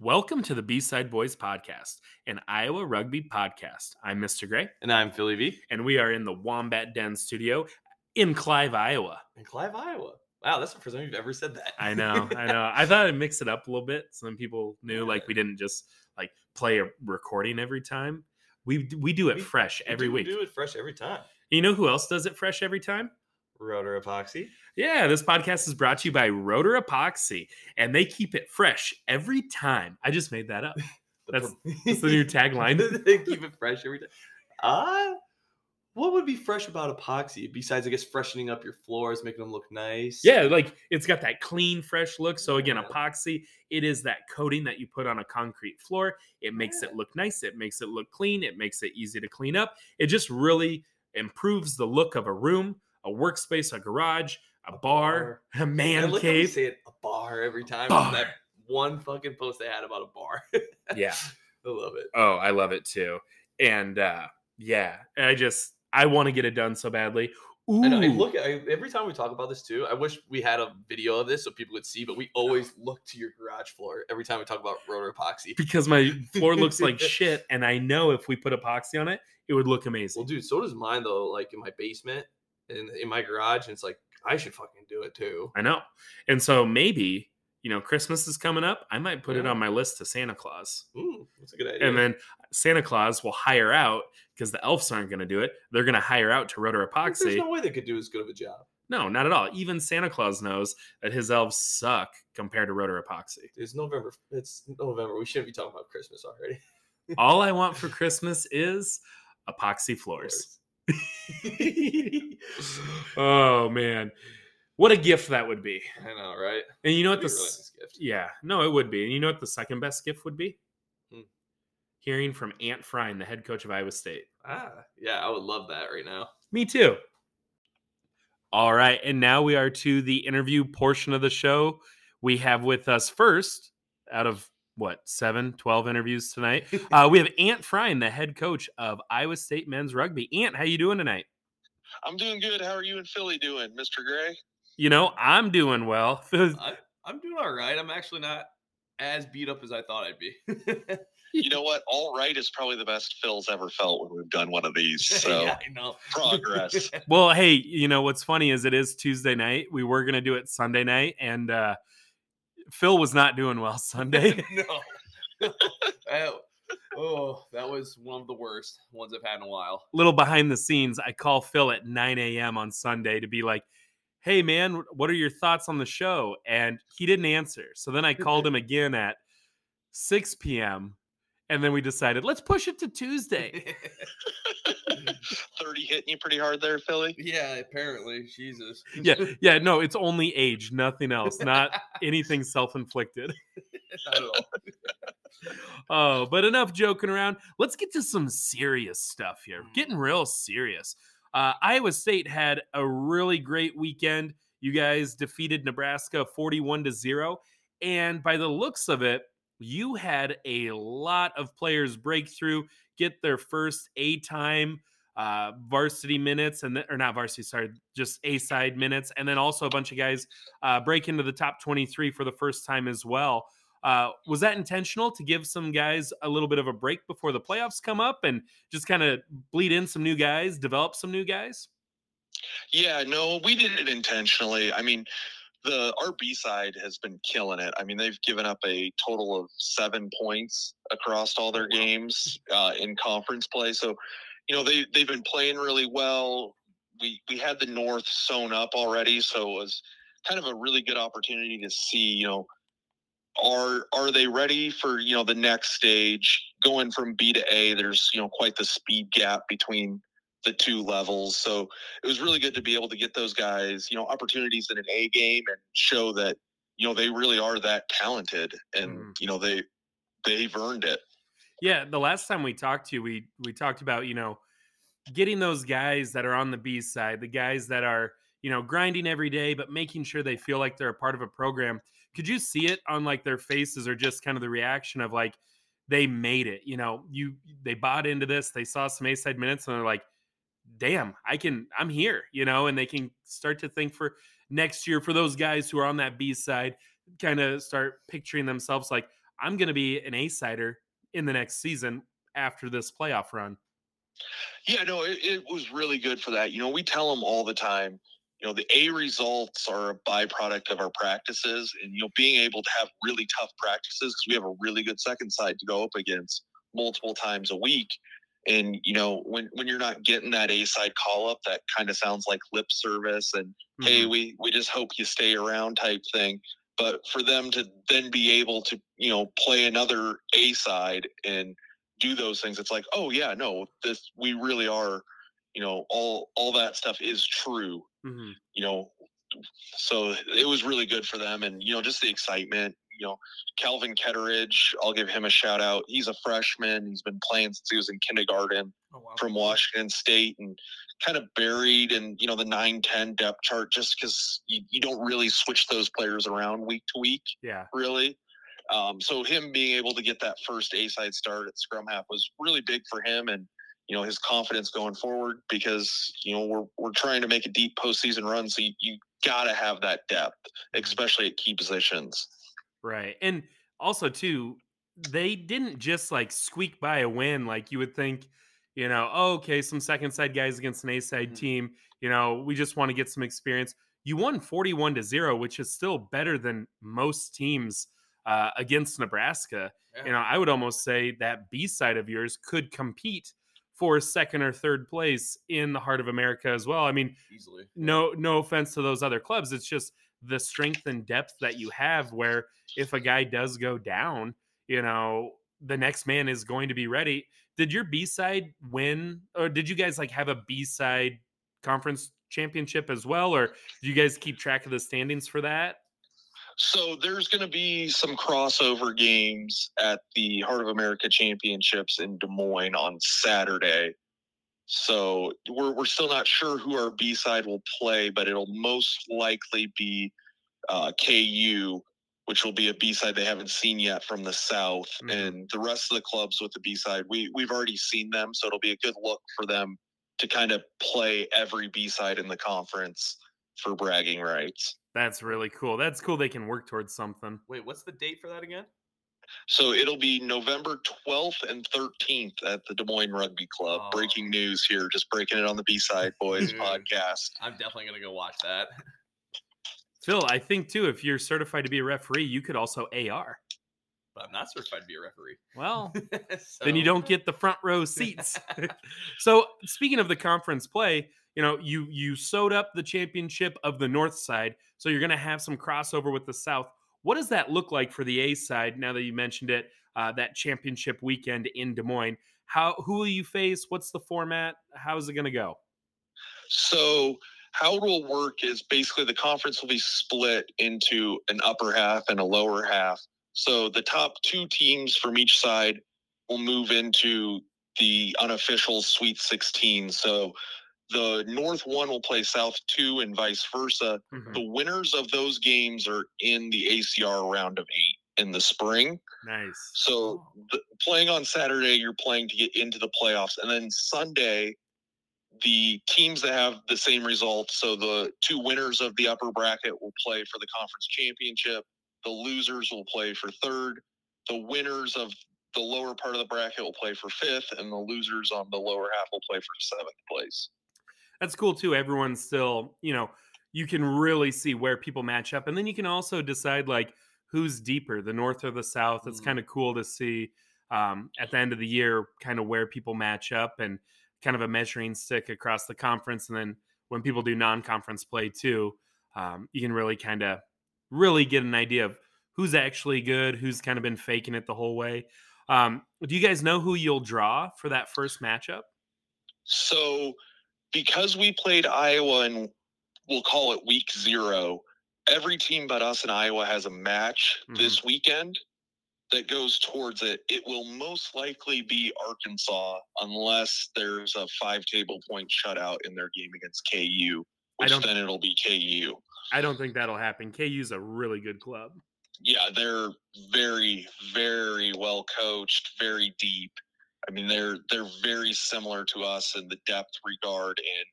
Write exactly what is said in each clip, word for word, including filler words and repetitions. Welcome to the B-Side Boys Podcast, an Iowa rugby podcast. I'm Mister Gray. And I'm Philly V. And we are in the Wombat Den studio in Clive, Iowa. In Clive, Iowa. Wow, that's the first time you've ever said that. I know, I know. I thought I'd mix it up a little bit. Some people knew, yeah. like, we didn't just, like, play a recording every time. We we do it we, fresh we every do, week. We do it fresh every time. You know who else does it fresh every time? Rotor Epoxy. Yeah, this podcast is brought to you by Rotor Epoxy, and they keep it fresh every time. I just made that up. That's, that's the new tagline. They keep it fresh every time. Uh, what would be fresh about epoxy besides, I guess, freshening up your floors, making them look nice? Yeah, like it's got that clean, fresh look. So again, yeah. epoxy, it is that coating that you put on a concrete floor. It makes yeah. it look nice. It makes it look clean. It makes it easy to clean up. It just really improves the look of a room, a workspace, a garage, a, a bar, bar, a man cave. I look at me say it, a bar every time. Bar. That one fucking post they had about a bar. yeah. I love it. Oh, I love it too. And uh, yeah, I just, I want to get it done so badly. Ooh. I know, I look, I, every time we talk about this too, I wish we had a video of this so people could see, but we always look to your garage floor every time we talk about rotor epoxy. Because my floor looks like shit, and I know if we put epoxy on it, it would look amazing. Well, dude, so does mine though, like in my basement. In, in my garage, and it's like, I should fucking do it too. I know. And so maybe, you know, Christmas is coming up. I might put yeah. it on my list to Santa Claus. Ooh, that's a good idea. And then Santa Claus will hire out, because the elves aren't going to do it. They're going to hire out to Rotor Epoxy. There's no way they could do as good of a job. No, not at all. Even Santa Claus knows that his elves suck compared to Rotor Epoxy. It's November. It's November. We shouldn't be talking about Christmas already. All I want for Christmas is epoxy floors. Oh man, what a gift that would be. I know, right? And you know what, the really nice gift. Yeah, no, it would be. And you know what the second best gift would be? hmm. Hearing from Ant Frein, the head coach of Iowa State. Ah yeah, I would love that right now. Me too. All right, and now we are to the interview portion of the show. We have with us, first out of what, seven, twelve interviews tonight. Uh, we have Ant Frein, the head coach of Iowa State men's rugby. Ant, how you doing tonight? I'm doing good. How are you and Philly doing, Mister Gray? You know, I'm doing well. I'm, I'm doing all right. I'm actually not as beat up as I thought I'd be. You know what? All right is probably the best Phil's ever felt when we've done one of these. So yeah, I know. Progress. Well, hey, you know, what's funny is it is Tuesday night. We were going to do it Sunday night. And, uh, Phil was not doing well Sunday. No. I, oh, that was one of the worst ones I've had in a while. Little behind the scenes, I call Phil at nine a.m. on Sunday to be like, hey, man, what are your thoughts on the show? And he didn't answer. So then I called him again at six p.m., and then we decided, let's push it to Tuesday. thirty hitting you pretty hard there, Philly? Yeah, apparently. Jesus. yeah, yeah. No, it's only age, nothing else. Not anything self-inflicted. Not at all. Oh, but enough joking around. Let's get to some serious stuff here. Getting real serious. Uh, Iowa State had a really great weekend. You guys defeated Nebraska forty-one to zero. And by the looks of it, you had a lot of players break through, get their first A-time uh, varsity minutes, and th- or not varsity, sorry, just A-side minutes, and then also a bunch of guys uh, break into the top twenty-three for the first time as well. Uh, was that intentional to give some guys a little bit of a break before the playoffs come up and just kind of bleed in some new guys, develop some new guys? Yeah, no, we did it intentionally. I mean, The our B side has been killing it. I mean, they've given up a total of seven points across all their games uh, in conference play. So, you know, they they've been playing really well. We we had the North sewn up already, so it was kind of a really good opportunity to see, you know, are are they ready for, you know, the next stage? Going from B to A, there's, you know, quite the speed gap between the two levels. So it was really good to be able to get those guys, you know, opportunities in an A game and show that, you know, they really are that talented and, mm. you know, they, they've earned it. Yeah. The last time we talked to you, we, we talked about, you know, getting those guys that are on the B side, the guys that are, you know, grinding every day, but making sure they feel like they're a part of a program. Could you see it on like their faces or just kind of the reaction of like, they made it. You know, you they bought into this. They saw some A-side minutes, and they're like, damn, I can, I'm here, you know, and they can start to think for next year for those guys who are on that B side, kind of start picturing themselves like, I'm going to be an A-sider in the next season after this playoff run. Yeah, no, it, it was really good for that. You know, we tell them all the time, you know, the A results are a byproduct of our practices, and, you know, being able to have really tough practices because we have a really good second side to go up against multiple times a week. And, you know, when, when you're not getting that A-side call-up, that kind of sounds like lip service and, mm-hmm. hey, we, we just hope you stay around type thing. But for them to then be able to, you know, play another A-side and do those things, it's like, oh, yeah, no, this we really are, you know, all all that stuff is true, mm-hmm. you know. So it was really good for them. And, you know, just the excitement. You know, Calvin Ketteridge, I'll give him a shout out. He's a freshman. He's been playing since he was in kindergarten oh, wow. from Washington State, and kind of buried in, you know, the nine ten depth chart just because you, you don't really switch those players around week to week. Yeah. Really. Um, so him being able to get that first A-side start at scrum half was really big for him and, you know, his confidence going forward because, you know, we're we're trying to make a deep postseason run. So you, you got to have that depth, especially at key positions. Right. And also, too, they didn't just like squeak by a win like you would think, you know, oh, okay, some second side guys against an A-side mm-hmm. team. You know, we just want to get some experience. You won forty-one to zero, which is still better than most teams uh, against Nebraska. Yeah. You know, I would almost say that B-side of yours could compete for second or third place in the Heart of America as well. I mean, easily. no, no offense to those other clubs. It's just the strength and depth that you have where if a guy does go down, you know, the next man is going to be ready. Did your B-side win, or did you guys like have a B-side conference championship as well? Or do you guys keep track of the standings for that? So there's going to be some crossover games at the Heart of America Championships in Des Moines on Saturday. So we're we're still not sure who our B side will play, but it'll most likely be uh, K U, which will be a B side they haven't seen yet from the South, mm-hmm. and the rest of the clubs with the B side we we've already seen them, so it'll be a good look for them to kind of play every B side in the conference for bragging rights. That's really cool. That's cool. They can work towards something. Wait, what's the date for that again? So it'll be November twelfth and thirteenth at the Des Moines Rugby Club. Oh. Breaking news here, just breaking it on the B-Side Boys podcast. I'm definitely going to go watch that. Phil, I think, too, if you're certified to be a referee, you could also A R. But I'm not certified to be a referee. Well, so. Then you don't get the front row seats. So speaking of the conference play, you know, you, you sewed up the championship of the North Side, so you're going to have some crossover with the South. What does that look like for the A side now that you mentioned it, uh, that championship weekend in Des Moines? How, who will you face? What's the format? How is it going to go? So how it will work is basically the conference will be split into an upper half and a lower half. So the top two teams from each side will move into the unofficial Sweet sixteen. So the North one will play South two and vice versa. Mm-hmm. The winners of those games are in the A C R round of eight in the spring. Nice. So the, playing on Saturday, you're playing to get into the playoffs. And then Sunday, the teams that have the same results, so the two winners of the upper bracket will play for the conference championship. The losers will play for third. The winners of the lower part of the bracket will play for fifth. And the losers on the lower half will play for seventh place. That's cool, too. Everyone's still, you know, you can really see where people match up. And then you can also decide, like, who's deeper, the North or the South. It's mm-hmm. kind of cool to see um, at the end of the year kind of where people match up and kind of a measuring stick across the conference. And then when people do non-conference play, too, um, you can really kind of really get an idea of who's actually good, who's kind of been faking it the whole way. Um, do you guys know who you'll draw for that first matchup? So... because we played Iowa and we'll call it week zero, every team but us in Iowa has a match mm-hmm. this weekend that goes towards it. It will most likely be Arkansas unless there's a five table point shutout in their game against K U, which then it'll be K U. I don't think that'll happen. K U's a really good club. yeah, they're very, very well coached, very deep. I mean, they're they're very similar to us in the depth regard, and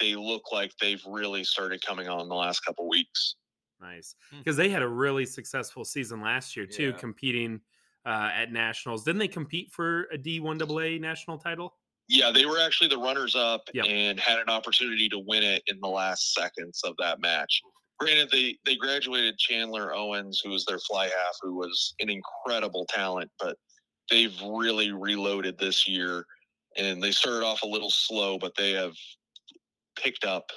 they look like they've really started coming on in the last couple of weeks. Nice, because they had a really successful season last year too, yeah. competing uh, at nationals. Didn't they compete for a D one double A national title? Yeah, they were actually the runners-up yep. and had an opportunity to win it in the last seconds of that match. Granted, they, they graduated Chandler Owens, who was their fly half, who was an incredible talent, but they've really reloaded this year, and they started off a little slow, but they have picked up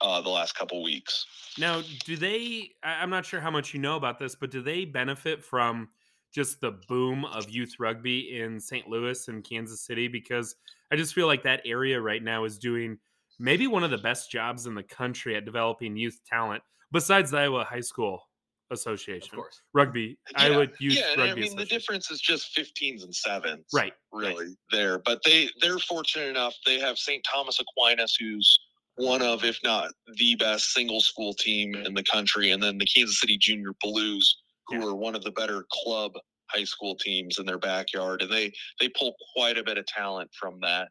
uh, the last couple weeks. Now, do they – I'm not sure how much you know about this, but do they benefit from – just the boom of youth rugby in Saint Louis and Kansas City? Because I just feel like that area right now is doing maybe one of the best jobs in the country at developing youth talent, besides the Iowa High School Association. Of course. Rugby, yeah. Iowa Youth yeah, Rugby I mean, Association. The difference is just fifteens and sevens. Right. Really right. there. But they, they're fortunate enough. They have Saint Thomas Aquinas, who's one of, if not the best single school team in the country. And then the Kansas City Junior Blues, who are one of the better club high school teams in their backyard, and they they pull quite a bit of talent from that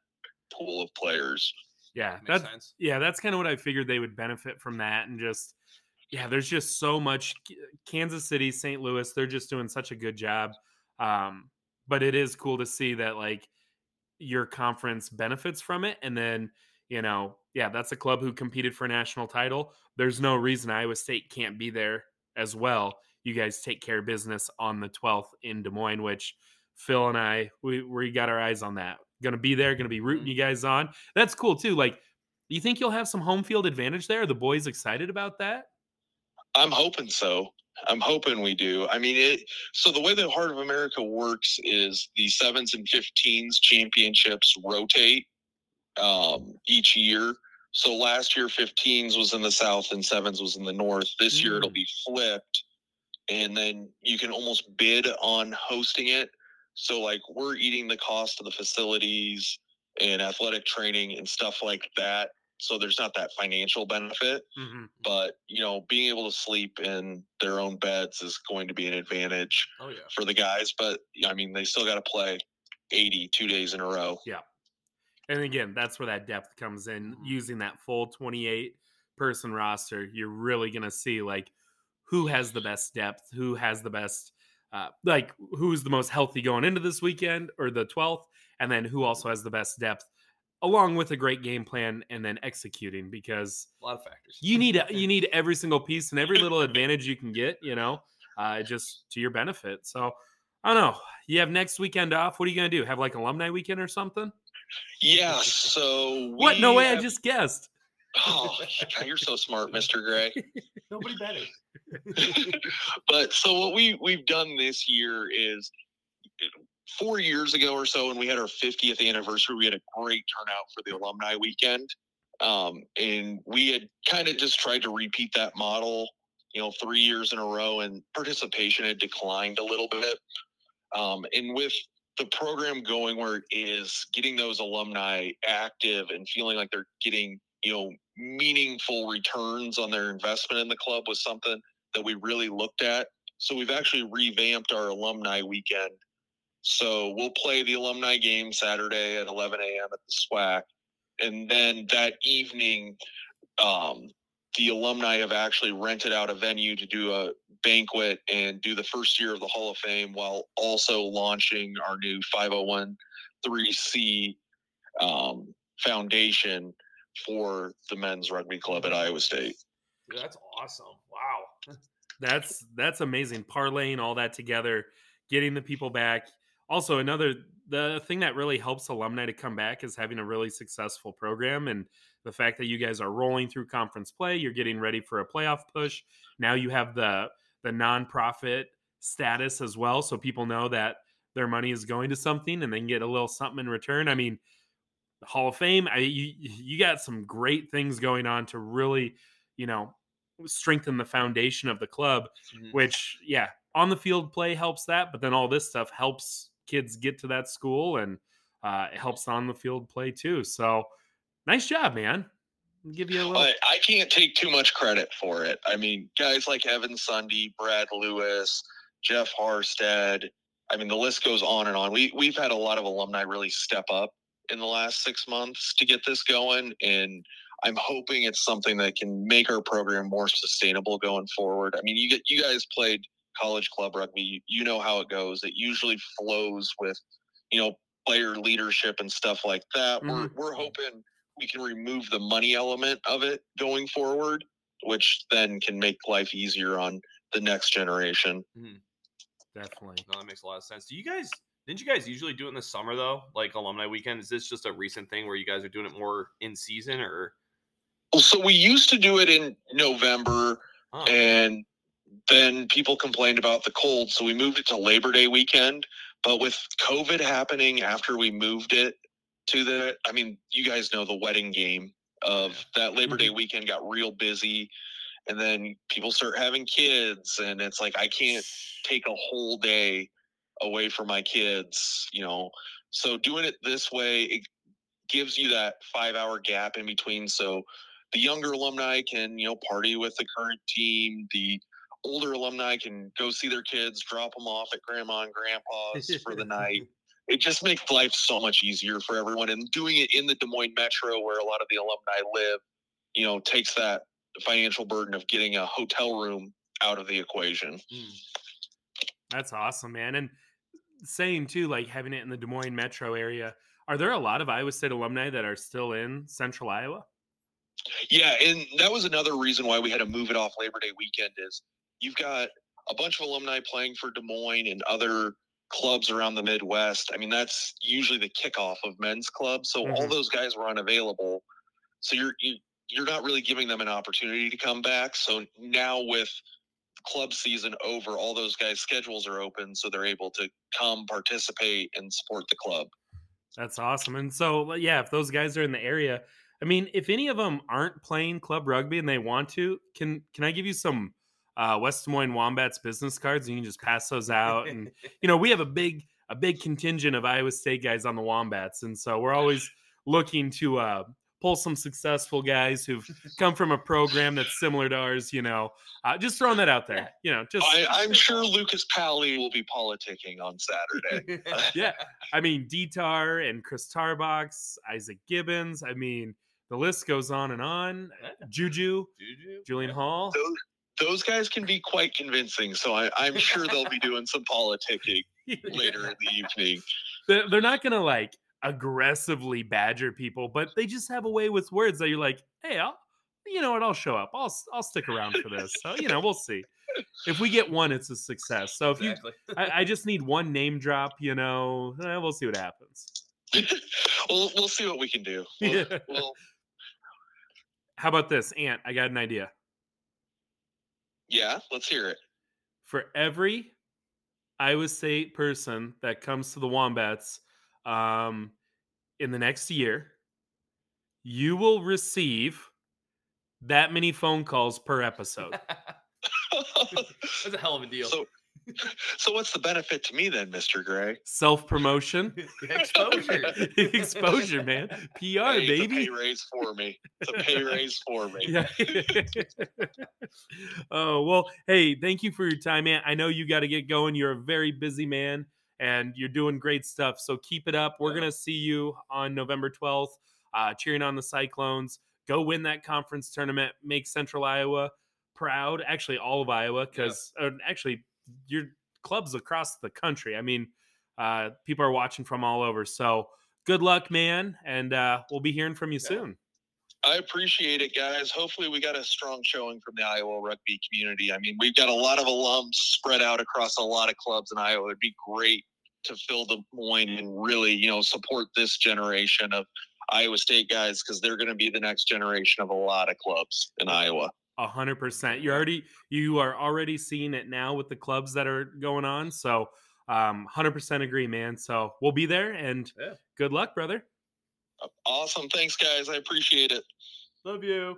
pool of players. Yeah, that's sense. yeah, that's kind of what I figured they would benefit from that, and just yeah, there's just so much. Kansas City, Saint Louis, they're just doing such a good job. Um, but it is cool to see that like your conference benefits from it, and then you know, yeah, that's a club who competed for a national title. There's no reason Iowa State can't be there as well. You guys take care of business on the twelfth in Des Moines, which Phil and I, we, we got our eyes on that. Going to be there, going to be rooting you guys on. That's cool too. Like, do you think you'll have some home field advantage there? Are the boys excited about that? I'm hoping so. I'm hoping we do. I mean, it. So the way the Heart of America works is the sevens and fifteens championships rotate um, each year. So last year, fifteens was in the South and sevens was in the North. This mm. year it'll be flipped. And then you can almost bid on hosting it. So, like, we're eating the cost of the facilities and athletic training and stuff like that. So there's not that financial benefit. Mm-hmm. But, you know, being able to sleep in their own beds is going to be an advantage oh, yeah. for the guys. But, I mean, they still got to play eighty-two days in a row. Yeah. And, again, that's where that depth comes in. Using that full twenty-eight person roster, you're really going to see, like, who has the best depth, who has the best, uh, like who's the most healthy going into this weekend or the twelfth, and then who also has the best depth, along with a great game plan and then executing, because a lot of factors. You need a, you need every single piece and every little advantage you can get, you know, uh, just to your benefit. So I don't know. You have next weekend off. What are you going to do? Have like alumni weekend or something? Yeah. So we what? No way. Have... I just guessed. Oh, God, you're so smart, Mister Gray. Nobody better. But so what we we've done this year is four years ago or so when we had our fiftieth anniversary, we had a great turnout for the alumni weekend. Um, and we had kind of just tried to repeat that model, you know, three years in a row, and participation had declined a little bit. Um, and with the program going where it is, getting those alumni active and feeling like they're getting, you know, meaningful returns on their investment in the club was something that we really looked at. So we've actually revamped our alumni weekend. So we'll play the alumni game Saturday at eleven a.m. at the SWAC. And then that evening, um, the alumni have actually rented out a venue to do a banquet and do the first year of the Hall of Fame while also launching our new five oh one three C um, foundation for the men's rugby club at Iowa State. Dude, that's awesome. Wow. That's that's amazing. Parlaying all that together, getting the people back. Also, another the thing that really helps alumni to come back is having a really successful program, and the fact that you guys are rolling through conference play, you're getting ready for a playoff push. Now you have the the nonprofit status as well, so people know that their money is going to something and they can get a little something in return. I mean, the Hall of Fame, I, you, you got some great things going on to really, you know, strengthen the foundation of the club, mm-hmm. which, yeah, on the field play helps that. But then all this stuff helps kids get to that school, and uh, it helps on the field play too. So nice job, man. give you a little. I, I can't take too much credit for it. I mean, guys like Evan Sundy, Brad Lewis, Jeff Harstead. I mean, the list goes on and on. We we've had a lot of alumni really step up in the last six months to get this going, and I'm hoping it's something that can make our program more sustainable going forward. I mean, you get you guys played college club rugby. You know how it goes. It usually flows with, you know, player leadership and stuff like that. Mm-hmm. We're we're hoping we can remove the money element of it going forward, which then can make life easier on the next generation. Mm-hmm. Definitely. No, that makes a lot of sense. Do you guys, didn't you guys usually do it in the summer though? Like alumni weekend, is this just a recent thing where you guys are doing it more in season or? Well, so we used to do it in November huh. and then people complained about the cold. So we moved it to Labor Day weekend, but with COVID happening after we moved it to the, I mean, you guys know the wedding game of that Labor Day weekend got real busy. And then people start having kids, and it's like, I can't take a whole day away from my kids, you know? So doing it this way, it gives you that five hour gap in between. So the younger alumni can, you know, party with the current team. The older alumni can go see their kids, drop them off at grandma and grandpa's for the night. It just makes life so much easier for everyone. And doing it in the Des Moines Metro where a lot of the alumni live, you know, takes that financial burden of getting a hotel room out of the equation. That's awesome, man. And same too, like having it in the Des Moines metro area. Are there a lot of Iowa State alumni that are still in central Iowa? Yeah. And that was another reason why we had to move it off Labor Day weekend is you've got a bunch of alumni playing for Des Moines and other clubs around the Midwest. I mean, that's usually the kickoff of men's clubs. So mm-hmm. all those guys were unavailable. So you're, you, you're not really giving them an opportunity to come back. So now with club season over, all those guys' schedules are open. So they're able to come participate and support the club. That's awesome. And so, yeah, if those guys are in the area, I mean, if any of them aren't playing club rugby and they want to, can, can I give you some uh, West Des Moines Wombats business cards? And you can just pass those out. And, you know, we have a big, a big contingent of Iowa State guys on the Wombats. And so we're always looking to, uh, pull some successful guys who've come from a program that's similar to ours, you know, uh, just throwing that out there, you know, just, I, I'm sure Lucas Pally will be politicking on Saturday. Yeah. I mean, D-Tar and Chris Tarbox, Isaac Gibbons. I mean, the list goes on and on. Juju, Juju. Julian yeah. Hall. Those, those guys can be quite convincing. So I, I'm sure they'll be doing some politicking later in the evening. They're, they're not going to like, aggressively badger people, but they just have a way with words that you're like, hey, I'll, you know what, I'll show up. I'll I'll stick around for this. So, you know, we'll see. If we get one, it's a success. So if exactly. you, I, I just need one name drop, you know, we'll see what happens. we'll, we'll see what we can do. We'll, yeah. we'll... How about this, Ant? I got an idea. Yeah, let's hear it. For every Iowa State person that comes to the Wombats, Um, in the next year, you will receive that many phone calls per episode. That's a hell of a deal. So, so what's the benefit to me then, Mister Gray? Self-promotion. Exposure. Exposure, man. P R, hey, baby. It's a pay raise for me. It's a pay raise for me. Yeah. Oh, well, hey, thank you for your time, man. I know you got to get going. You're a very busy man. And you're doing great stuff. So keep it up. We're yeah. going to see you on November twelfth, uh, cheering on the Cyclones. Go win that conference tournament. Make Central Iowa proud. Actually, all of Iowa, because yeah. actually your clubs across the country. I mean, uh, people are watching from all over. So good luck, man. And uh, we'll be hearing from you yeah. soon. I appreciate it, guys. Hopefully we got a strong showing from the Iowa rugby community. I mean, we've got a lot of alums spread out across a lot of clubs in Iowa. It'd be great to fill the point and really, you know, support this generation of Iowa State guys because they're going to be the next generation of a lot of clubs in Iowa. A hundred percent. You're already, you are already seeing it now with the clubs that are going on. So um, one hundred percent agree, man. So we'll be there and yeah. good luck, brother. Awesome. Thanks, guys. I appreciate it. Love you.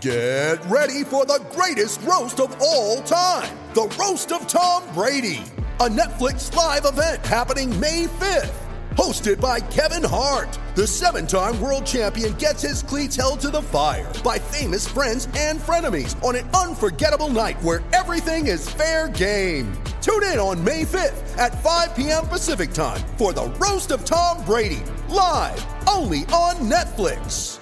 Get ready for the greatest roast of all time. The Roast of Tom Brady. A Netflix live event happening May fifth. hosted by Kevin Hart. The seven-time world champion gets his cleats held to the fire by famous friends and frenemies on an unforgettable night where everything is fair game. Tune in on May fifth at five p.m. Pacific time for The Roast of Tom Brady, live only on Netflix.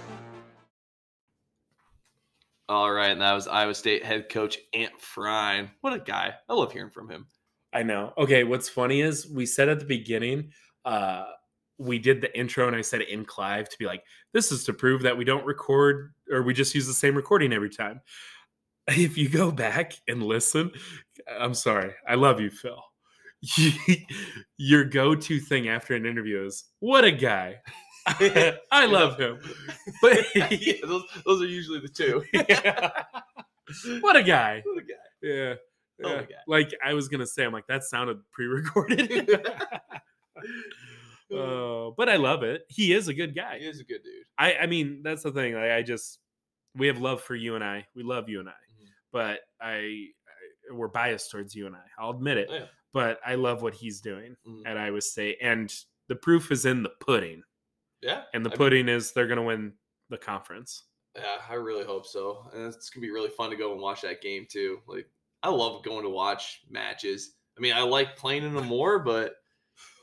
All right, and that was Iowa State head coach Ant Frein. What a guy. I love hearing from him. I know. Okay, what's funny is we said at the beginning, uh, we did the intro, and I said in Clive to be like, this is to prove that we don't record, or we just use the same recording every time. If you go back and listen, I'm sorry. I love you, Phil. Your go-to thing after an interview is, what a guy. I yeah. love him, but yeah, those, those are usually the two. yeah. What a guy! What a guy! Yeah, yeah. Oh my God. Like I was gonna say, I'm like that sounded pre-recorded. uh, but I love it. He is a good guy. He is a good dude. I, I mean, that's the thing. Like I just, we have love for you and I. We love you and I, mm-hmm. but I, I we're biased towards you and I. I'll admit it. Oh, yeah. But I love what he's doing mm-hmm. at Iowa State, and the proof is in the pudding. Yeah, and the pudding I mean, is they're going to win the conference. Yeah, I really hope so. And it's going to be really fun to go and watch that game too. Like, I love going to watch matches. I mean, I like playing in them more, but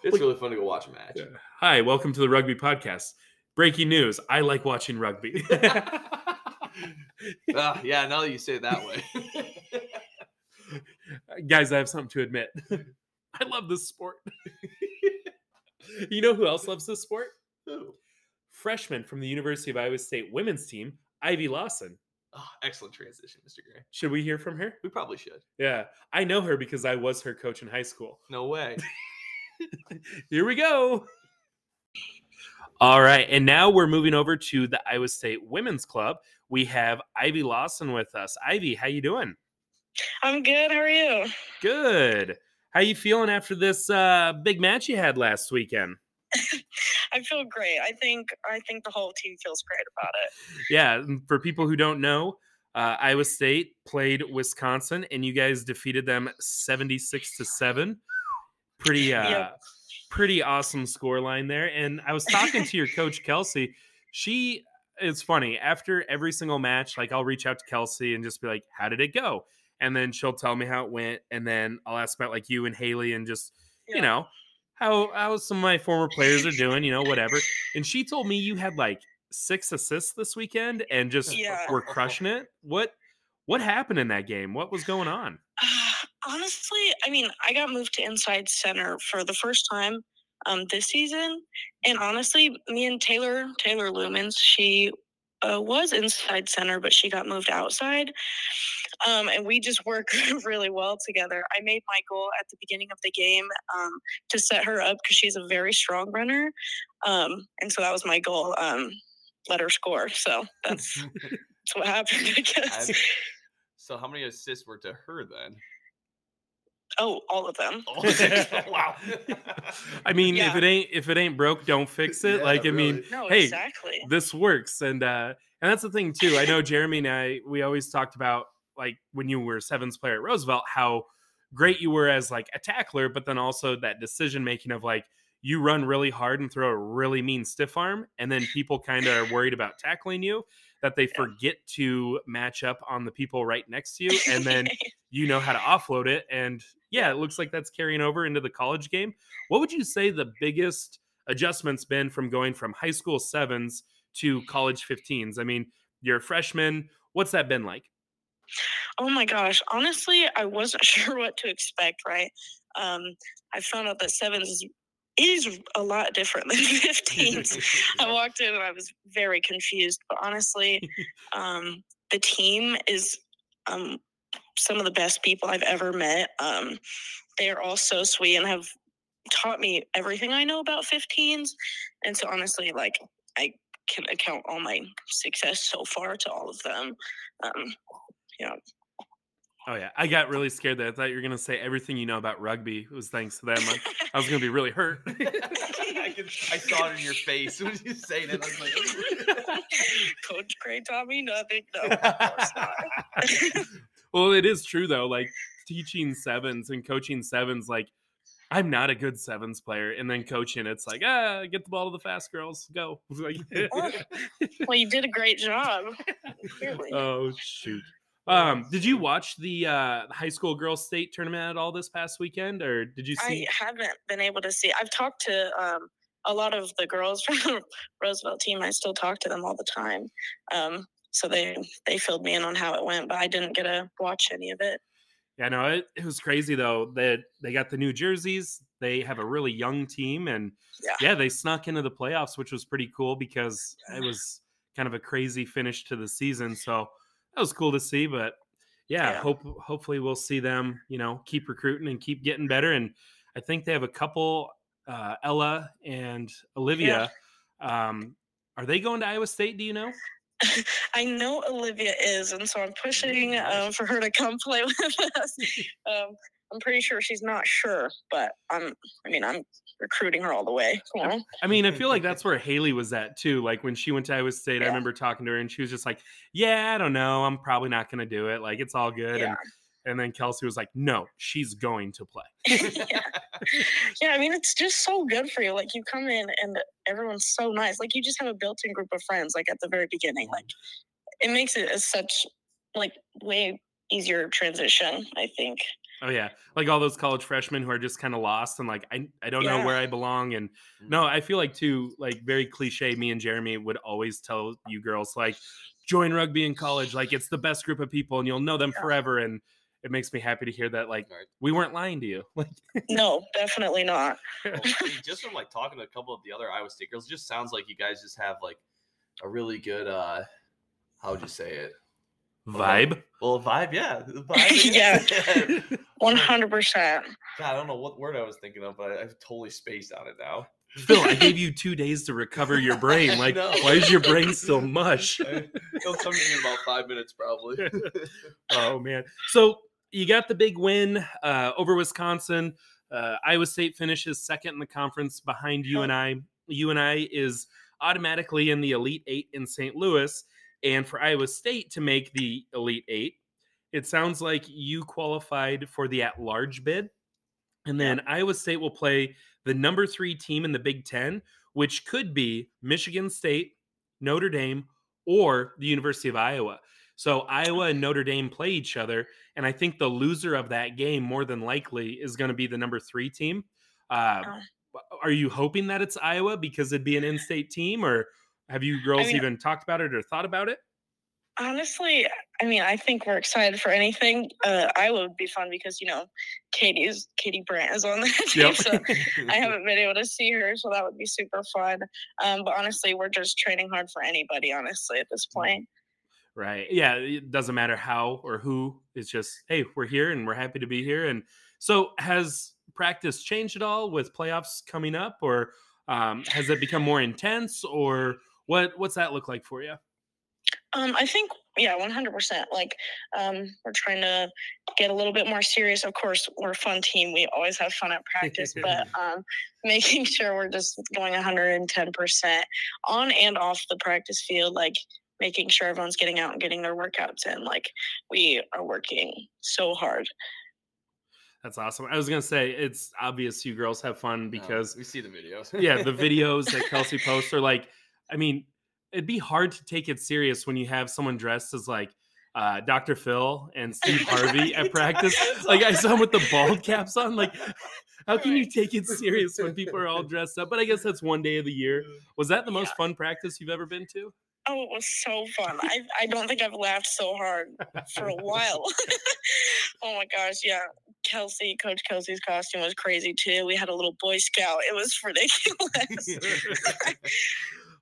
it's like, really fun to go watch a match. Yeah. Hi, welcome to the Rugby Podcast. Breaking news: I like watching rugby. uh, yeah, now that you say it that way, guys, I have something to admit. I love this sport. You know who else loves this sport? Ooh. Freshman from the University of Iowa State women's team, Ivy Lawson. Oh, excellent transition, Mister Gray. Should we hear from her? We probably should. Yeah. I know her because I was her coach in high school. No way. Here we go. All right. And now we're moving over to the Iowa State Women's Club. We have Ivy Lawson with us. Ivy, how you doing? I'm good. How are you? Good. How you feeling after this uh, big match you had last weekend? I feel great. I think I think the whole team feels great about it. Yeah, for people who don't know, uh, Iowa State played Wisconsin, and you guys defeated them seventy-six to seven. Pretty, uh, yep. pretty awesome scoreline there. And I was talking to your coach, Kelsey. She, it's funny, after every single match, like I'll reach out to Kelsey and just be like, how did it go? And then she'll tell me how it went. And then I'll ask about like you and Haley and just, yeah. you know, How, how some of my former players are doing, you know, whatever. And she told me you had like six assists this weekend and just yeah. were crushing it. What what happened in that game? What was going on? Uh, honestly, I mean, I got moved to inside center for the first time um, this season. And honestly, me and Taylor, Taylor Lumens, she uh, was inside center, but she got moved outside. Um, and we just work really well together. I made my goal at the beginning of the game um, to set her up because she's a very strong runner. Um, and so that was my goal, um, let her score. So that's, that's what happened, I guess. So how many assists were to her then? Oh, all of them. All of them. Wow. I mean, yeah. if it ain't if it ain't broke, don't fix it. Yeah, like, I really. mean, no, hey, exactly. This works. And, uh, and that's the thing, too. I know Jeremy and I, we always talked about, like when you were sevens player at Roosevelt, how great you were as like a tackler, but then also that decision making of like you run really hard and throw a really mean stiff arm. And then people kind of are worried about tackling you that they forget to match up on the people right next to you. And then you know how to offload it. And yeah, it looks like that's carrying over into the college game. What would you say the biggest adjustment's been from going from high school sevens to college fifteens? I mean, you're a freshman. What's that been like? Oh my gosh. Honestly, I wasn't sure what to expect, right? Um, I found out that sevens is, is a lot different than fifteens. I walked in and I was very confused. But honestly, um, the team is um, some of the best people I've ever met. Um, they are all so sweet and have taught me everything I know about fifteens. And so honestly, like, I can account all my success so far to all of them. Um Yeah. Oh yeah, I got really scared that I thought you were gonna say everything you know about rugby was thanks to them. Like, I was gonna be really hurt. I, could, I saw it in your face when you say that. I was like, Coach Gray taught me nothing. No, of course not. Well, it is true though. Like teaching sevens and coaching sevens, like I'm not a good sevens player. And then coaching, it's like, ah, get the ball to the fast girls. Go. Well, you did a great job. Clearly. Oh, shoot. Um, did you watch the uh, high school girls state tournament at all this past weekend, or did you see? I haven't been able to see. I've talked to um, a lot of the girls from the Roosevelt team. I still talk to them all the time. Um, so they, they filled me in on how it went, but I didn't get to watch any of it. Yeah, no, it, it was crazy, though, that they got the new jerseys. They have a really young team, and yeah, yeah they snuck into the playoffs, which was pretty cool because it was kind of a crazy finish to the season. So that was cool to see, but yeah, yeah. hope hopefully we'll see them, you know, keep recruiting and keep getting better. And I think they have a couple, uh, Ella and Olivia. Yeah. Um, are they going to Iowa State? Do you know? I know Olivia is, and so I'm pushing um, for her to come play with us. Um, I'm pretty sure she's not sure, but I'm. I mean, I'm recruiting her all the way. You know? I mean, I feel like that's where Haley was at too. Like when she went to Iowa State, yeah. I remember talking to her, and she was just like, "Yeah, I don't know. I'm probably not going to do it. Like it's all good." Yeah. And and then Kelsey was like, "No, she's going to play." yeah. yeah, I mean, it's just so good for you. Like you come in, and everyone's so nice. Like you just have a built-in group of friends. Like at the very beginning, like it makes it as such like way easier transition. I think. Oh, yeah. Like all those college freshmen who are just kind of lost and like, I, I don't yeah. know where I belong. And no, I feel like too, like very cliche, me and Jeremy would always tell you girls, like, join rugby in college. Like it's the best group of people and you'll know them yeah. forever. And it makes me happy to hear that. Like we weren't lying to you. Like no, definitely not. Well, just from like talking to a couple of the other Iowa State girls, it just sounds like you guys just have like a really good, uh, how would you say it? Vibe. Well, vibe, yeah. The vibe, yeah. yeah. one hundred percent. God, I don't know what word I was thinking of, but I, I've totally spaced on it now. Phil, I gave you two days to recover your brain. Like, why is your brain still mush? It'll come to me in about five minutes, probably. Oh, man. So you got the big win uh, over Wisconsin. Uh, Iowa State finishes second in the conference behind U N I. U N I is automatically in the Elite Eight in Saint Louis. And for Iowa State to make the Elite Eight, it sounds like you qualified for the at-large bid. And then yeah. Iowa State will play the number three team in the Big Ten, which could be Michigan State, Notre Dame, or the University of Iowa. So Iowa and Notre Dame play each other. And I think the loser of that game more than likely is going to be the number three team. Uh, oh. Are you hoping that it's Iowa because it'd be an in-state team, or have you girls I mean, even talked about it or thought about it? Honestly, I mean, I think we're excited for anything. Uh, Iowa would be fun because, you know, Katie is Katie Brandt is on that team, yep. so I haven't been able to see her, so that would be super fun. Um, but honestly, we're just training hard for anybody, honestly, at this point. Right. Yeah, it doesn't matter how or who. It's just, hey, we're here and we're happy to be here. And so has practice changed at all with playoffs coming up, or um, has it become more intense, or – What what's that look like for you? Um, I think, yeah, one hundred percent. Like, um, we're trying to get a little bit more serious. Of course, we're a fun team. We always have fun at practice, but um, making sure we're just going one hundred ten percent on and off the practice field, like making sure everyone's getting out and getting their workouts in. Like, we are working so hard. That's awesome. I was going to say, it's obvious you girls have fun because... Um, we see the videos. yeah, the videos that Kelsey posts are like... I mean, it'd be hard to take it serious when you have someone dressed as like uh, Doctor Phil and Steve Harvey at practice. Like I saw him with the bald caps on. Like, how can you take it serious when people are all dressed up? But I guess that's one day of the year. Was that the most yeah. fun practice you've ever been to? Oh, it was so fun. I, I don't think I've laughed so hard for a while. Oh my gosh, yeah. Kelsey, Coach Kelsey's costume was crazy too. We had a little Boy Scout. It was ridiculous.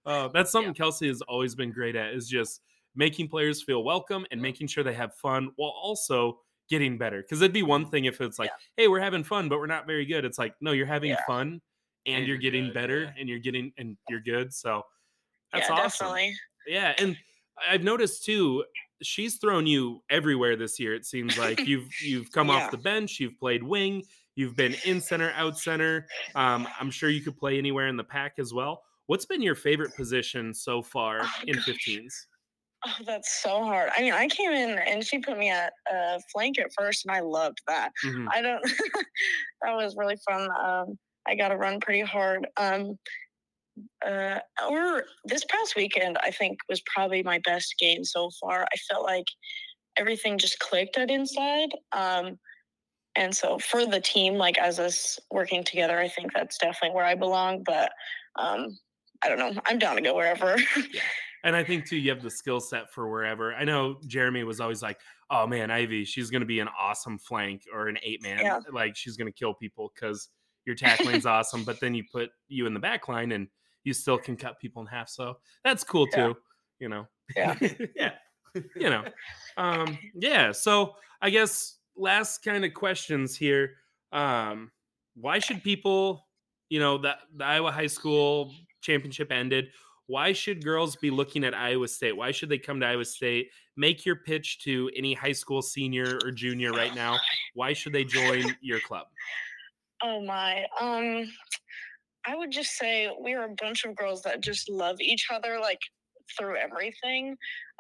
Oh, that's something yeah. Kelsey has always been great at, is just making players feel welcome and making sure they have fun while also getting better. Because it'd be one thing if it's like, yeah. hey, we're having fun, but we're not very good. It's like, no, you're having yeah. fun and, and you're getting good, better yeah. and you're getting and you're good. So that's yeah, awesome. Definitely. Yeah. And I've noticed too, she's thrown you everywhere this year. It seems like you've you've come yeah. off the bench, you've played wing, you've been in center, out center. Um, I'm sure you could play anywhere in the pack as well. What's been your favorite position so far oh, in fifteens? Oh, that's so hard. I mean, I came in and she put me at uh, flank at first, and I loved that. Mm-hmm. I don't. That was really fun. Um, I got to run pretty hard. Um, uh, or this past weekend, I think was probably my best game so far. I felt like everything just clicked at inside. Um, and so for the team, like as us working together, I think that's definitely where I belong. But um, I don't know. I'm down to go wherever. Yeah. And I think, too, you have the skill set for wherever. I know Jeremy was always like, oh, man, Ivy, she's going to be an awesome flank or an eight-man. Yeah. Like, she's going to kill people because your tackling's awesome. But then you put you in the back line, and you still can cut people in half. So that's cool, yeah. too, you know. Yeah. yeah. You know. Um, yeah. So I guess last kind of questions here. Um, why should people, you know, the, the Iowa High School championship ended. Why should girls be looking at Iowa State? Why should they come to Iowa State? Make your pitch to any high school senior or junior right now. Why should they join your club? Oh, my. Um, I would just say we're a bunch of girls that just love each other, like, through everything.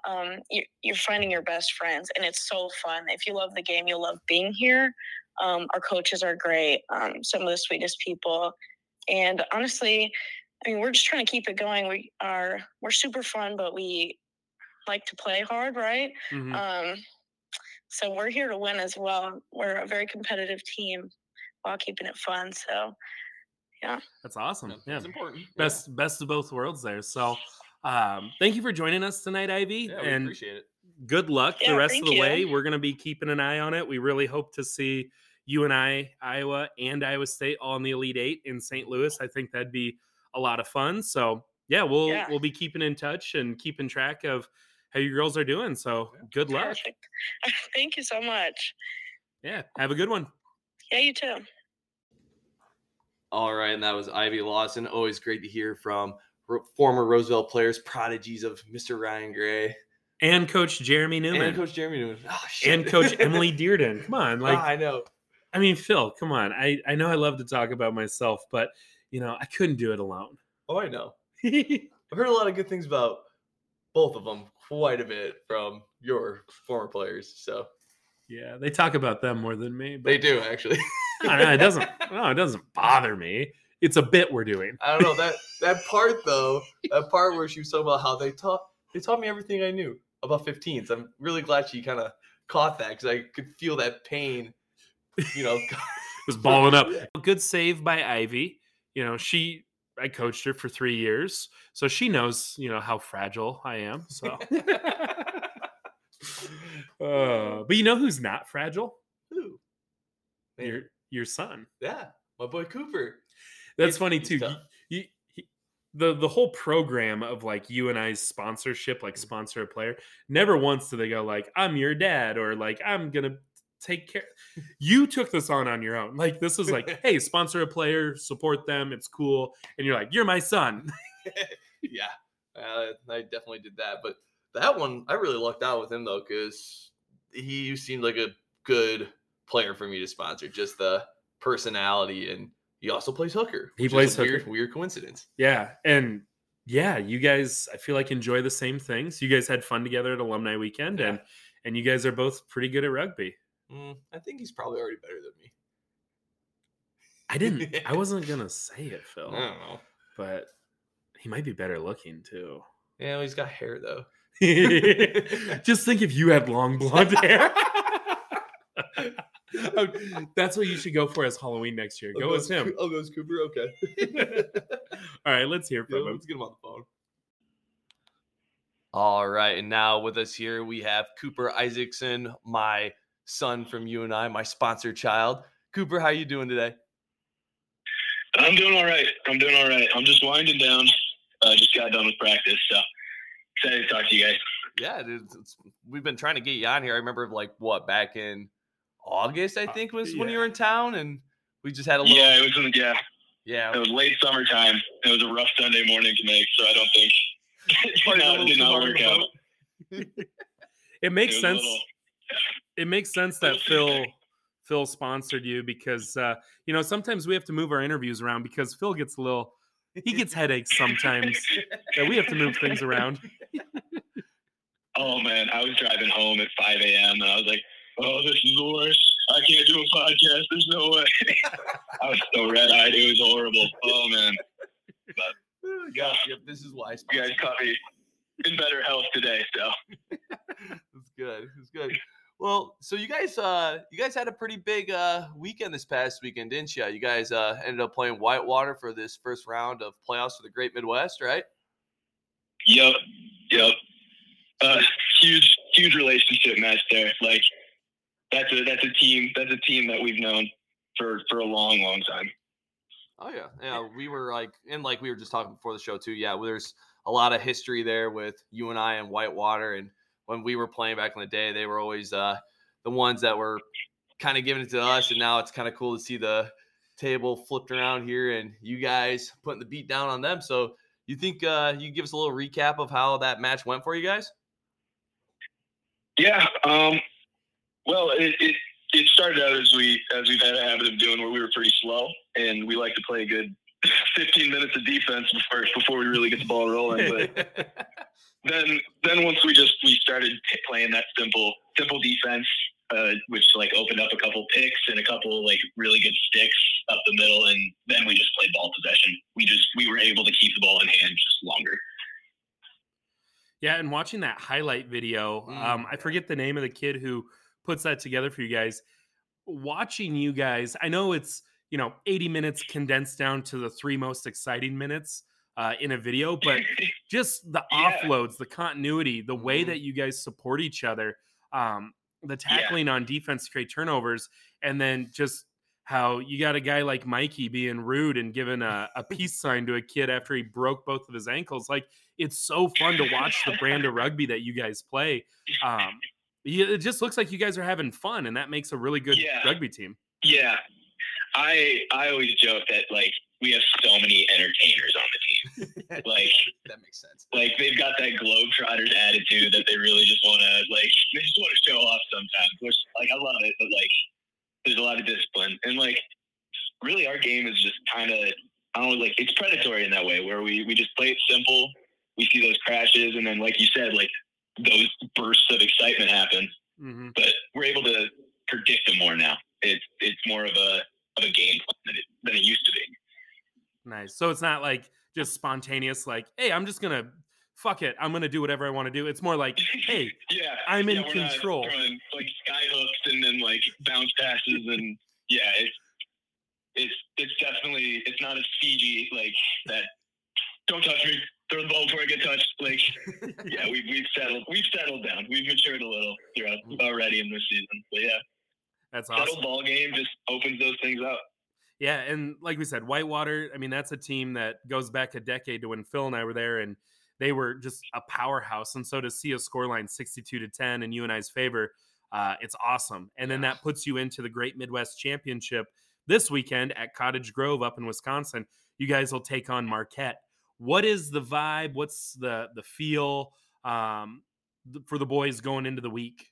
Um, you, you're finding your best friends, and it's so fun. If you love the game, you'll love being here. Um, our coaches are great, um, some of the sweetest people. And honestly, I mean, we're just trying to keep it going. We are, we're super fun, but we like to play hard, right? Mm-hmm. Um, so we're here to win as well. We're a very competitive team while keeping it fun. So, yeah. That's awesome. Yeah. That's important. Best, yeah. best of both worlds there. So, um, thank you for joining us tonight, Ivy. Yeah, we and appreciate it. Good luck yeah, the rest of the you. way. We're going to be keeping an eye on it. We really hope to see U N I, Iowa, and Iowa State all in the Elite Eight in Saint Louis. I think that'd be a lot of fun. So yeah, we'll yeah. we'll be keeping in touch and keeping track of how you girls are doing. So good luck. Perfect. Thank you so much. Yeah, have a good one. Yeah, you too. All right, and that was Ivy Lawson. Always great to hear from former Roosevelt players, prodigies of Mister Ryan Gray. And Coach Jeremy Newman. And Coach Jeremy Newman. Oh, shit. And Coach Emily Dearden. Come on. like oh, I know. I mean, Phil, come on. I, I know I love to talk about myself, but you know, I couldn't do it alone. Oh, I know. I've heard a lot of good things about both of them quite a bit from your former players. So, yeah, they talk about them more than me. But they do, actually. no, no, it doesn't. No, it doesn't bother me. It's a bit we're doing. I don't know that that part though. That part where she was talking about how they taught they taught me everything I knew about fifteens. I'm really glad she kind of caught that because I could feel that pain. You know, it was balling up. Good save by Ivy. You know, she, I coached her for three years, so she knows, you know, how fragile I am. So, uh, but you know who's not fragile? Who? Your your son. Yeah, my boy Cooper. That's he's, funny he's too. You, he, the the whole program of like U N I's sponsorship, like sponsor a player. Never once do they go like, "I'm your dad" or like, "I'm gonna." Take care. You took this on on your own. Like this is like, hey, sponsor a player, support them. It's cool, and you're like, you're my son. yeah, uh, I definitely did that. But that one, I really lucked out with him though, because he seemed like a good player for me to sponsor. Just the personality, and he also plays hooker. He plays hooker. Weird, weird coincidence. Yeah, and yeah, you guys, I feel like enjoy the same things. You guys had fun together at alumni weekend, yeah. and and you guys are both pretty good at rugby. Mm, I think he's probably already better than me. I didn't. I wasn't gonna say it, Phil. I don't know, but he might be better looking too. Yeah, well, he's got hair though. Just think if you had long blonde hair. That's what you should go for as Halloween next year. I'll go as him. I'll go as Cooper. Okay. All right, let's hear from yeah, him. Let's get him on the phone. All right, and now with us here we have Cooper Isaacson, my son from U N I, my sponsor child. Cooper, how you doing today? I'm doing all right. I'm doing all right. I'm just winding down. I uh, just got done with practice, so excited to talk to you guys. Yeah, dude, it's, it's, we've been trying to get you on here. I remember, like, what, back in August, I think, was yeah. when you were in town, and we just had a little... Yeah, it was in, yeah. yeah. It was late summertime. It was a rough Sunday morning to make, so I don't think it not, did not work out. It makes it sense. Little, yeah. It makes sense that Phil Phil sponsored you because, uh, you know, sometimes we have to move our interviews around because Phil gets a little – he gets headaches sometimes that we have to move things around. oh man, I was driving home at five a.m. and I was like, oh, this is the worst. I can't do a podcast. There's no way. I was so red-eyed. It was horrible. Oh, man. But, yeah. Yep, this is why. You guys caught me in better health today, so. That's good. That's good. Well, so you guys uh, you guys had a pretty big uh, weekend this past weekend, didn't you? You guys uh, ended up playing Whitewater for this first round of playoffs for the Great Midwest, right? Yep. Yep. Uh, huge, huge relationship match there. Like, That's a that's a team that's a team that we've known for, for a long long time. Oh yeah, yeah. We were like, and like we were just talking before the show too. Yeah, there's a lot of history there with U N I and Whitewater, and when we were playing back in the day, they were always uh, the ones that were kind of giving it to us. And now it's kind of cool to see the table flipped around here, and you guys putting the beat down on them. So you think uh, you give us a little recap of how that match went for you guys? Yeah. Um, Well, it, it it started out as we as we've had a habit of doing, where we were pretty slow, and we like to play a good fifteen minutes of defense before before we really get the ball rolling. But then then once we just we started playing that simple simple defense, uh, which like opened up a couple picks and a couple like really good sticks up the middle, and then we just played ball possession. We just we were able to keep the ball in hand just longer. Yeah, and watching that highlight video, mm. um, I forget the name of the kid who puts that together for you guys. Watching you guys, I know it's, you know, eighty minutes condensed down to the three most exciting minutes uh, in a video, but just the yeah. offloads, the continuity, the way mm-hmm. that you guys support each other, um, the tackling yeah. on defense to create turnovers, and then just how you got a guy like Mikey being rude and giving a, a peace sign to a kid after he broke both of his ankles. Like, it's so fun to watch the brand of rugby that you guys play. Um, It just looks like you guys are having fun, and that makes a really good yeah. rugby team. Yeah. I I always joke that, like, we have so many entertainers on the team. Like, that makes sense. Like, they've got that Globetrotters attitude that they really just want to, like, they just want to show off sometimes, which, like, I love it, but, like, there's a lot of discipline. And, like, really our game is just kind of, I don't know, like, it's predatory in that way, where we, we just play it simple. We see those crashes, and then, like you said, like, those bursts of excitement happen, mm-hmm. but we're able to predict them more now. It's it's more of a of a game plan than it, than it used to be. Nice. So it's not like just spontaneous, like, hey, I'm just gonna fuck it, I'm gonna do whatever I want to do. It's more like, hey, yeah, I'm yeah, in control. Throwing, like, sky hooks and then like bounce passes and yeah, it's it's it's definitely it's not as C G like that. Don't touch me. Throw the ball before I get touched. Like, yeah, we've we've settled we've settled down. We've matured a little throughout already in this season. But yeah, that's awesome. Settled ball game just opens those things up. Yeah, and like we said, Whitewater. I mean, that's a team that goes back a decade to when Phil and I were there, and they were just a powerhouse. And so to see a scoreline sixty-two to ten in U N I's favor, uh, it's awesome. And then that puts you into the Great Midwest Championship this weekend at Cottage Grove up in Wisconsin. You guys will take on Marquette. What is the vibe? What's the the feel um, th- for the boys going into the week?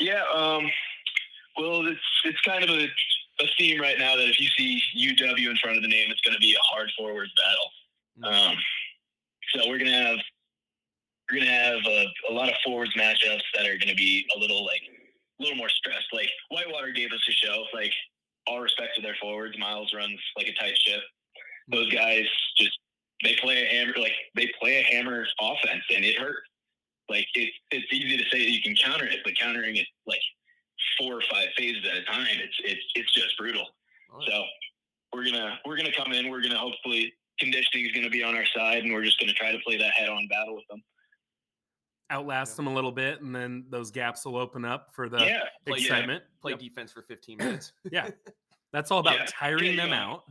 Yeah, um, well, it's it's kind of a, a theme right now that if you see U W in front of the name, it's going to be a hard forward battle. Mm-hmm. Um, so we're gonna have we're gonna have a, a lot of forwards matchups that are going to be a little like a little more stressed. Like Whitewater gave us a show, like. All respect to their forwards. Miles runs like a tight ship. Those guys just they play a hammer like they play a hammer offense, and it hurt. Like it's it's easy to say that you can counter it, but countering it like four or five phases at a time, it's it's it's just brutal. Nice. So we're gonna we're gonna come in. We're gonna hopefully conditioning is gonna be on our side, and we're just gonna try to play that head-on battle with them. Outlast yeah. them a little bit, and then those gaps will open up for the yeah. excitement. Yeah. Play yep. defense for fifteen minutes. yeah. That's all about yeah. tiring them go. out.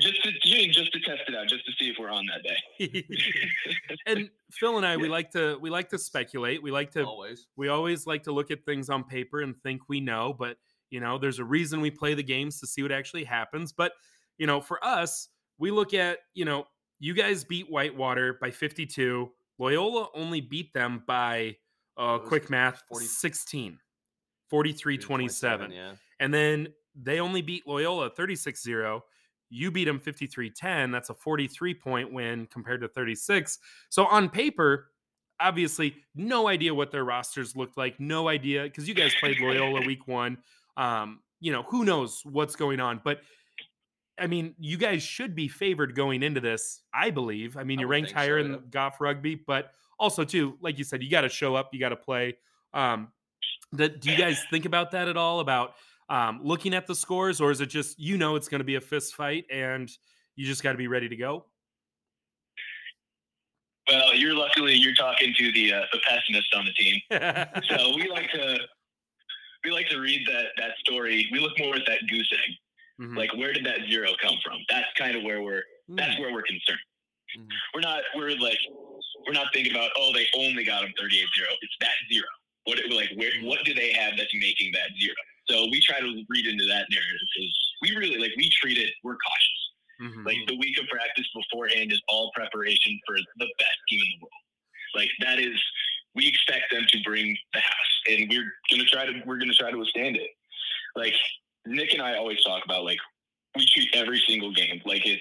Just to just to test it out, just to see if we're on that day. And Phil and I, yeah. we like to we like to speculate. We like to always. We always like to look at things on paper and think we know, but you know, there's a reason we play the games to see what actually happens. But you know, for us, we look at, you know, you guys beat Whitewater by fifty-two. Loyola only beat them by, uh, quick math, forty, sixteen, forty-three twenty-seven. Yeah. And then they only beat Loyola thirty-six zero. You beat them fifty-three ten. That's a forty-three point win compared to thirty-six. So on paper, obviously, no idea what their rosters looked like. No idea, because you guys played Loyola week one. Um, you know, who knows what's going on. But, I mean, you guys should be favored going into this, I believe. I mean, I you're ranked higher so, in yeah. G O F rugby. But also, too, like you said, you got to show up. You got to play. Um, the, do you guys think about that at all, about um, looking at the scores? Or is it just, you know, it's going to be a fist fight and you just got to be ready to go? Well, you're luckily you're talking to the uh, the pessimist on the team. So we like to we like to read that, that story. We look more at that goose egg. Mm-hmm. Like, where did that zero come from? That's kind of where we're mm-hmm. that's where we're concerned. Mm-hmm. We're not we're like we're not thinking about, oh, they only got them thirty-eight zero. It's that zero. What like where mm-hmm. what do they have that's making that zero? So we try to read into that narrative because we really like we treat it. We're cautious. Mm-hmm. Like, the week of practice beforehand is all preparation for the best team in the world. Like, that is, we expect them to bring the house, and we're gonna try to we're gonna try to withstand it. Like, Nick and I always talk about, like, we treat every single game like it's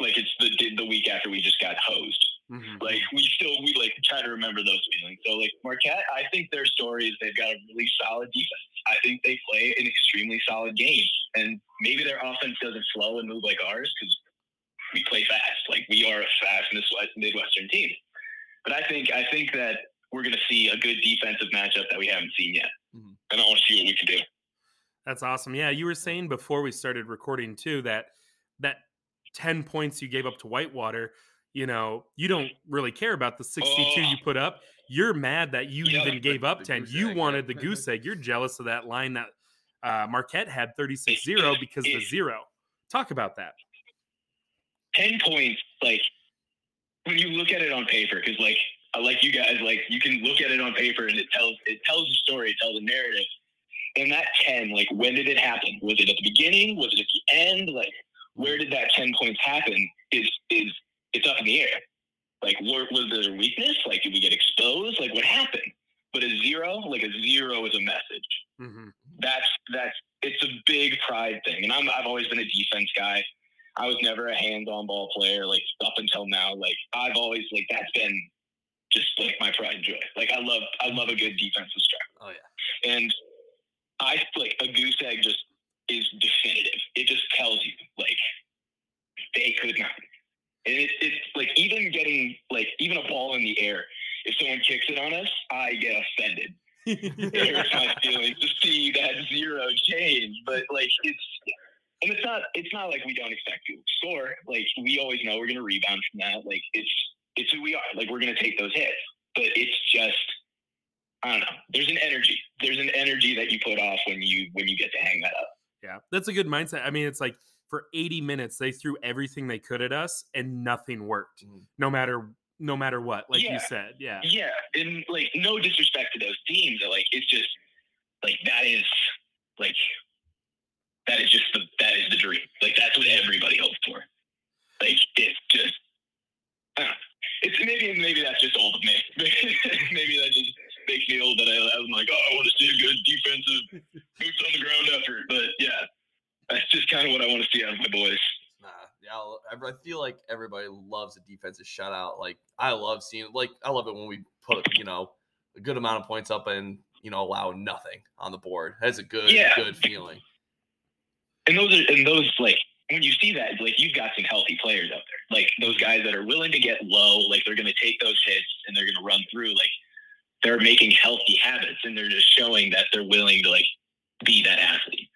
like it's the the week after we just got hosed. Mm-hmm. Like, we still we like try to remember those feelings. So, like, Marquette, I think their story is they've got a really solid defense. I think they play an extremely solid game, and maybe their offense doesn't flow and move like ours because we play fast. Like, we are a fast Midwestern team. But I think I think that we're going to see a good defensive matchup that we haven't seen yet, mm-hmm. and I want to see what we can do. That's awesome. Yeah, you were saying before we started recording too that that ten points you gave up to Whitewater, you know, you don't really care about the sixty-two oh. you put up. You're mad that you yeah, even gave up ten. You wanted the goose egg. You're jealous of that line that uh, Marquette had thirty-six zero because of the zero. Talk about that. ten points, like, when you look at it on paper, because, like, like you guys, like, you can look at it on paper and it tells it tells a story, it tells a narrative. And that ten, like, when did it happen? Was it at the beginning? Was it at the end? Like, where did that ten points happen? Is is It's up in the air. Like, what, was there a weakness? Like, did we get exposed? Like, what happened? But a zero, like, a zero is a message. Mm-hmm. That's, that's, it's a big pride thing. And I'm, I've always been a defense guy. I was never a hands-on ball player, like, up until now. Like, I've always, like, that's been just, like, my pride and joy. Like, I love, I love a good defensive strike. Oh, yeah. And I, like, a goose egg just is definitive. It just tells you, like, they could not. And it, it's like, even getting like even a ball in the air, if someone kicks it on us, I get offended. It hurts my feelings to see that zero change. But like it's and it's not it's not like we don't expect people to score. Like we always know we're gonna rebound from that. Like it's it's who we are. Like we're gonna take those hits. But it's just I don't know. There's an energy. There's an energy that you put off when you when you get to hang that up. Yeah. That's a good mindset. I mean it's like for eighty minutes, they threw everything they could at us, and nothing worked. Mm-hmm. No matter, no matter what, like yeah. you said, yeah, yeah. And like, no disrespect to those teams, like it's just like that is like that is just the that is the dream. Like that's what everybody hopes for. Like it's just, I don't know. It's maybe maybe that's just old of me. Maybe that just makes me old that I, I'm like, oh, I want to see a good defensive boots on the ground effort. But yeah. That's just kind of what I want to see out of my boys. Nah, yeah, I feel like everybody loves a defensive shutout. Like I love seeing, like I love it when we put, you know, a good amount of points up and you know allow nothing on the board. That's a good, yeah. good feeling. And those are, and those like when you see that, like you've got some healthy players out there, like those guys that are willing to get low, like they're going to take those hits and they're going to run through. Like they're making healthy habits and they're just showing that they're willing to like be that athlete.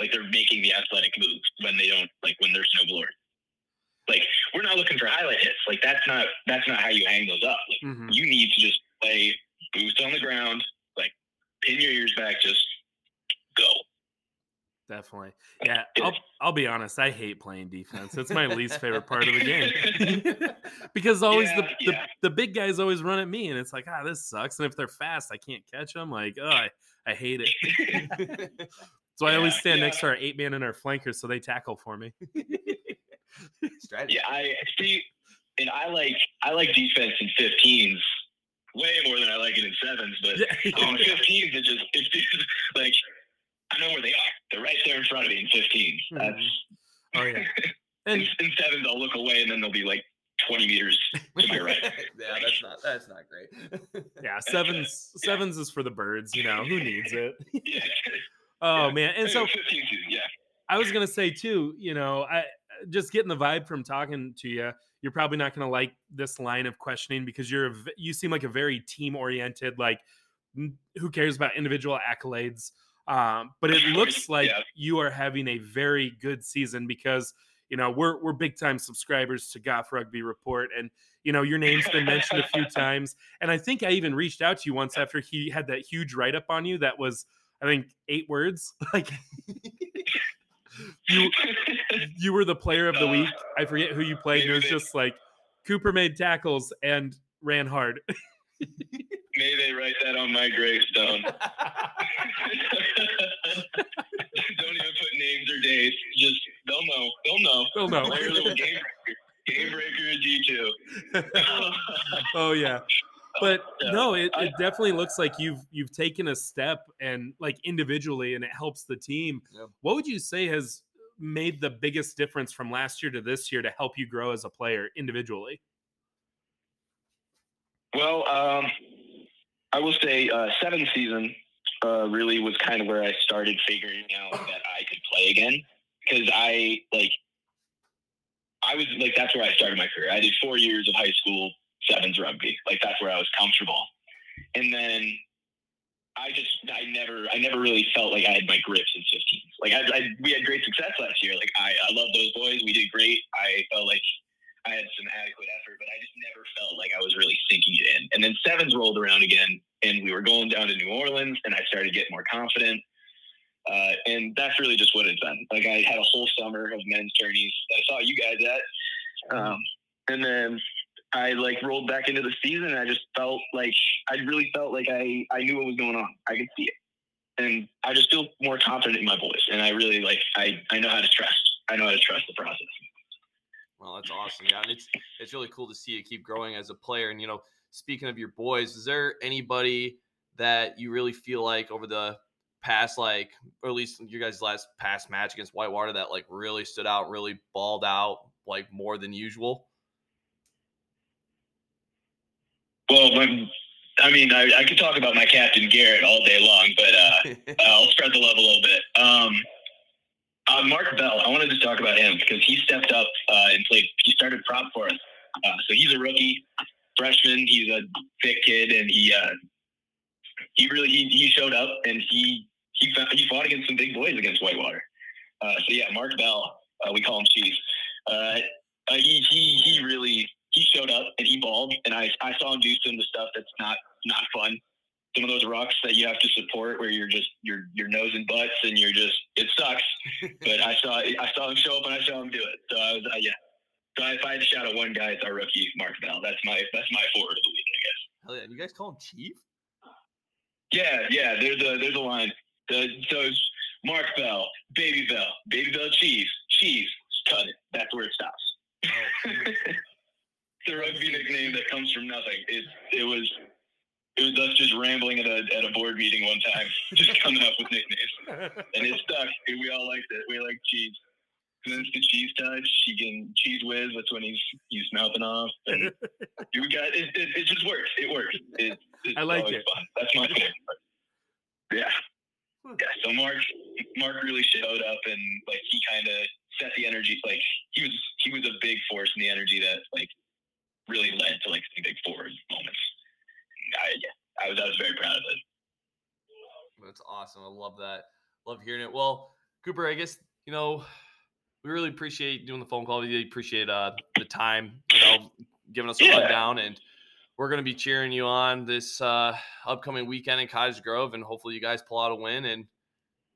Like they're making the athletic moves when they don't like when there's no glory. Like we're not looking for highlight hits. Like that's not that's not how you hang those up. Like mm-hmm. you need to just play boots on the ground, like pin your ears back, just go. Definitely. Yeah. I'll I'll be honest, I hate playing defense. It's my least favorite part of the game. Because always yeah, the, yeah. the the big guys always run at me and it's like, ah, this sucks. And if they're fast, I can't catch them. Like, oh I, I hate it. So yeah, I always stand yeah. next to our eight man and our flankers, so they tackle for me. Strategy. Yeah, I see, and I like I like defense in fifteens way more than I like it in sevens. But yeah. on fifteens, it just it's like I know where they are; they're right there in front of me in fifteens. Mm-hmm. That's Oh yeah. And in sevens, I'll look away, and then they'll be like twenty meters to my right. Yeah, right. that's not that's not great. Yeah, sevens uh, sevens yeah. is for the birds. You know who needs it? Yeah. Oh yeah. man, and so yeah. I was gonna say too. You know, I just getting the vibe from talking to you. You're probably not gonna like this line of questioning because you're a, you seem like a very team oriented. Like, who cares about individual accolades? Um, but it looks like yeah. you are having a very good season because, you know, we're, we're big time subscribers to Goff Rugby Report and, you know, your name's been mentioned a few times. And I think I even reached out to you once after he had that huge write up on you. That was, I think, eight words. Like you, you were the player of the week. I forget who you played. It was just like Cooper made tackles and ran hard. May they write that on my gravestone. Don't even put names or dates. Just they'll know. They'll know. They'll know. They're little game breaker. Game breaker G two. Oh yeah, but yeah. no, it, it definitely looks like you've you've taken a step and like individually, and it helps the team. Yeah. What would you say has made the biggest difference from last year to this year to help you grow as a player individually? Well, um, I will say uh, seventh season uh, really was kind of where I started figuring out that I could play again because I like I was like that's where I started my career. I did four years of high school sevens rugby, like that's where I was comfortable. And then I just I never I never really felt like I had my grips in fifteens. Like I, I we had great success last year. Like I, I love those boys. We did great. I felt like I had some adequate effort, but I just never felt like I was really sinking it in. And then sevens rolled around again, and we were going down to New Orleans, and I started getting more confident. Uh, and that's really just what it's been. Like, I had a whole summer of men's tourneys. I saw you guys at. Um, and then I, like, rolled back into the season, and I just felt like – I really felt like I, I knew what was going on. I could see it. And I just feel more confident in my voice. And I really, like I, – I know how to trust. I know how to trust the process. Well, that's awesome. Yeah, and it's it's really cool to see you keep growing as a player. And, you know, speaking of your boys, is there anybody that you really feel like over the past, like, or at least your guys' last past match against Whitewater that, like, really stood out, really balled out, like, more than usual? Well, my, I mean, I, I could talk about my captain, Garrett, all day long, but uh, I'll spread the love a little bit. Um Uh, Mark Bell, I wanted to talk about him because he stepped up uh, and played. He started prop for us. Uh, so he's a rookie freshman. He's a thick kid, and he uh, he really he, he showed up and he he found, he fought against some big boys against Whitewater. Uh, so yeah, Mark Bell, uh, we call him Chief. Uh, uh, he he he really he showed up and he balled, and I I saw him do some of the stuff that's not not fun. Some of those rucks that you have to support where you're just, you're, you're nose and butts and you're just, it sucks. But I saw, I saw him show up and I saw him do it. So I was, uh, yeah. So if I had to shout out one guy, it's our rookie, Mark Bell. That's my, that's my forward of the week, I guess. Hell yeah. You guys call him Chief? Yeah. Yeah. There's a, there's a line. The, so it's Mark Bell, Baby Bell, Baby Bell, Chief, Chief, cut it. That's where it stops. Oh, the rugby nickname that comes from nothing. It, it was, It was us just rambling at a at a board meeting one time, just coming up with nicknames, and it stuck. We all liked it. We like cheese. And then it's the cheese touch. You can cheese whiz. That's when he's he's mouthing off. And you got it, it. It just works. It works. It, it's I like it. Fun. That's my favorite. Yeah, yeah. So Mark Mark really showed up, and like he kind of set the energy. Like he was he was a big force in the energy that like really led to like some big forward moments. I, yeah, I was I was very proud of it. That's awesome. I love that. Love hearing it. Well, Cooper, I guess, you know, we really appreciate doing the phone call. We appreciate uh, the time, you know, giving us a yeah. rundown. And we're going to be cheering you on this uh, upcoming weekend in Cottage Grove. And hopefully you guys pull out a win. And,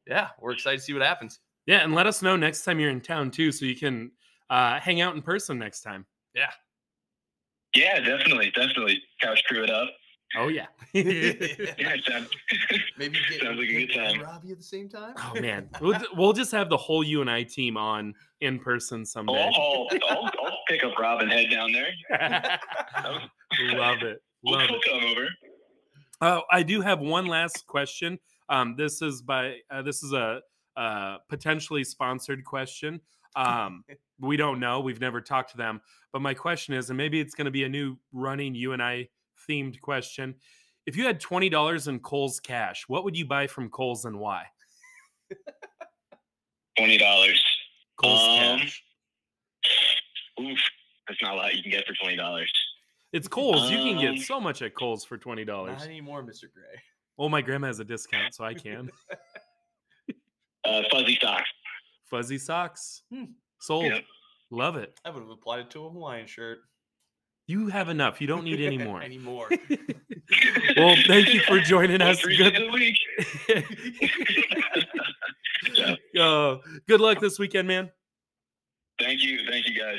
yeah, we're excited to see what happens. Yeah, and let us know next time you're in town, too, so you can uh, hang out in person next time. Yeah. Yeah, definitely, definitely. Couch crew it up. Oh yeah, yeah. It sounds, maybe get, sounds like a good time. Robbie at the same time. Oh man, we'll, we'll just have the whole U N I team on in person someday. Oh, I'll, I'll, I'll pick up Rob and head down there. Love it. Love we'll it. Come over. Oh, I do have one last question. Um, this is by uh, this is a uh, potentially sponsored question. Um, we don't know. We've never talked to them. But my question is, and maybe it's going to be a new running U N I themed question. If you had twenty dollars in Kohl's cash, what would you buy from Kohl's and why? twenty dollars. Kohl's um, cash. Oof, that's not a lot you can get for twenty dollars. It's Kohl's. Um, you can get so much at Kohl's for twenty dollars. Not anymore, Mister Gray. Well, my grandma has a discount, so I can. uh, fuzzy socks. Fuzzy socks. Hmm. Sold. Yep. Love it. I would have applied it to a Hawaiian shirt. You have enough. You don't need any more. any more. Well, thank you for joining us. Good week. uh, good luck this weekend, man. Thank you. Thank you, guys.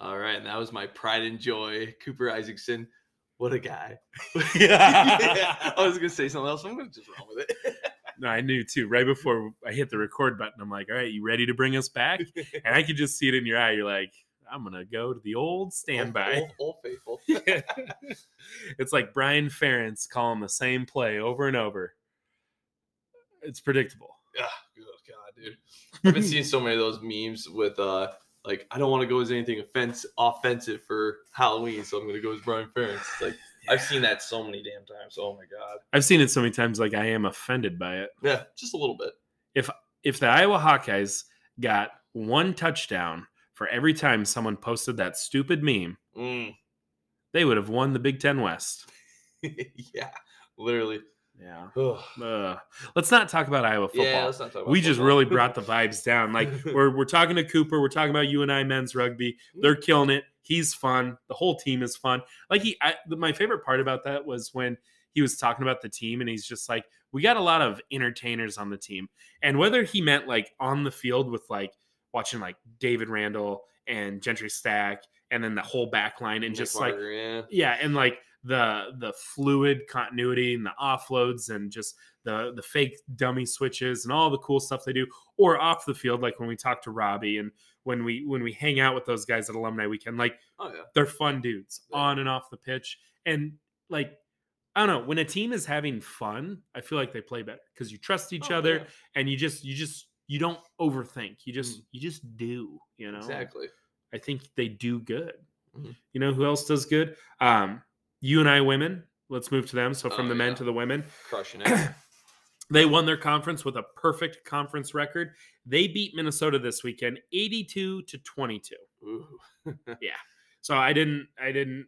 All right, and that was my pride and joy, Cooper Isaacson. What a guy. yeah. I was going to say something else, but I'm going to just roll with it. No, I knew too. Right before I hit the record button, I'm like, all right, you ready to bring us back? And I could just see it in your eye. You're like, I'm going to go to the old standby. Old, old, old faithful. yeah. It's like Brian Ferentz calling the same play over and over. It's predictable. Oh, God, dude. I've been seeing so many of those memes with – uh like, I don't want to go as anything offense, offensive for Halloween, so I'm going to go as Brian Ferentz. Like, yeah. I've seen that so many damn times. Oh, my God. I've seen it so many times, like, I am offended by it. Yeah, just a little bit. If if the Iowa Hawkeyes got one touchdown for every time someone posted that stupid meme, mm. they would have won the Big Ten West. yeah, literally. Yeah. uh, let's not talk about Iowa football. Yeah, let's not talk about we football. Just really brought the vibes down. Like we're we're talking to Cooper, we're talking about U N I men's rugby. They're killing it. He's fun. The whole team is fun. Like he, I, my favorite part about that was when he was talking about the team, and he's just like, "We got a lot of entertainers on the team," and whether he meant like on the field with like watching like David Randall and Gentry Stack, and then the whole back line, and Nick just Carter, like yeah. yeah, and like. the the fluid continuity and the offloads and just the the fake dummy switches and all the cool stuff they do, or off the field, like when we talk to Robbie and when we when we hang out with those guys at alumni weekend, like oh, yeah. they're fun dudes yeah. on and off the pitch. And like I don't know, when a team is having fun, I feel like they play better because you trust each oh, other yeah. and you just you just you don't overthink. You just mm. you just do, you know. Exactly. I think they do good. Mm-hmm. You know who else does good? Um U N I women, let's move to them. So from oh, the men yeah. to the women. Crushing it. They won their conference with a perfect conference record. They beat Minnesota this weekend, eighty-two to twenty-two. Ooh. yeah. So I didn't, I didn't,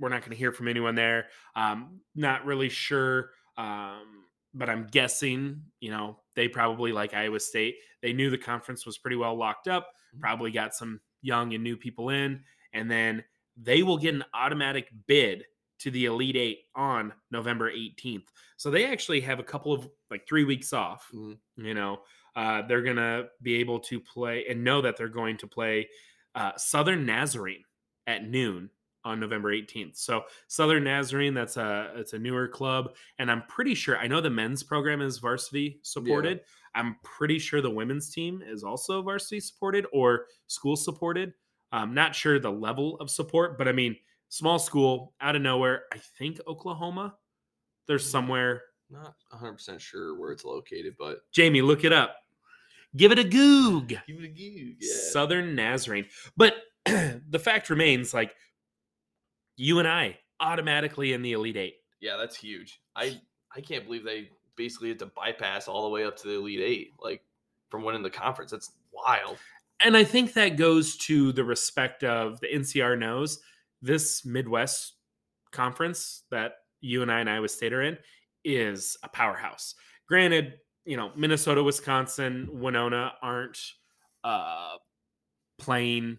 we're not going to hear from anyone there. Um, not really sure, um, but I'm guessing, you know, they probably, like Iowa State, they knew the conference was pretty well locked up, probably got some young and new people in, and then they will get an automatic bid to the Elite Eight on November eighteenth. So they actually have a couple of like three weeks off, mm. you know, uh, they're going to be able to play and know that they're going to play uh, Southern Nazarene at noon on November eighteenth. So Southern Nazarene, that's a, it's a newer club. And I'm pretty sure, I know the men's program is varsity supported. Yeah. I'm pretty sure the women's team is also varsity supported or school supported. I'm not sure the level of support, but I mean, small school out of nowhere. I think Oklahoma. There's somewhere. Not one hundred percent sure where it's located, but Jamie, look it up. Give it a goog. Give it a goog. Yeah. Southern Nazarene. But the fact remains, like you and I automatically in the Elite Eight. Yeah, that's huge. I I can't believe they basically had to bypass all the way up to the Elite Eight, like from winning the conference. That's wild. And I think that goes to the respect of the N C R knows this Midwest conference that you and I and Iowa State are in is a powerhouse. Granted, you know, Minnesota, Wisconsin, Winona aren't uh, playing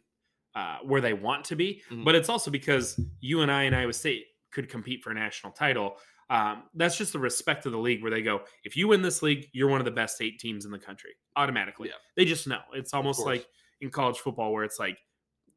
uh, where they want to be, mm-hmm. but it's also because you and I and Iowa State could compete for a national title. Um, that's just the respect of the league where they go, if you win this league, you're one of the best eight teams in the country automatically. Yeah. They just know. It's almost like in college football where it's like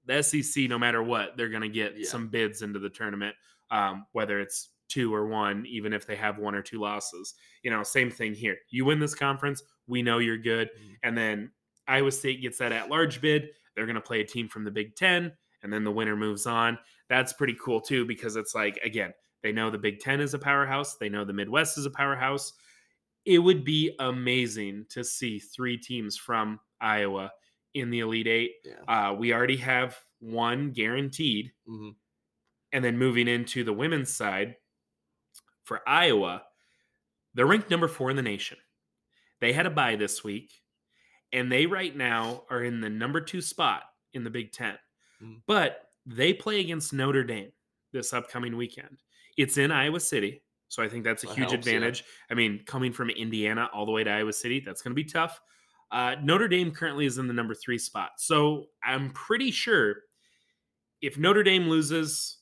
the S E C, no matter what, they're going to get yeah. some bids into the tournament, um, whether it's two or one, even if they have one or two losses. You know, same thing here. You win this conference, we know you're good. Mm-hmm. And then Iowa State gets that at-large bid. They're going to play a team from the Big Ten, and then the winner moves on. That's pretty cool, too, because it's like, again, they know the Big Ten is a powerhouse. They know the Midwest is a powerhouse. It would be amazing to see three teams from Iowa in the Elite Eight. Yeah. Uh, we already have one guaranteed. Mm-hmm. And then moving into the women's side, for Iowa, they're ranked number four in the nation. They had a bye this week, and they right now are in the number two spot in the Big Ten. Mm-hmm. But they play against Notre Dame this upcoming weekend. It's in Iowa City, so I think that's a that huge helps, advantage. Yeah. I mean, coming from Indiana all the way to Iowa City, that's going to be tough. Uh, Notre Dame currently is in the number three spot. So I'm pretty sure if Notre Dame loses,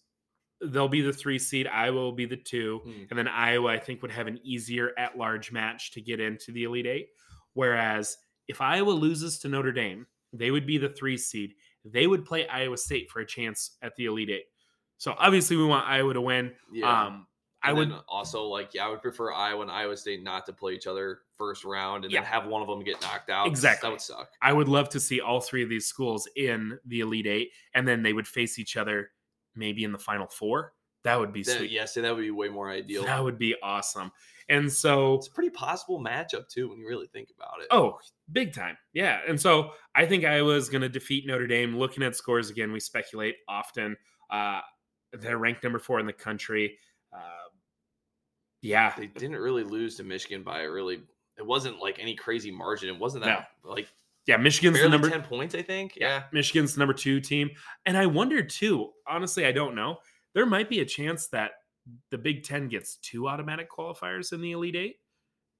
they'll be the three seed. Iowa will be the two. Mm. And then Iowa, I think, would have an easier at-large match to get into the Elite Eight. Whereas if Iowa loses to Notre Dame, they would be the three seed. They would play Iowa State for a chance at the Elite Eight. So obviously we want Iowa to win. Yeah. Um, I would also like, yeah, I would prefer Iowa and Iowa State not to play each other first round and yeah. then have one of them get knocked out. Exactly. That would suck. I would love to see all three of these schools in the Elite Eight, and then they would face each other maybe in the Final Four. That would be that, sweet. Yeah, so that would be way more ideal. That would be awesome. And so it's a pretty possible matchup too when you really think about it. Oh, big time. Yeah. And so I think Iowa is going to defeat Notre Dame. Looking at scores again, we speculate often. Uh, They're ranked number four in the country. Uh, yeah. They didn't really lose to Michigan by a really – it wasn't like any crazy margin. It wasn't that no. – like yeah, Michigan's the number – ten points, I think. Yeah. yeah. Michigan's the number two team. And I wonder, too, honestly, I don't know. There might be a chance that the Big Ten gets two automatic qualifiers in the Elite Eight.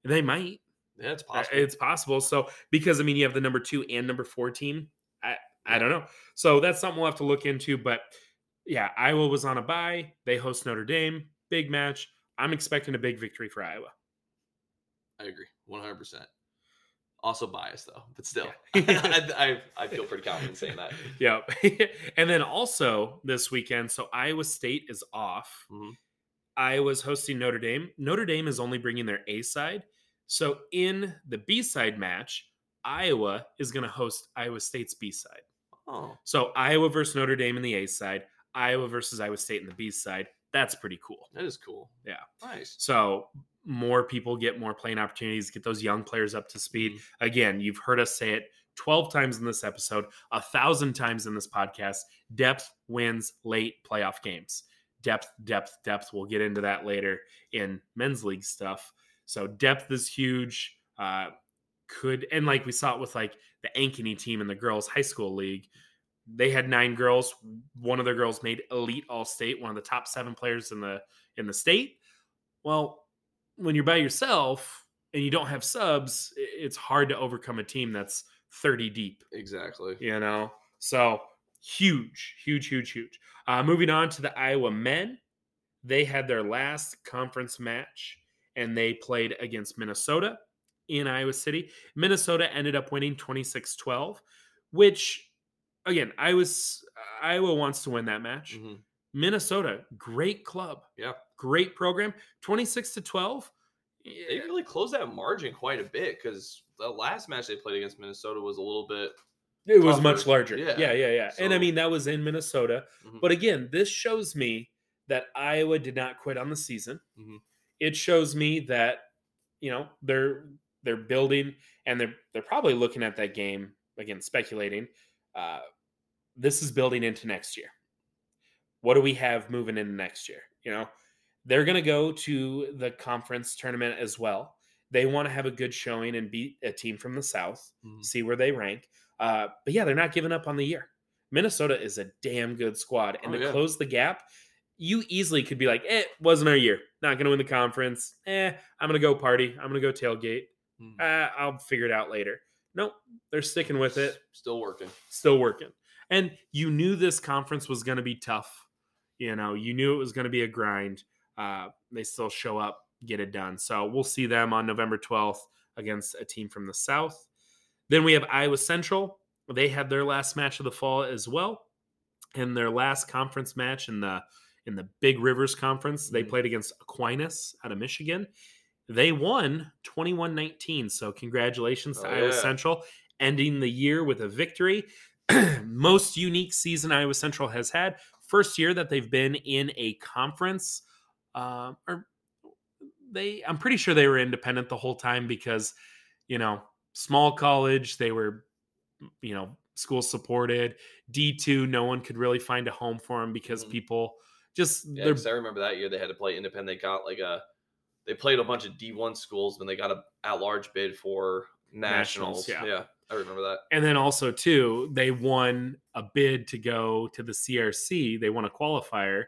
They might. Yeah, it's possible. It's possible. So because, I mean, you have the number two and number four team. I, I don't know. So that's something we'll have to look into, but – yeah, Iowa was on a bye. They host Notre Dame. Big match. I'm expecting a big victory for Iowa. I agree, one hundred percent. Also biased, though, but still. Yeah. I, I, I feel pretty confident saying that. Yeah. And then also this weekend, so Iowa State is off. Mm-hmm. Iowa's hosting Notre Dame. Notre Dame is only bringing their A side. So in the B side match, Iowa is going to host Iowa State's B side. Oh. So Iowa versus Notre Dame in the A side. Iowa versus Iowa State in the B side. That's pretty cool. That is cool. Yeah. Nice. So more people get more playing opportunities, get those young players up to speed. Again, you've heard us say it twelve times in this episode, a thousand times in this podcast. Depth wins late playoff games. Depth, depth, depth. We'll get into that later in men's league stuff. So depth is huge. Uh, could, and like we saw it with like the Ankeny team in the girls high school league. They had nine girls. One of their girls made Elite All-State, one of the top seven players in the in the state. Well, when you're by yourself and you don't have subs, it's hard to overcome a team that's thirty deep. Exactly. You know? So huge, huge, huge, huge. Uh, moving on to the Iowa men. They had their last conference match, and they played against Minnesota in Iowa City. Minnesota ended up winning twenty-six twelve, which... Again, I was Iowa wants to win that match. Mm-hmm. Minnesota, great club. Yeah. Great program. twenty-six to twelve. They really closed that margin quite a bit because the last match they played against Minnesota was a little bit It tougher. was much larger. Yeah, yeah, yeah. yeah. So, and I mean, that was in Minnesota. Mm-hmm. But again, this shows me that Iowa did not quit on the season. Mm-hmm. It shows me that, you know, they're they're building and they're they're probably looking at that game, again, speculating. Uh, this is building into next year. What do we have moving into next year? You know, they're going to go to the conference tournament as well. They want to have a good showing and beat a team from the South, mm-hmm. see where they rank. Uh, but yeah, they're not giving up on the year. Minnesota is a damn good squad. And oh, to yeah. close the gap, you easily could be like, eh, it wasn't our year. Not going to win the conference. Eh, I'm going to go party. I'm going to go tailgate. Mm-hmm. Uh, I'll figure it out later. Nope, they're sticking with it. Still working. Still working. And you knew this conference was going to be tough. You know, you knew it was going to be a grind. uh, they still show up, get it done. So we'll see them on November twelfth against a team from the South. Then we have Iowa Central. They had their last match of the fall as well, and their last conference match in the in the Big Rivers Conference. They played against Aquinas out of Michigan. They won twenty-one nineteen, so congratulations to oh, Iowa yeah. Central, ending the year with a victory. Most unique season Iowa Central has had. First year that they've been in a conference. Um, or they, I'm pretty sure they were independent the whole time because, you know, small college, they were, you know, school supported. D two, no one could really find a home for them because mm-hmm. people just... Yeah, because I remember that year they had to play independent. They got like a... They played a bunch of D one schools when they got a at-large bid for nationals. nationals yeah. yeah, I remember that. And then also, too, they won a bid to go to the C R C. They won a qualifier,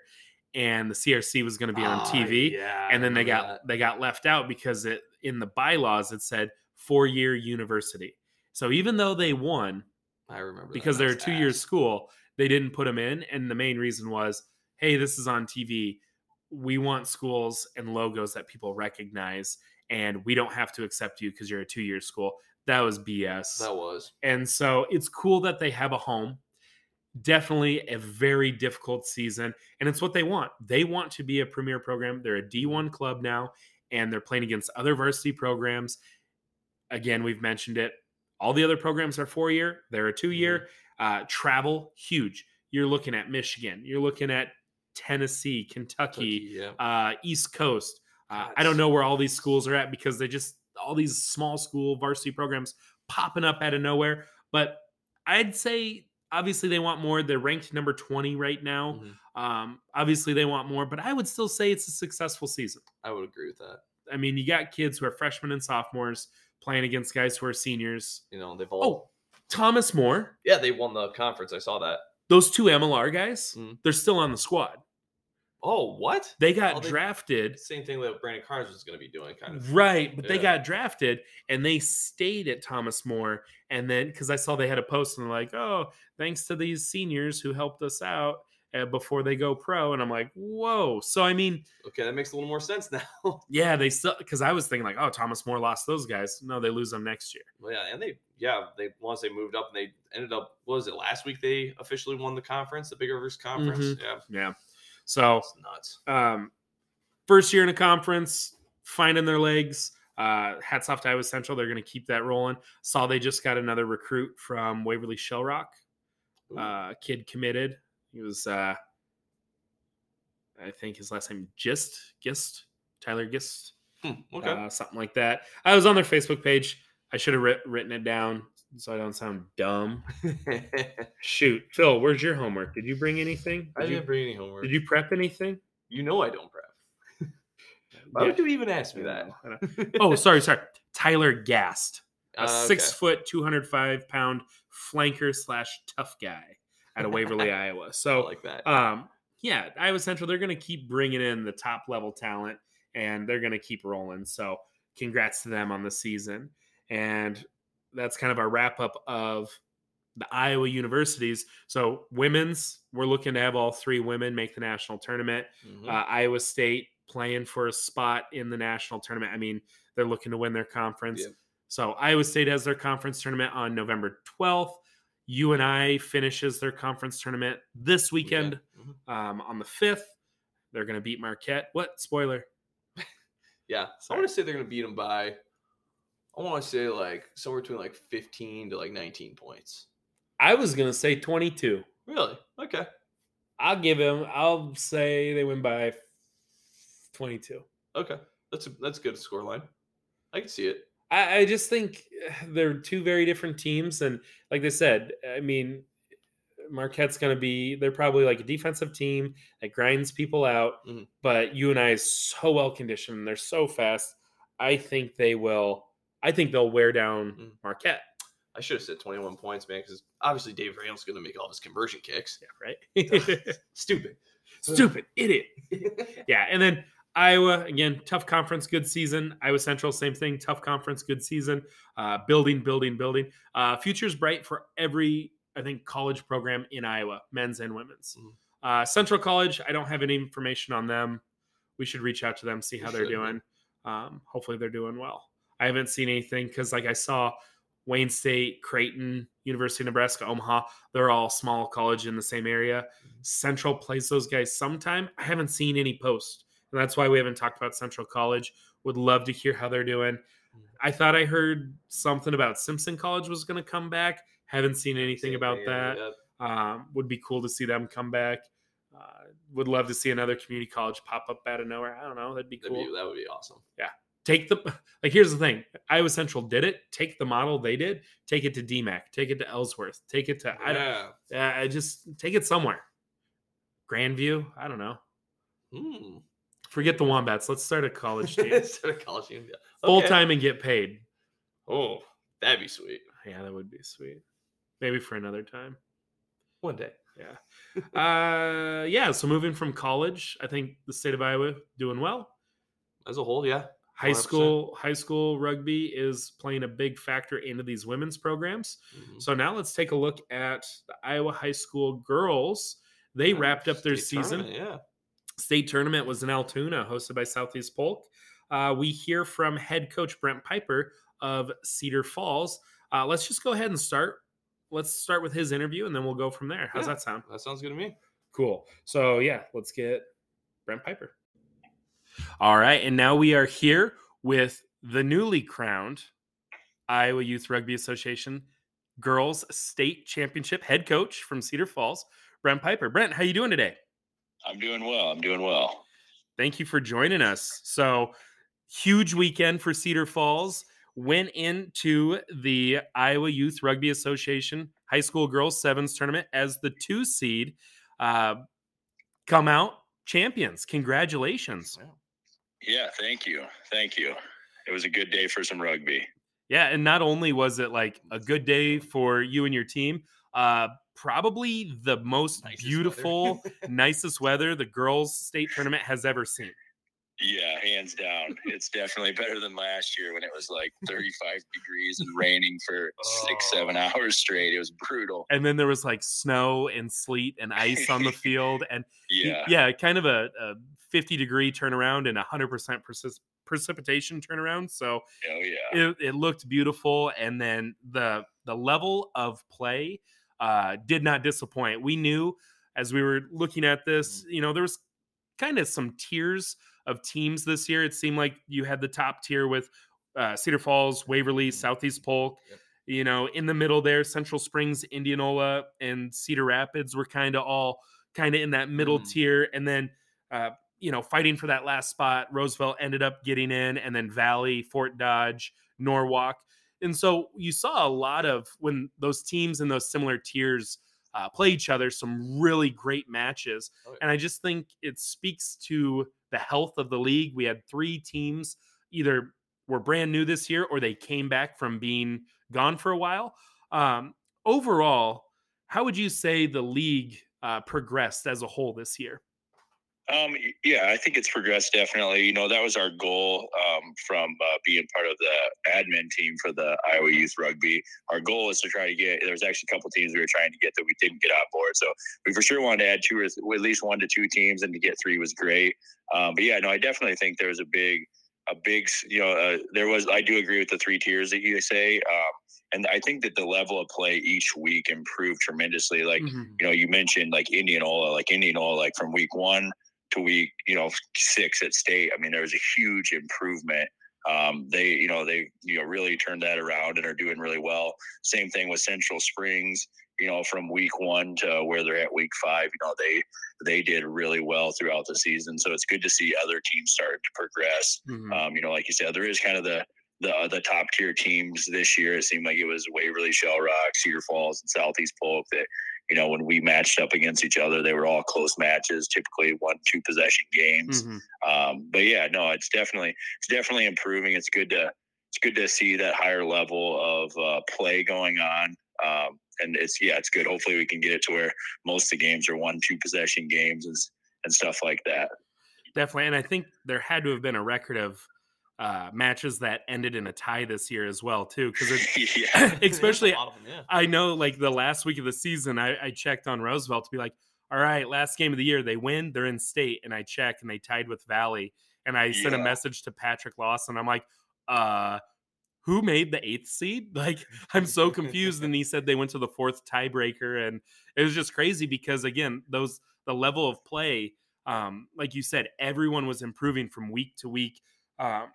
and the C R C was going to be on T V. Oh, yeah, and then they got that. they got left out because it in the bylaws it said four-year university. So even though they won, I remember because that. they're That's a two-year school, they didn't put them in. And the main reason was, hey, this is on T V. We want schools and logos that people recognize, and we don't have to accept you because you're a two-year school. That was B S. That was. And so it's cool that they have a home. Definitely a very difficult season, and it's what they want. They want to be a premier program. They're a D one club now, and they're playing against other varsity programs. Again, we've mentioned it. All the other programs are four-year. They're a two-year. Mm-hmm. Uh, travel, huge. You're looking at Michigan. You're looking at Tennessee, Kentucky, Kentucky yeah. uh, East Coast. Uh, I don't know where all these schools are at because they just all these small school varsity programs popping up out of nowhere. But I'd say obviously they want more. They're ranked number twenty right now. Mm-hmm. Um, obviously they want more, but I would still say it's a successful season. I would agree with that. I mean, you got kids who are freshmen and sophomores playing against guys who are seniors. You know, they've all. Oh, Thomas More. Yeah, they won the conference. I saw that. Those two M L R guys, mm. they're still on the squad. Oh, what? They got oh, they, drafted. Same thing that Brandon Carnes was going to be doing, kind of. Right, but yeah. they got drafted, and they stayed at Thomas More. And then, because I saw they had a post, and they're like, oh, thanks to these seniors who helped us out uh, before they go pro. And I'm like, whoa. So, I mean. Okay, that makes a little more sense now. yeah, they still, because I was thinking like, oh, Thomas More lost those guys. No, they lose them next year. Well, yeah, and they. Yeah, they once they moved up and they ended up, what was it, last week they officially won the conference, the Big Rivers Conference. Mm-hmm. Yeah. Yeah. So it's nuts. Um, first year in a conference, finding their legs. Uh, hats off to Iowa Central. They're going to keep that rolling. Saw they just got another recruit from Waverly Shell Rock. Uh, kid committed. He was, uh, I think his last name, Gist, Gist, Tyler Gist. Hmm, okay. Uh, something like that. I was on their Facebook page. I should have written it down so I don't sound dumb. Shoot. Phil, where's your homework? Did you bring anything? Did I didn't you, bring any homework. Did you prep anything? You know I don't prep. Why yeah. would you even ask me that? oh, sorry, sorry. Tyler Gast, a uh, okay. six-foot, two hundred five pound flanker slash tough guy out of Waverly, Iowa. So, I like that. Um, yeah, Iowa Central, they're going to keep bringing in the top-level talent, and they're going to keep rolling. So congrats to them on the season. And that's kind of our wrap up of the Iowa universities. So women's, we're looking to have all three women make the national tournament. Mm-hmm. Uh, Iowa State playing for a spot in the national tournament. I mean, they're looking to win their conference. Yep. So Iowa State has their conference tournament on November twelfth. U N I finishes their conference tournament this weekend yeah. mm-hmm. um, on the fifth. They're going to beat Marquette. What? Spoiler. yeah. Sorry. I want to say they're going to beat them by... I want to say like somewhere between like fifteen to like nineteen points. I was going to say twenty-two. Really? Okay. I'll give him, I'll say they win by twenty-two. Okay. That's a, that's a good score line. I can see it. I, I just think they're two very different teams. And like they said, I mean, Marquette's going to be, they're probably like a defensive team that grinds people out. Mm-hmm. But U N I is so well conditioned. They're so fast. I think they will. I think they'll wear down Marquette. I should have said twenty-one points, man, because obviously Dave Ram's going to make all his conversion kicks. Yeah, right? Stupid. Stupid. Idiot. yeah, and then Iowa, again, tough conference, good season. Iowa Central, same thing, tough conference, good season. Uh, building, building, building. Uh, future's bright for every, I think, college program in Iowa, men's and women's. Mm. Uh, Central College, I don't have any information on them. we should reach out to them, see how we they're should. doing. Um, hopefully they're doing well. I haven't seen anything because, like, I saw Wayne State, Creighton, University of Nebraska, Omaha. They're all small college in the same area. Central plays those guys sometime. I haven't seen any posts, and that's why we haven't talked about Central College. Would love to hear how they're doing. I thought I heard something about Simpson College was going to come back. Haven't seen anything about that. Um, would be cool to see them come back. Uh, would love to see another community college pop up out of nowhere. I don't know. That'd be cool. That'd be, that would be awesome. Yeah. Take the like. Here's the thing. Iowa Central did it. Take the model they did. Take it to D MAC. Take it to Ellsworth. Take it to yeah. I don't. I uh, just take it somewhere. Grandview. I don't know. Mm. Forget the Wombats. Let's start a college team. Start a college team. Yeah. Full okay. time and get paid. Oh, that'd be sweet. Yeah, that would be sweet. Maybe for another time. One day. Yeah. uh, yeah. So moving from college, I think the state of Iowa doing well as a whole. Yeah. High one hundred percent. school, high school rugby is playing a big factor into these women's programs. Mm-hmm. So now let's take a look at the Iowa high school girls. They nice. wrapped up their state season. Yeah. State tournament was in Altoona, hosted by Southeast Polk. Uh, we hear from head coach Brent Piper of Cedar Falls. Uh, let's just go ahead and start. Let's start with his interview, and then we'll go from there. How's yeah, that sound? That sounds good to me. Cool. So, yeah, let's get Brent Piper. All right, and now we are here with the newly crowned Iowa Youth Rugby Association Girls State Championship head coach from Cedar Falls, Brent Piper. Brent, how you doing today? I'm doing well. I'm doing well. Thank you for joining us. So, huge weekend for Cedar Falls. Went into the Iowa Youth Rugby Association High School Girls Sevens Tournament as the two seed. Uh, come out champions. Congratulations. Yeah, thank you. Thank you. It was a good day for some rugby. Yeah, and not only was it like a good day for you and your team, uh, probably the most nicest beautiful, weather. nicest weather the girls' state tournament has ever seen. Yeah, hands down. It's definitely better than last year when it was like thirty-five degrees and raining for oh. six, seven hours straight. It was brutal. And then there was like snow and sleet and ice on the field. And yeah, yeah kind of a, a fifty-degree turnaround and one hundred percent persis- precipitation turnaround. So oh, yeah. it, it looked beautiful. And then the, the level of play uh, did not disappoint. We knew as we were looking at this, you know, there was kind of some tiers of teams this year. It seemed like you had the top tier with uh, Cedar Falls, Waverly, Southeast Polk, yep. you know, in the middle there, Central Springs, Indianola, and Cedar Rapids were kind of all kind of in that middle mm. tier. And then, uh, you know, fighting for that last spot, Roosevelt ended up getting in, and then Valley, Fort Dodge, Norwalk. And so you saw a lot of when those teams in those similar tiers uh, play each other, some really great matches. Oh, yeah. And I just think it speaks to the health of the league. We had three teams either were brand new this year or they came back from being gone for a while. Um, overall, how would you say the league uh, progressed as a whole this year? Um, yeah, I think it's progressed definitely. You know, that was our goal um, from uh, being part of the admin team for the Iowa Youth Rugby. Our goal is to try to get, there was actually a couple teams we were trying to get that we didn't get on board. So we for sure wanted to add two or th- at least one to two teams, and to get three was great. Um, but yeah, no, I definitely think there was a big, a big, you know, uh, there was, I do agree with the three tiers that you say. Um, And I think that the level of play each week improved tremendously. Like, mm-hmm. you know, you mentioned like Indianola, like Indianola, like from week one to week, you know, six at state. I mean, there was a huge improvement. Um, they, you know, they, you know, really turned that around and are doing really well. Same thing with Central Springs, you know, from week one to where they're at week five, you know, they, they did really well throughout the season. So it's good to see other teams starting to progress. Mm-hmm. Um, you know, like you said, there is kind of the, The, the top tier teams this year. It seemed like it was Waverly, Shell Rock, Cedar Falls, and Southeast Polk that, you know, when we matched up against each other, they were all close matches, typically one, two possession games. Mm-hmm. Um, but yeah, no, it's definitely, it's definitely improving. It's good to, it's good to see that higher level of uh, play going on. Um, and it's, yeah, it's good. Hopefully we can get it to where most of the games are one, two possession games and, and stuff like that. Definitely. And I think there had to have been a record of, uh matches that ended in a tie this year as well too, because yeah. especially yeah, them, yeah. I know like the last week of the season I, I checked on Roosevelt to be like, all right, last game of the year, they win, they're in state. And I check, and they tied with Valley. And I yeah. sent a message to Patrick Lawson. I'm like, uh, who made the eighth seed? Like, I'm so confused. And he said they went to the fourth tiebreaker. And it was just crazy because, again, those the level of play, um, like you said, everyone was improving from week to week. Uh,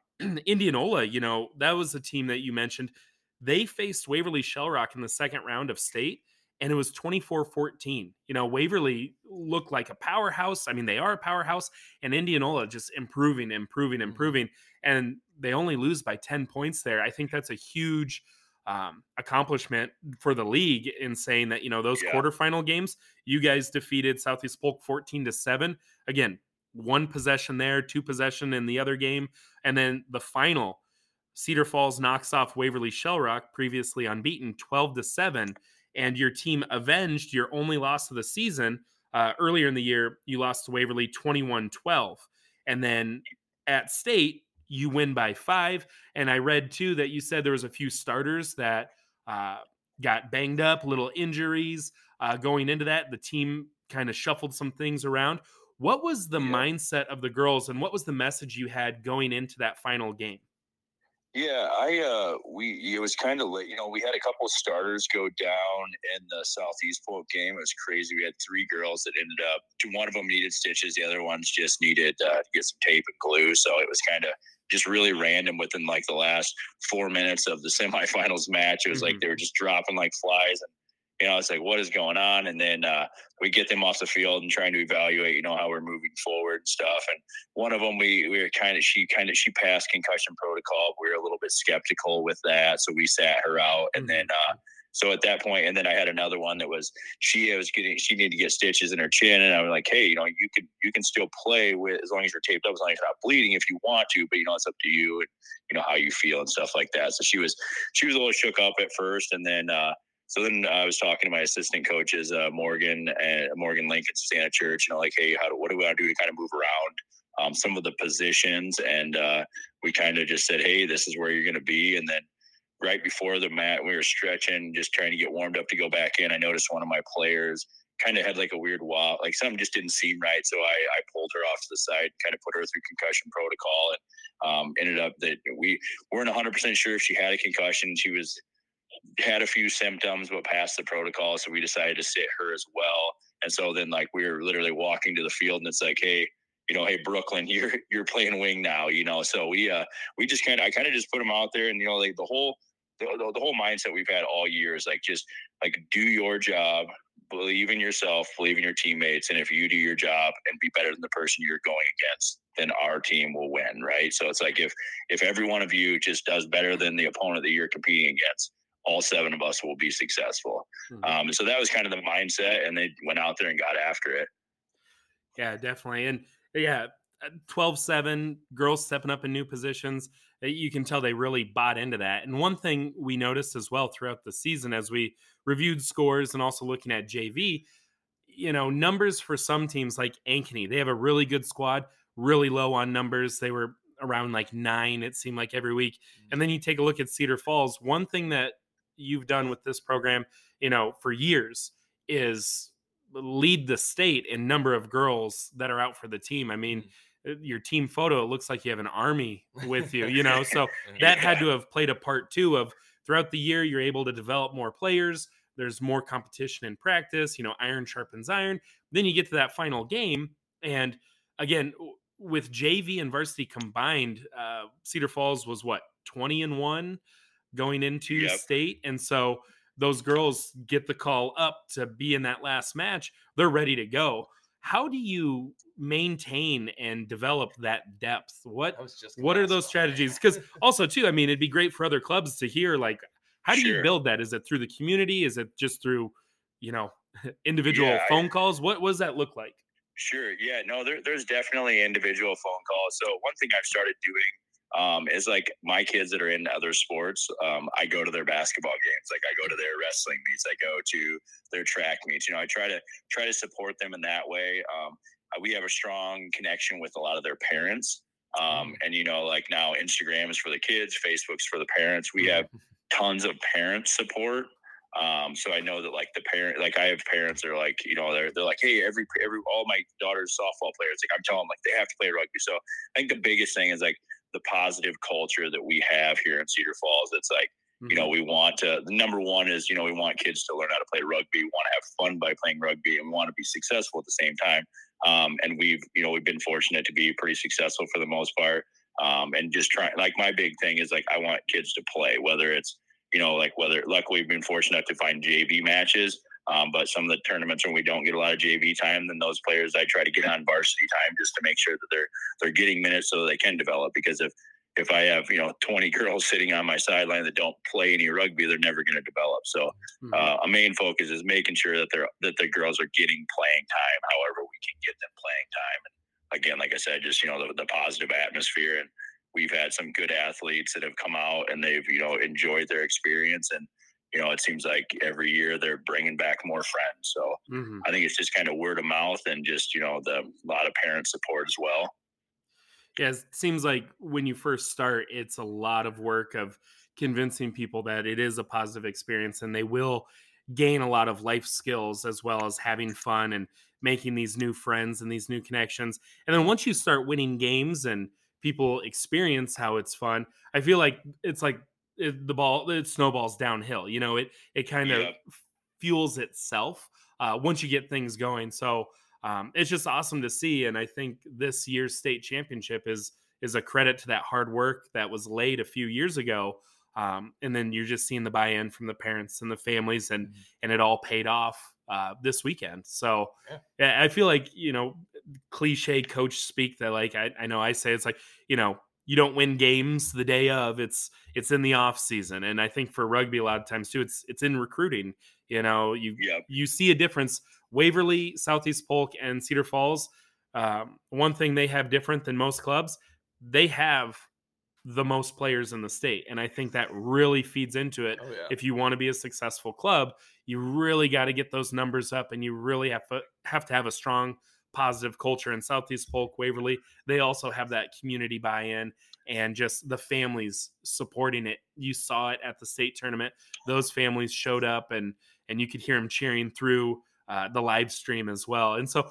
Indianola, you know, that was a team that you mentioned. They faced Waverly Shell Rock in the second round of state, and it was twenty-four fourteen. You know, Waverly looked like a powerhouse. I mean, they are a powerhouse, and Indianola just improving, improving, improving. And they only lose by ten points there. I think that's a huge um, accomplishment for the league in saying that, you know, those yeah. quarterfinal games, you guys defeated Southeast Polk fourteen to seven. Again, one possession there, two possession in the other game. And then the final, Cedar Falls knocks off Waverly Shell Rock, previously unbeaten, twelve to seven. And your team avenged your only loss of the season. Uh, earlier in the year, you lost to Waverly twenty-one twelve. And then at state, you win by five. And I read, too, that you said there was a few starters that uh, got banged up, little injuries. Uh, going into that, the team kind of shuffled some things around. What was the yeah. mindset of the girls, and what was the message you had going into that final game? Yeah, I uh, we it was kind of late. You know, we had a couple of starters go down in the Southeast Polk game. It was crazy. We had three girls that ended up. One of them needed stitches. The other ones just needed uh, to get some tape and glue. So it was kind of just really random. Within like the last four minutes of the semifinals match, it was mm-hmm. like they were just dropping like flies. And you know, it's like, what is going on? And then uh, we get them off the field and trying to evaluate, you know, how we're moving forward and stuff. And one of them, we, we were kind of, she kind of, she passed concussion protocol. We were a little bit skeptical with that. So we sat her out. And then, uh, so at that point, and then I had another one that was, she was getting, she needed to get stitches in her chin. And I was like, hey, you know, you can, you can still play with, as long as you're taped up, as long as you're not bleeding, if you want to, but you know, it's up to you and you know, how you feel and stuff like that. So she was, she was a little shook up at first. And then, uh, So then I was talking to my assistant coaches, uh, Morgan and uh, Morgan Lincoln, Santa Church, and I'm like, hey, how do, what do I do to kind of move around um, some of the positions? And uh, we kind of just said, hey, this is where you're going to be. And then right before the mat, we were stretching, just trying to get warmed up to go back in. I noticed one of my players kind of had like a weird wobble, like something just didn't seem right. So I, I pulled her off to the side, kind of put her through concussion protocol, and um, ended up that we weren't one hundred percent sure if she had a concussion. She was had a few symptoms but passed the protocol, so we decided to sit her as well. And so then like we were literally walking to the field, and it's like, hey, you know, hey, Brooklyn, you're you're playing wing now, you know. So we uh we just kind of I kind of just put them out there, and you know, like the whole the, the, the whole mindset we've had all year is like just like do your job, believe in yourself, believe in your teammates, and if you do your job and be better than the person you're going against, then our team will win, right? So it's like if if every one of you just does better than the opponent that you're competing against, all seven of us will be successful. Mm-hmm. Um, so that was kind of the mindset, and they went out there and got after it. Yeah, definitely. And yeah, twelve seven, girls stepping up in new positions. You can tell they really bought into that. And one thing we noticed as well throughout the season, as we reviewed scores and also looking at J V, you know, numbers for some teams like Ankeny, they have a really good squad, really low on numbers. They were around like nine, it seemed like every week. Mm-hmm. And then you take a look at Cedar Falls. One thing that you've done with this program, you know, for years is lead the state in number of girls that are out for the team. I mean, your team photo, it looks like you have an army with you, you know, so that had to have played a part too of throughout the year, you're able to develop more players. There's more competition in practice, you know, iron sharpens iron. Then you get to that final game. And again, with J V and varsity combined, uh, Cedar Falls was what, twenty and one? Going into yep. state. And so those girls get the call up to be in that last match. They're ready to go. How do you maintain and develop that depth? What, what are those strategies? Cause also too, I mean, it'd be great for other clubs to hear, like, how do sure. you build that? Is it through the community? Is it just through, you know, individual yeah, phone I, calls? What, what does that look like? Sure. Yeah, no, there, there's definitely individual phone calls. So one thing I've started doing Um, is like my kids that are in other sports, um, I go to their basketball games. Like I go to their wrestling meets, I go to their track meets, you know, I try to try to support them in that way. Um, we have a strong connection with a lot of their parents. Um, and you know, like now Instagram is for the kids, Facebook's for the parents. We have tons of parent support. Um, so I know that like the parent, like I have parents that are like, you know, they're, they're like, hey, every, every, all my daughter's softball players, like I'm telling them like they have to play rugby. So I think the biggest thing is like the positive culture that we have here in Cedar Falls. It's like, mm-hmm. you know, we want to, the number one is, you know, we want kids to learn how to play rugby. We want to have fun by playing rugby, and we want to be successful at the same time. Um, and we've, you know, we've been fortunate to be pretty successful for the most part. Um, and just trying, like my big thing is like, I want kids to play, whether it's, you know, like whether luckily we've been fortunate to find J V matches, um, but some of the tournaments when we don't get a lot of J V time, then those players, I try to get on varsity time just to make sure that they're, they're getting minutes so they can develop. Because if, if I have, you know, twenty girls sitting on my sideline that don't play any rugby, they're never going to develop. So mm-hmm. uh, a main focus is making sure that they're, that the girls are getting playing time, however we can get them playing time. And again, like I said, just, you know, the, the positive atmosphere. And we've had some good athletes that have come out and they've, you know, enjoyed their experience. And, you know, it seems like every year they're bringing back more friends. So mm-hmm. I think it's just kind of word of mouth and just, you know, the a lot of parent support as well. Yeah, it seems like when you first start, it's a lot of work of convincing people that it is a positive experience and they will gain a lot of life skills as well as having fun and making these new friends and these new connections. And then once you start winning games and people experience how it's fun, I feel like it's like it, the ball, it snowballs downhill. You know, it it kind of yeah. fuels itself uh, once you get things going. So um, it's just awesome to see. And I think this year's state championship is is a credit to that hard work that was laid a few years ago. Um, and then you're just seeing the buy-in from the parents and the families, and and it all paid off uh, this weekend. So yeah. I feel like, you know, cliche coach speak that like, I, I know I say, it's like, you know, you don't win games the day of, it's, it's in the off season. And I think for rugby, a lot of times too, it's, it's in recruiting, you know, you, yep. you see a difference. Waverly, Southeast Polk, and Cedar Falls. Um, one thing they have different than most clubs, they have the most players in the state. And I think that really feeds into it. Oh, yeah. If you want to be a successful club, you really got to get those numbers up, and you really have to have to have a strong positive culture. In Southeast Polk, Waverly, they also have that community buy-in and just the families supporting it. You saw it at the state tournament. Those families showed up, and, and you could hear them cheering through uh, the live stream as well. And so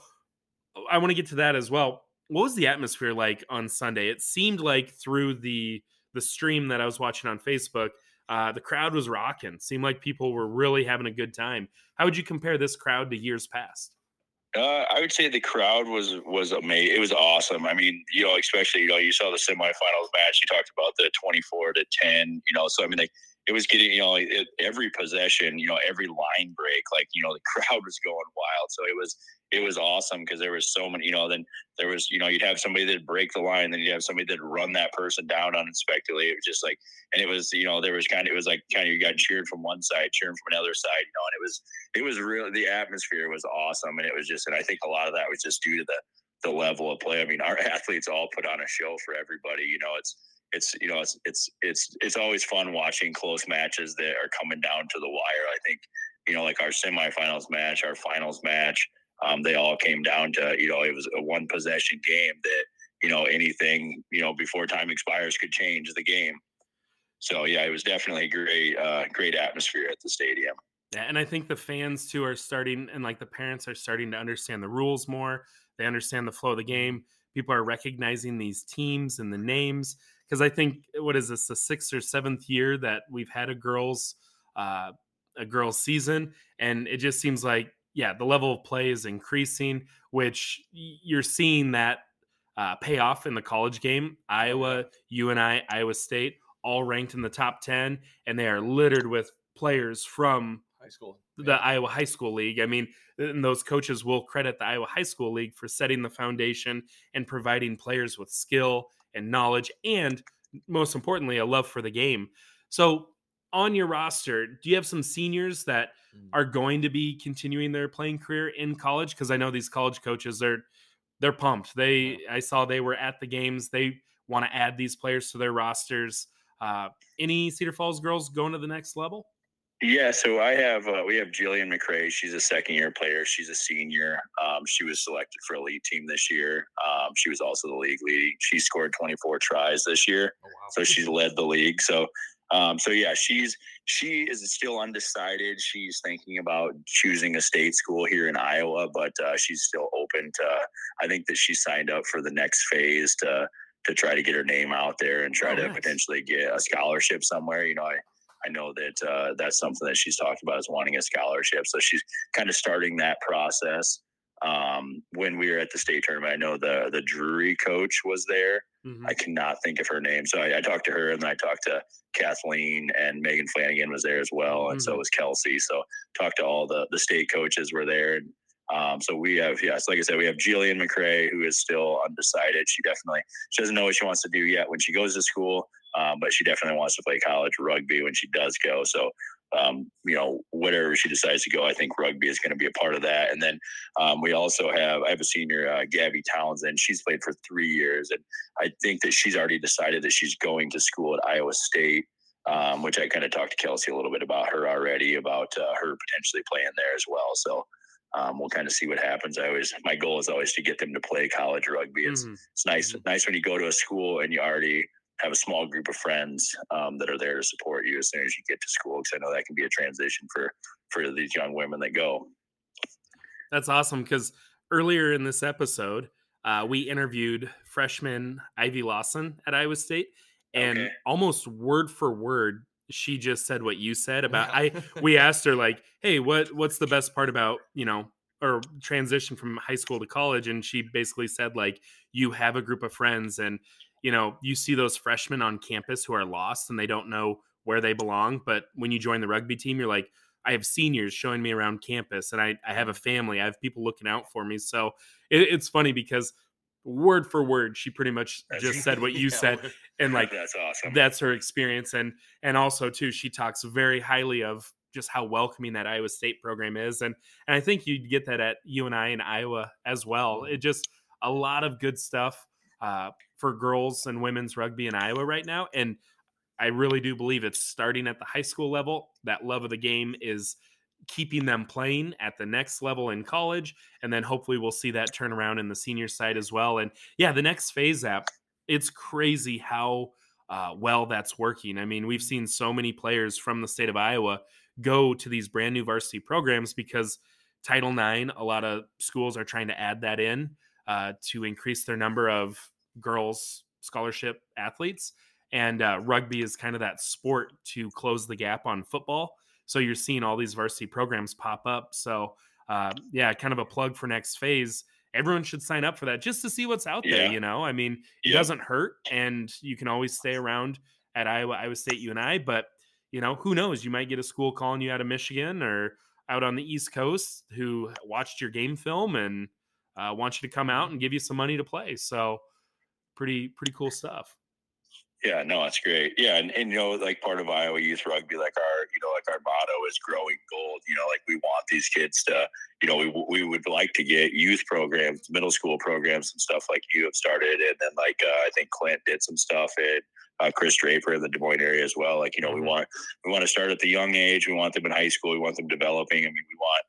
I want to get to that as well. What was the atmosphere like on Sunday? It seemed like through the the stream that I was watching on Facebook, uh, the crowd was rocking. Seemed like people were really having a good time. How would you compare this crowd to years past? Uh, I would say the crowd was was amazing. It was awesome. I mean, you know, especially, you know, you saw the semifinals match. You talked about the twenty-four to ten, you know, so I mean, like, it was getting, you know, it, every possession, you know, every line break, like, you know, the crowd was going wild. So it was, it was awesome because there was so many, you know, then there was, you know, you'd have somebody that'd break the line, then you'd have somebody that'd run that person down unexpectedly. It was just like, and it was, you know, there was kind of, it was like kind of, you got cheered from one side, cheering from another side, you know, and it was, it was really, the atmosphere was awesome. And it was just, and I think a lot of that was just due to the, the level of play. I mean, our athletes all put on a show for everybody, you know, it's, It's, you know, it's, it's, it's, it's always fun watching close matches that are coming down to the wire. I think, you know, like our semifinals match, our finals match, um, they all came down to, you know, it was a one possession game that, you know, anything, you know, before time expires could change the game. So, yeah, it was definitely a great, uh, great atmosphere at the stadium. Yeah, and I think the fans too are starting, and like the parents are starting to understand the rules more. They understand the flow of the game. People are recognizing these teams and the names. Because I think, what is this, the sixth or seventh year that we've had a girls uh, a girls season, and it just seems like, yeah, the level of play is increasing, which you're seeing that uh, pay off in the college game. Iowa, U N I, Iowa State, all ranked in the top ten, and they are littered with players from high school, the yeah. Iowa High School League. I mean, and those coaches will credit the Iowa High School League for setting the foundation and providing players with skill and knowledge, and most importantly, a love for the game. So on your roster, do you have some seniors that are going to be continuing their playing career in college? Because I know these college coaches, they're they're pumped. They I saw they were at the games. They want to add these players to their rosters. Uh, any Cedar Falls girls going to the next level? Yeah, so I have uh, we have Jillian McRae. She's a second-year player. She's a senior. Um, she was selected for elite team this year. Um, she was also the league leading. She scored twenty-four tries this year, oh, wow. So she's led the league. So Um, so yeah, she's, she is still undecided. She's thinking about choosing a state school here in Iowa, but, uh, she's still open to, I think that she signed up for the next phase to, to try to get her name out there and try oh, to nice. potentially get a scholarship somewhere. You know, I, I know that, uh, that's something that she's talked about is wanting a scholarship. So she's kind of starting that process. Um, when we were at the state tournament, I know the, the Drury coach was there. Mm-hmm. I cannot think of her name. So I, I talked to her, and then I talked to Kathleen, and Megan Flanagan was there as well. And mm-hmm. so was Kelsey. So talked to all the, the state coaches were there. And, um, so we have, yes, like I said, we have Jillian McRae, who is still undecided. She definitely, she doesn't know what she wants to do yet when she goes to school. Um, but she definitely wants to play college rugby when she does go. So, um, you know, whatever she decides to go, I think rugby is going to be a part of that. And then, um, we also have, I have a senior, uh, Gabby Townsend. She's played for three years. And I think that she's already decided that she's going to school at Iowa State, um, which I kind of talked to Kelsey a little bit about her already, about uh, her potentially playing there as well. So, um, we'll kind of see what happens. I always, my goal is always to get them to play college rugby. It's, mm-hmm. it's nice, mm-hmm. nice when you go to a school and you already have a small group of friends um, that are there to support you as soon as you get to school. Cause I know that can be a transition for, for these young women that go. That's awesome. Cause earlier in this episode, uh, we interviewed freshman Ivy Lawson at Iowa State, and okay. almost word for word, she just said what you said about, yeah. I, we asked her like, hey, what, what's the best part about, you know, or transition from high school to college? And she basically said like, you have a group of friends, and, you know, you see those freshmen on campus who are lost and they don't know where they belong. But when you join the rugby team, you're like, I have seniors showing me around campus, and I, I have a family. I have people looking out for me. So it, it's funny because word for word, she pretty much just said what you yeah. said. And like, that's awesome. That's her experience. And, and also too, she talks very highly of just how welcoming that Iowa State program is. And, and I think you'd get that at U N I in Iowa as well. It just, a lot of good stuff. Uh, for girls and women's rugby in Iowa right now. And I really do believe it's starting at the high school level. That love of the game is keeping them playing at the next level in college. And then hopefully we'll see that turnaround in the senior side as well. And yeah, the next phase app, it's crazy how uh, well that's working. I mean, we've seen so many players from the state of Iowa go to these brand new varsity programs because Title nine, a lot of schools are trying to add that in. Uh, to increase their number of girls scholarship athletes. And uh, rugby is kind of that sport to close the gap on football. So you're seeing all these varsity programs pop up. So uh, yeah, kind of a plug for next phase. Everyone should sign up for that just to see what's out yeah. there. You know, I mean, it yeah. doesn't hurt, and you can always stay around at Iowa, Iowa State, U N I, but you know, who knows, you might get a school calling you out of Michigan or out on the East Coast who watched your game film and Uh, want you to come out and give you some money to play. So pretty, pretty cool stuff. Yeah, no, it's great. Yeah. And, and, you know, like part of Iowa youth rugby, like our, you know, like our motto is growing gold, you know, like we want these kids to, you know, we, we would like to get youth programs, middle school programs and stuff like you have started. And then like, uh, I think Clint did some stuff at uh, Chris Draper in the Des Moines area as well. Like, you know, mm-hmm. we want, we want to start at the young age. We want them in high school. We want them developing. I mean, we want,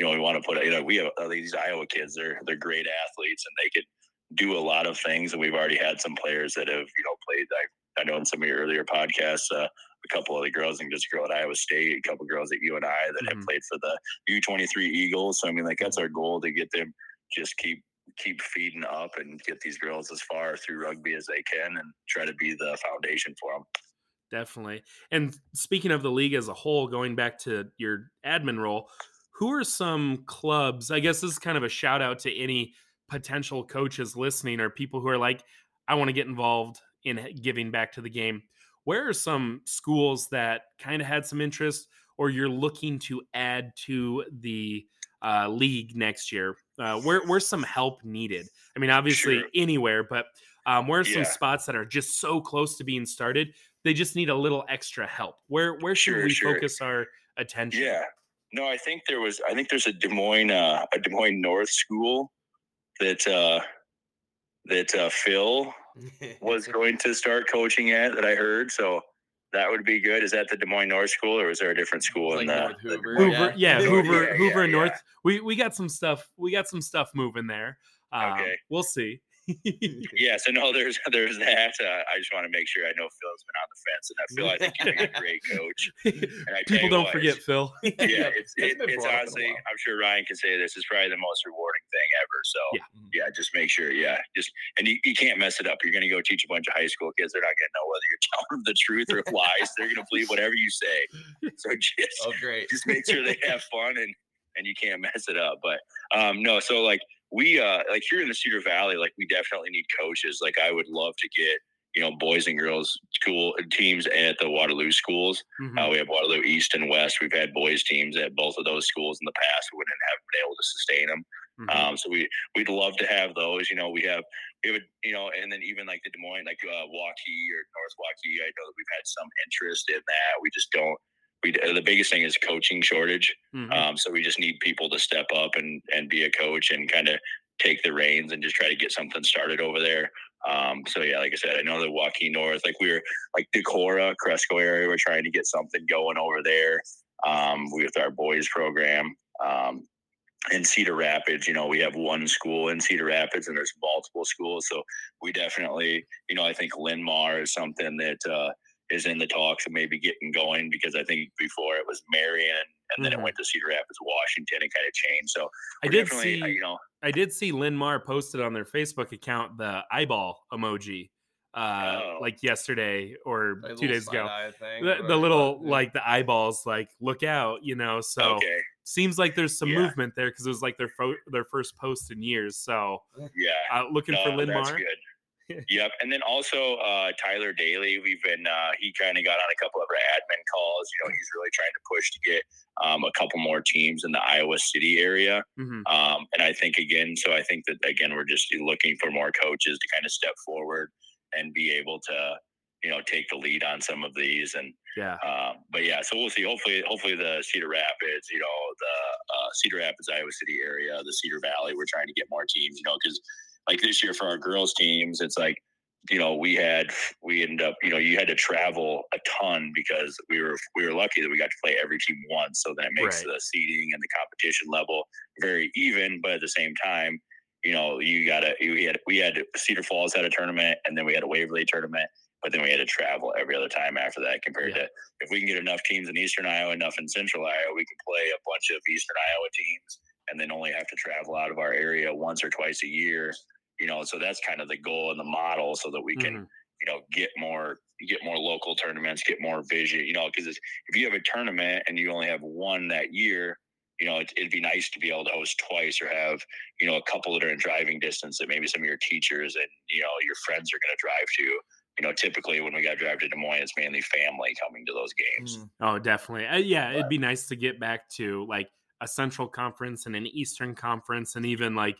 You know, we want to put, you know, we have these Iowa kids, they're, they're great athletes and they could do a lot of things. And we've already had some players that have, you know, played, I, I know in some of your earlier podcasts, uh, a couple of the girls, and just a girl at Iowa State, a couple of girls at U N I that mm-hmm. have played for the U twenty-three Eagles. So, I mean, like that's our goal, to get them, just keep, keep feeding up and get these girls as far through rugby as they can and try to be the foundation for them. Definitely. And speaking of the league as a whole, going back to your admin role, who are some clubs? I guess this is kind of a shout out to any potential coaches listening or people who are like, I want to get involved in giving back to the game. Where are some schools that kind of had some interest or you're looking to add to the uh, league next year? Uh, where, where's some help needed? I mean, obviously sure. anywhere, but um, where are yeah. some spots that are just so close to being started? They just need a little extra help. Where, where should sure, we sure. focus our attention? Yeah. No, I think there was, I think there's a Des Moines, uh, a Des Moines North school that, uh, that, uh, Phil was going to start coaching at that I heard. So that would be good. Is that the Des Moines North school, or was there a different school like in the, the Hoover? Hoover yeah. yeah, Hoover, yeah, Hoover yeah, North. Yeah. We, we got some stuff, we got some stuff moving there. Um, okay. We'll see. Yeah, so no, there's there's that. Uh, I just want to make sure I know Phil's been on the fence, and I feel I think he's been a great coach. And I People don't what, forget it's, Phil. Yeah, it's it, it's honestly, I'm sure Ryan can say this, is probably the most rewarding thing ever. So yeah, yeah just make sure, yeah, just and you, you can't mess it up. You're gonna go teach a bunch of high school kids; they're not gonna know whether you're telling them the truth or lies. They're gonna believe whatever you say. So just oh, great. just make sure they have fun and and you can't mess it up. But um, no, so like. We uh like here in the Cedar Valley, like we definitely need coaches. Like I would love to get, you know, boys and girls school teams at the Waterloo schools. Mm-hmm. Uh, we have Waterloo East and West. We've had boys teams at both of those schools in the past. We wouldn't have been able to sustain them. Mm-hmm. Um, so we we'd love to have those. You know, we have we would you know, and then even like the Des Moines, like uh, Waukee or North Waukee. I know that we've had some interest in that. We just don't. We, the biggest thing is coaching shortage. Mm-hmm. Um, so we just need people to step up and, and be a coach and kind of take the reins and just try to get something started over there. Um, so yeah, like I said, I know that Waukee North, like we were like Decorah, Cresco area, we're trying to get something going over there um, with our boys program. Um, in Cedar Rapids, you know, we have one school in Cedar Rapids and there's multiple schools. So we definitely, you know, I think Lynn Mar is something that, uh, is in the talks of maybe getting going, because I think before it was Marion and then mm-hmm. it went to Cedar Rapids, Washington, and kind of changed. So I did see, you know, I did see Lynn Mar posted on their Facebook account the eyeball emoji, uh, oh. like yesterday or like two days ago. Thing, the, the little yeah. like the eyeballs, like look out, you know. So okay. seems like there's some yeah. movement there, because it was like their fo- their first post in years. So yeah, uh, looking no, for Lynn Mar. That's good. Yep. And then also uh, Tyler Daly, we've been, uh, he kind of got on a couple of our admin calls. You know, he's really trying to push to get um, a couple more teams in the Iowa City area. Mm-hmm. Um, and I think, again, so I think that, again, we're just looking for more coaches to kind of step forward and be able to, you know, take the lead on some of these. And, yeah. Um, but yeah, so we'll see. Hopefully, hopefully the Cedar Rapids, you know, the uh, Cedar Rapids, Iowa City area, the Cedar Valley, we're trying to get more teams, you know, because, like this year for our girls teams, it's like, you know, we had, we ended up, you know, you had to travel a ton because we were, we were lucky that we got to play every team once. So that makes right. the seeding and the competition level very even. But at the same time, you know, you gotta, we had, we had Cedar Falls had a tournament, and then we had a Waverly tournament, but then we had to travel every other time after that, compared yeah. to if we can get enough teams in Eastern Iowa, enough in Central Iowa, we can play a bunch of Eastern Iowa teams and then only have to travel out of our area once or twice a year. You know, so that's kind of the goal and the model, so that we can, mm-hmm. you know, get more, get more local tournaments, get more vision, you know, because if you have a tournament and you only have one that year, you know, it, it'd be nice to be able to host twice, or have, you know, a couple that are in driving distance that maybe some of your teachers and, you know, your friends are going to drive to. You know, typically when we got to drive to Des Moines, it's mainly family coming to those games. Mm. Oh, definitely. Uh, yeah, but, it'd be nice to get back to like a Central Conference and an Eastern Conference, and even like,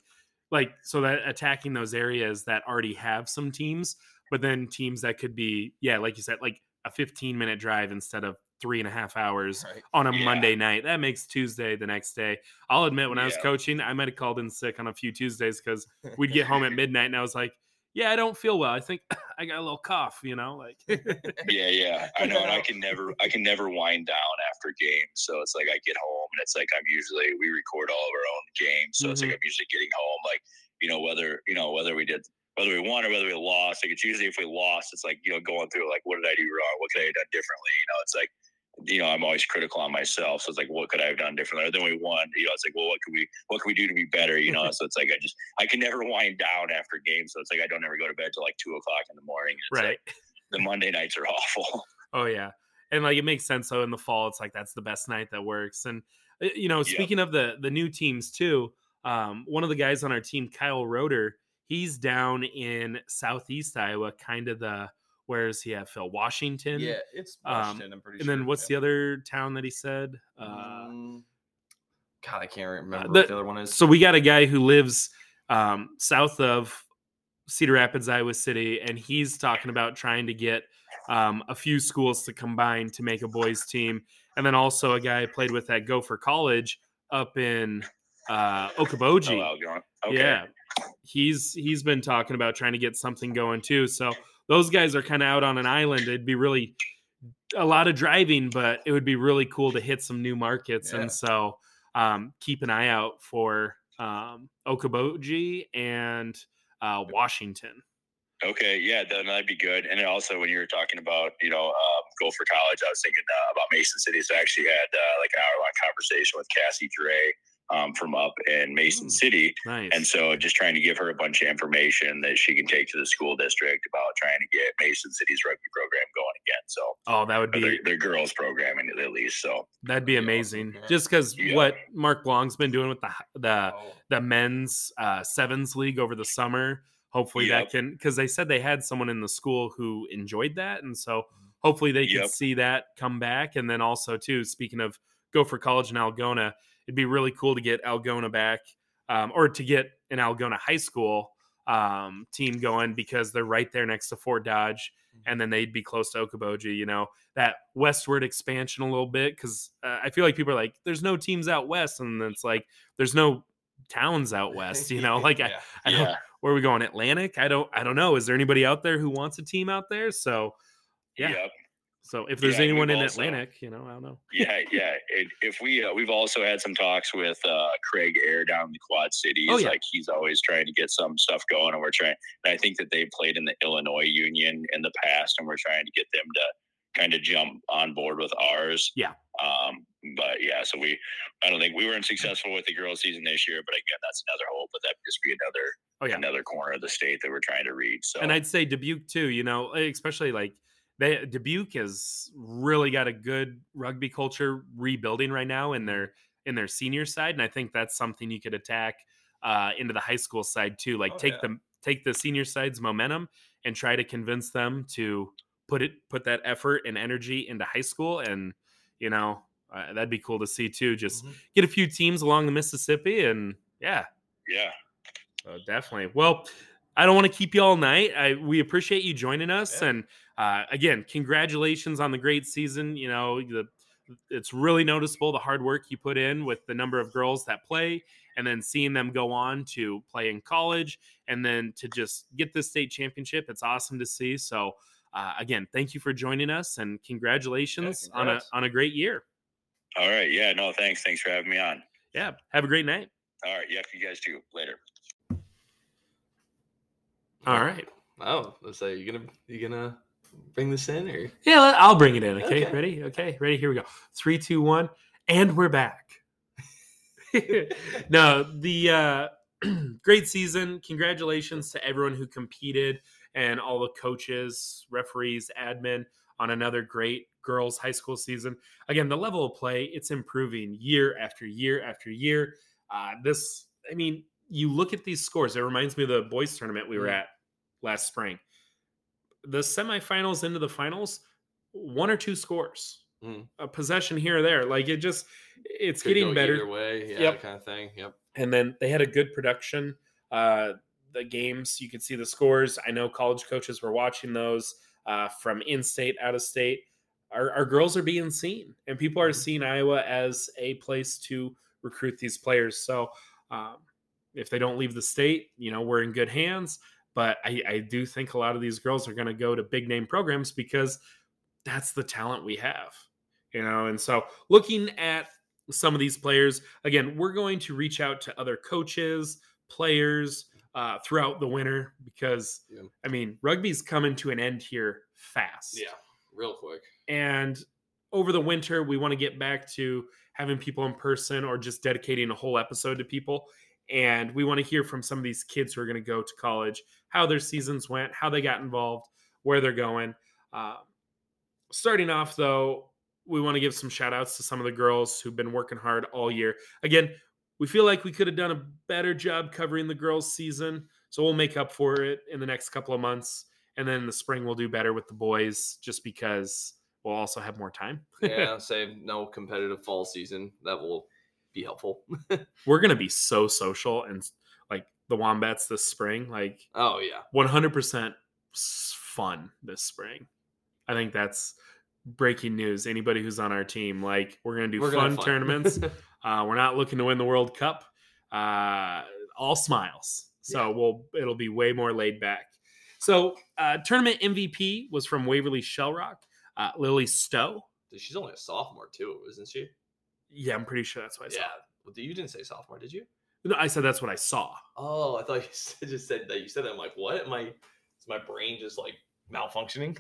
Like, so that attacking those areas that already have some teams, but then teams that could be, yeah, like you said, like a fifteen minute drive instead of three and a half hours right. on a yeah. Monday night. That makes Tuesday the next day. I'll admit, when yeah. I was coaching, I might have called in sick on a few Tuesdays, because we'd get home at midnight and I was like, yeah, I don't feel well. I think I got a little cough, you know, like. yeah, yeah. I know. And I can never, I can never wind down after games. So it's like I get home and it's like I'm usually, we record all of our own games. So mm-hmm. it's like I'm usually getting home, like, you know, whether, you know, whether we did, whether we won or whether we lost. Like, it's usually if we lost, it's like, you know, going through like, what did I do wrong? What could I have done differently? You know, it's like, you know, I'm always critical on myself. So it's like, what could I have done differently? Or then we won, you know, it's like, well, what could we, what can we do to be better? You know? So it's like, I just, I can never wind down after games. So it's like, I don't ever go to bed till like two o'clock in the morning. It's right. Like, the Monday nights are awful. Oh yeah. And like, it makes sense. So in the fall, it's like, that's the best night that works. And, you know, speaking yep. of the, the new teams too, um, one of the guys on our team, Kyle Roeder, he's down in Southeast Iowa, kind of the, where is he at, Phil? Washington? Yeah, it's Washington, um, I'm pretty and sure. And then what's yeah. the other town that he said? Uh, God, I can't remember uh, the, what the other one is. So we got a guy who lives um, south of Cedar Rapids, Iowa City, and he's talking about trying to get um, a few schools to combine to make a boys' team. And then also a guy I played with at Gopher College up in uh, Okoboji. Oh, well, okay. Yeah. He's he's been talking about trying to get something going too, so... Those guys are kind of out on an island. It'd be really a lot of driving, but it would be really cool to hit some new markets. Yeah. And so um, keep an eye out for um, Okoboji and uh, Washington. Okay, yeah, then that'd be good. And then also, when you were talking about, you know, um, go for college, I was thinking uh, about Mason City. So I actually had uh, like an hour-long conversation with Cassie Dre um, from up in Mason City. Nice. And so just trying to give her a bunch of information that she can take to the school district about trying to get Mason City's rugby program going again. So oh, that would be their, their girls program at least. So that'd be amazing. Yeah. Just because yeah. what Mark Blong's been doing with the the oh. the men's uh, sevens league over the summer. Hopefully yep. that can, because they said they had someone in the school who enjoyed that. And so hopefully they yep. can see that come back. And then also, too, speaking of go for college in Algona, it'd be really cool to get Algona back um, or to get an Algona high school um, team going, because they're right there next to Fort Dodge. And then they'd be close to Okoboji, you know, that westward expansion a little bit. Because uh, I feel like people are like, there's no teams out west. And then it's like, there's no towns out west, you know, like yeah. I, I don't. Yeah. Where are we going? Atlantic? I don't I don't know. Is there anybody out there who wants a team out there? So, yeah. Yep. So if there's yeah, anyone in also, Atlantic, you know, I don't know. yeah, yeah. It, if we uh, we've also had some talks with uh, Craig Ayer down in the Quad Cities. Oh, yeah. Like he's always trying to get some stuff going, and we're trying. And I think that they played in the Illinois Union in the past, and we're trying to get them to kind of jump on board with ours. Yeah. Um, but yeah, so we, I don't think we weren't successful with the girls season this year, but again, that's another hope, but that'd just be another, oh, yeah. another corner of the state that we're trying to reach. So, and I'd say Dubuque too, you know, especially like they, Dubuque has really got a good rugby culture rebuilding right now in their, in their senior side. And I think that's something you could attack, uh, into the high school side too. Like oh, take yeah. them, take the senior side's momentum and try to convince them to put it, put that effort and energy into high school. And, you know, uh, that'd be cool to see too. Just mm-hmm. get a few teams along the Mississippi, and yeah, yeah, oh, definitely. Well, I don't want to keep you all night. I we appreciate you joining us, yeah. and uh, again, congratulations on the great season. You know, the, it's really noticeable the hard work you put in with the number of girls that play, and then seeing them go on to play in college, and then to just get this state championship. It's awesome to see. So. Uh, again, thank you for joining us, and congratulations yeah, congrats. on a on a great year. All right. Yeah, no, thanks. Thanks for having me on. Yeah. Have a great night. All right. Yeah, you guys too. Later. All right. Oh, so you're gonna you're gonna bring this in, or yeah, I'll bring it in. Okay, okay. Ready? Okay, ready. Here we go. Three, two, one, and we're back. No, the uh, great season. Congratulations to everyone who competed. And all the coaches, referees, admin on another great girls' high school season. Again, the level of play, it's improving year after year after year. Uh, this, I mean, you look at these scores. It reminds me of the boys' tournament we were at last spring. The semifinals into the finals, one or two scores. Mm. A possession here or there. Like, it just, it's Could getting better. Either way, yeah, yep. kind of thing. Yep. And then they had a good production. Uh The games, you can see the scores. I know college coaches were watching those uh, from in-state, out-of-state. Our, our girls are being seen, and people are seeing Iowa as a place to recruit these players. So um, if they don't leave the state, you know, we're in good hands. But I, I do think a lot of these girls are going to go to big-name programs, because that's the talent we have, you know. And so looking at some of these players, again, we're going to reach out to other coaches, players, Uh, throughout the winter, because yeah. I mean, rugby's coming to an end here fast. Yeah, real quick. And over the winter, we want to get back to having people in person, or just dedicating a whole episode to people. And we want to hear from some of these kids who are going to go to college, how their seasons went, how they got involved, where they're going. Uh, starting off, though, we want to give some shout outs to some of the girls who've been working hard all year. Again, we feel like we could have done a better job covering the girls' season, so we'll make up for it in the next couple of months. And then in the spring, we'll do better with the boys, just because we'll also have more time. Yeah, save no competitive fall season. That will be helpful. We're going to be so social, and like the Wombats this spring. Like, oh, yeah. one hundred percent fun this spring. I think that's breaking news. Anybody who's on our team, like, we're going to do we're fun, fun tournaments. Uh, we're not looking to win the World Cup. Uh, all smiles. So yeah. we'll it'll be way more laid back. So uh, tournament M V P was from Waverly Shell Rock, uh, Lily Stowe. Dude, she's only a sophomore too, isn't she? Yeah, I'm pretty sure that's what I saw. Yeah. Well, you didn't say sophomore, did you? No, I said that's what I saw. oh, I thought you said, just said that you said that. I'm like, what? Am I, is my brain just like malfunctioning?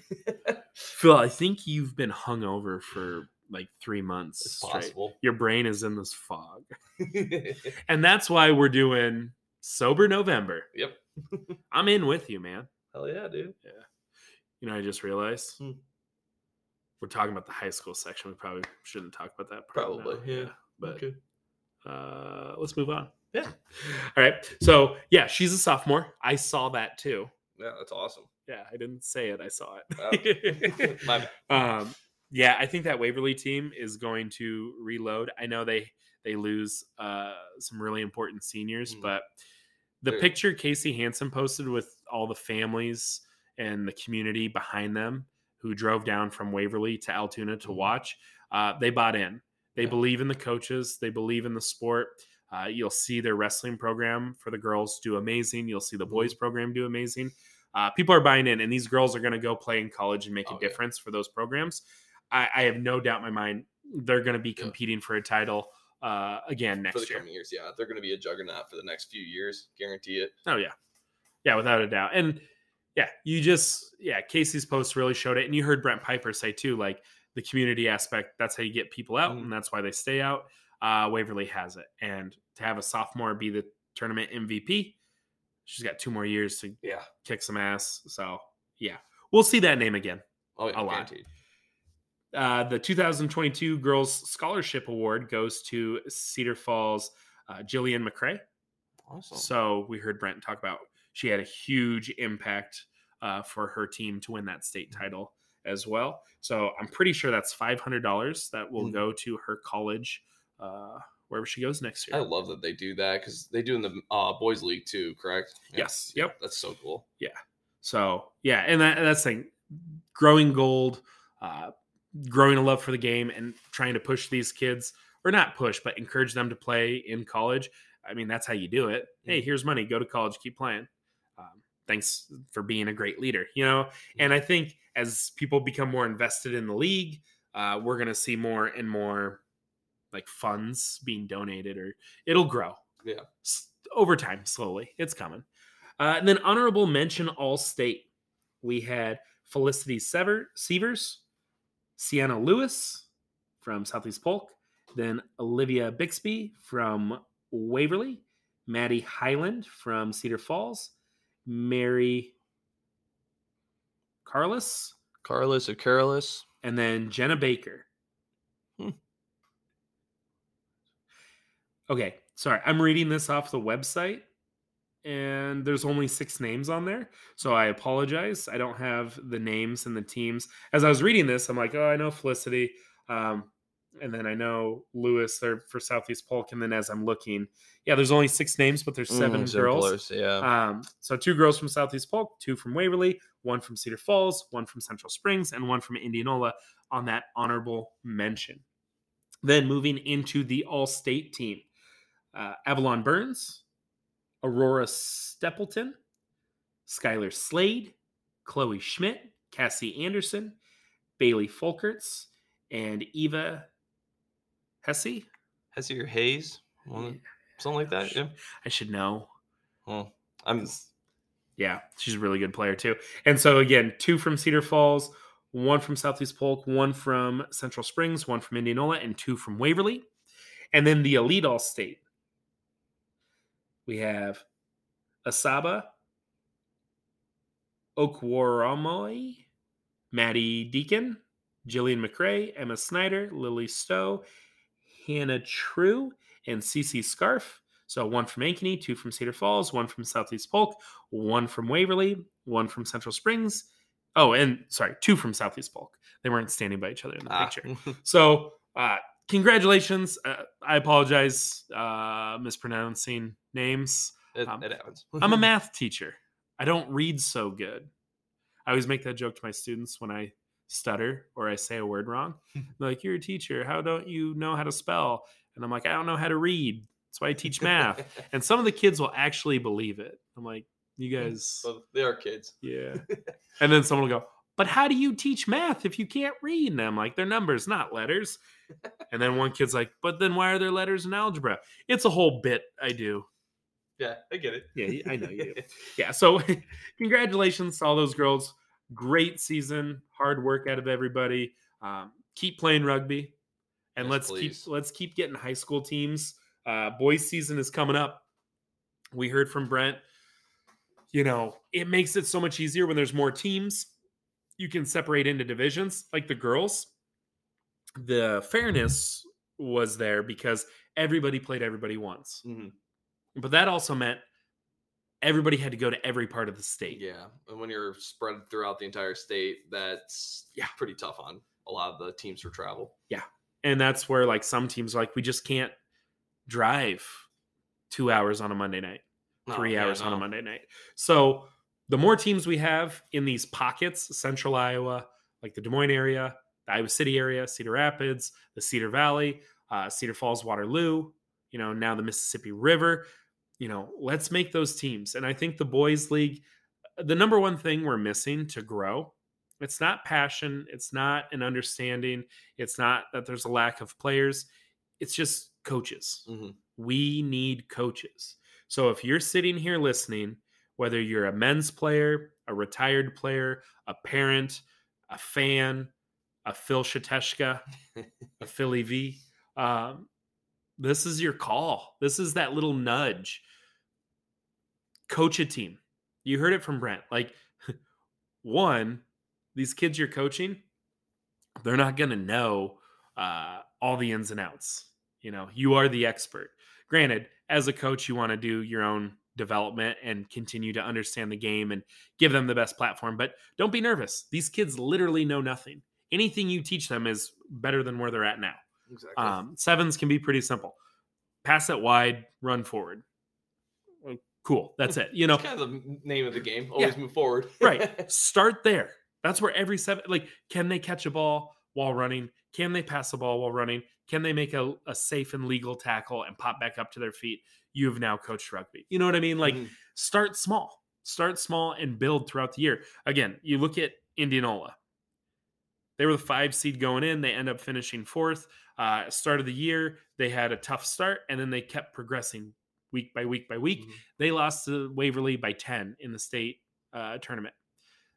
Phil, I think you've been hungover for like three months it's straight. Possible. Your brain is in this fog. And that's why we're doing Sober November. Yep. I'm in with you, man. Hell yeah, dude. Yeah. You know, I just realized hmm. we're talking about the high school section. We probably shouldn't talk about that. Probably, now. yeah. But okay. uh, let's move on. Yeah. All right. So, yeah, she's a sophomore. I saw that too. Yeah, that's awesome. Yeah, I didn't say it. I saw it. Wow. um, yeah, I think that Waverly team is going to reload. I know they they lose uh, some really important seniors, mm. but the Dude. picture Casey Hansen posted with all the families and the community behind them who drove down from Waverly to Altoona to watch, uh, they bought in. They yeah. believe in the coaches. They believe in the sport. Uh, you'll see their wrestling program for the girls do amazing. You'll see the boys program do amazing. Uh, people are buying in, and these girls are going to go play in college and make oh, a difference yeah. for those programs. I, I have no doubt in my mind they're going to be competing yeah. for a title uh, again next year. For the year. coming years, yeah. They're going to be a juggernaut for the next few years. Guarantee it. Oh, yeah. Yeah, without a doubt. And, yeah, you just – yeah, Casey's post really showed it. And you heard Brent Piper say, too, like the community aspect, that's how you get people out, mm-hmm. and that's why they stay out. Uh, Waverly has it. And to have a sophomore be the tournament M V P, she's got two more years to yeah. kick some ass. So, yeah, we'll see that name again oh, yeah, a lot. Uh, the two thousand twenty-two Girls Scholarship Award goes to Cedar Falls' uh, Jillian McCray. Awesome. So we heard Brent talk about she had a huge impact uh, for her team to win that state title as well. So I'm pretty sure that's five hundred dollars that will mm. go to her college uh wherever she goes next year. I love that they do that because they do in the uh boys league too, correct? Yeah. Yes. Yep. That's so cool. Yeah. So yeah, and that, that's the thing. Growing gold, uh growing a love for the game and trying to push these kids, or not push, but encourage them to play in college. I mean, that's how you do it. Mm-hmm. Hey, here's money, go to college, keep playing. Um, thanks for being a great leader, you know? Mm-hmm. And I think as people become more invested in the league, uh, we're gonna see more and more like funds being donated, or it'll grow yeah. over time slowly. It's coming. Uh, and then honorable mention all state. We had Felicity Sever, Sievers, Sienna Lewis from Southeast Polk, then Olivia Bixby from Waverly, Maddie Highland from Cedar Falls, Mary Carlos. Carlos or Carolus. And then Jenna Baker. Hmm. Okay, sorry. I'm reading this off the website, and there's only six names on there, so I apologize. I don't have the names and the teams. As I was reading this, I'm like, oh, I know Felicity, um, and then I know Lewis there for Southeast Polk, and then as I'm looking, yeah, there's only six names, but there's seven mm, girls. Yeah. Um, so two girls from Southeast Polk, two from Waverly, one from Cedar Falls, one from Central Springs, and one from Indianola on that honorable mention. Then moving into the all-state team. Uh, Avalon Burns, Aurora Stapleton, Skylar Slade, Chloe Schmidt, Cassie Anderson, Bailey Folkerts, and Eva Hesse. Hesse or Hayes? Yeah. Something like that. Yeah. I should know. Well, I'm. Yeah, she's a really good player too. And so again, two from Cedar Falls, one from Southeast Polk, one from Central Springs, one from Indianola, and two from Waverly. And then the Elite All State. We have Asaba Okwaramoi, Maddie Deacon, Jillian McCray, Emma Snyder, Lily Stowe, Hannah True, and Cece Scarf. So one from Ankeny, two from Cedar Falls, one from Southeast Polk, one from Waverly, one from Central Springs. Oh, and sorry, two from Southeast Polk. They weren't standing by each other in the ah. picture. So uh, congratulations. Uh, I apologize uh, mispronouncing names. It, um, it happens. I'm a math teacher. I don't read so good. I always make that joke to my students when I stutter or I say a word wrong. They're like, you're a teacher. How don't you know how to spell? And I'm like, I don't know how to read. That's why I teach math. And some of the kids will actually believe it. I'm like, you guys. Well, they are kids. Yeah. And then someone will go, but how do you teach math if you can't read? And I'm like, they're numbers, not letters. And then one kid's like, but then why are there letters in algebra? It's a whole bit I do. Yeah, I get it. Yeah, I know you do. Yeah, so congratulations to all those girls. Great season. Hard work out of everybody. Um, keep playing rugby. And yes, let's please. keep let's keep getting high school teams. Uh, boys season is coming up. We heard from Brent. You know, it makes it so much easier when there's more teams. You can separate into divisions. Like the girls, the fairness was there because everybody played everybody once. Mm-hmm. But that also meant everybody had to go to every part of the state. Yeah. And when you're spread throughout the entire state, that's yeah pretty tough on a lot of the teams for travel. Yeah. And that's where, like, some teams are like, we just can't drive two hours on a Monday night, no, three yeah, hours no. on a Monday night. So the more teams we have in these pockets, central Iowa, like the Des Moines area, the Iowa City area, Cedar Rapids, the Cedar Valley, uh, Cedar Falls, Waterloo, you know, now the Mississippi River, you know, let's make those teams. And I think the boys league, the number one thing we're missing to grow, it's not passion. It's not an understanding. It's not that there's a lack of players. It's just coaches. Mm-hmm. We need coaches. So if you're sitting here listening, whether you're a men's player, a retired player, a parent, a fan, a Phil Shateshka, a Philly V, um, this is your call. This is that little nudge. Coach a team. You heard it from Brent. Like, one, these kids you're coaching, they're not going to know uh, all the ins and outs. You know, you are the expert. Granted, as a coach, you want to do your own development and continue to understand the game and give them the best platform. But don't be nervous. These kids literally know nothing. Anything you teach them is better than where they're at now. Exactly. Um, sevens can be pretty simple. Pass it wide, run forward. Cool. That's it. You know, it's kind of the name of the game. Always yeah. move forward. Right. Start there. That's where every seven, like, can they catch a ball while running? Can they pass the ball while running? Can they make a, a safe and legal tackle and pop back up to their feet? You've now coached rugby. You know what I mean? Like, mm. start small, start small and build throughout the year. Again, you look at Indianola. They were the five seed going in. They end up finishing fourth. Uh, start of the year, they had a tough start, and then they kept progressing week by week by week. Mm-hmm. They lost to Waverly by ten in the state uh, tournament.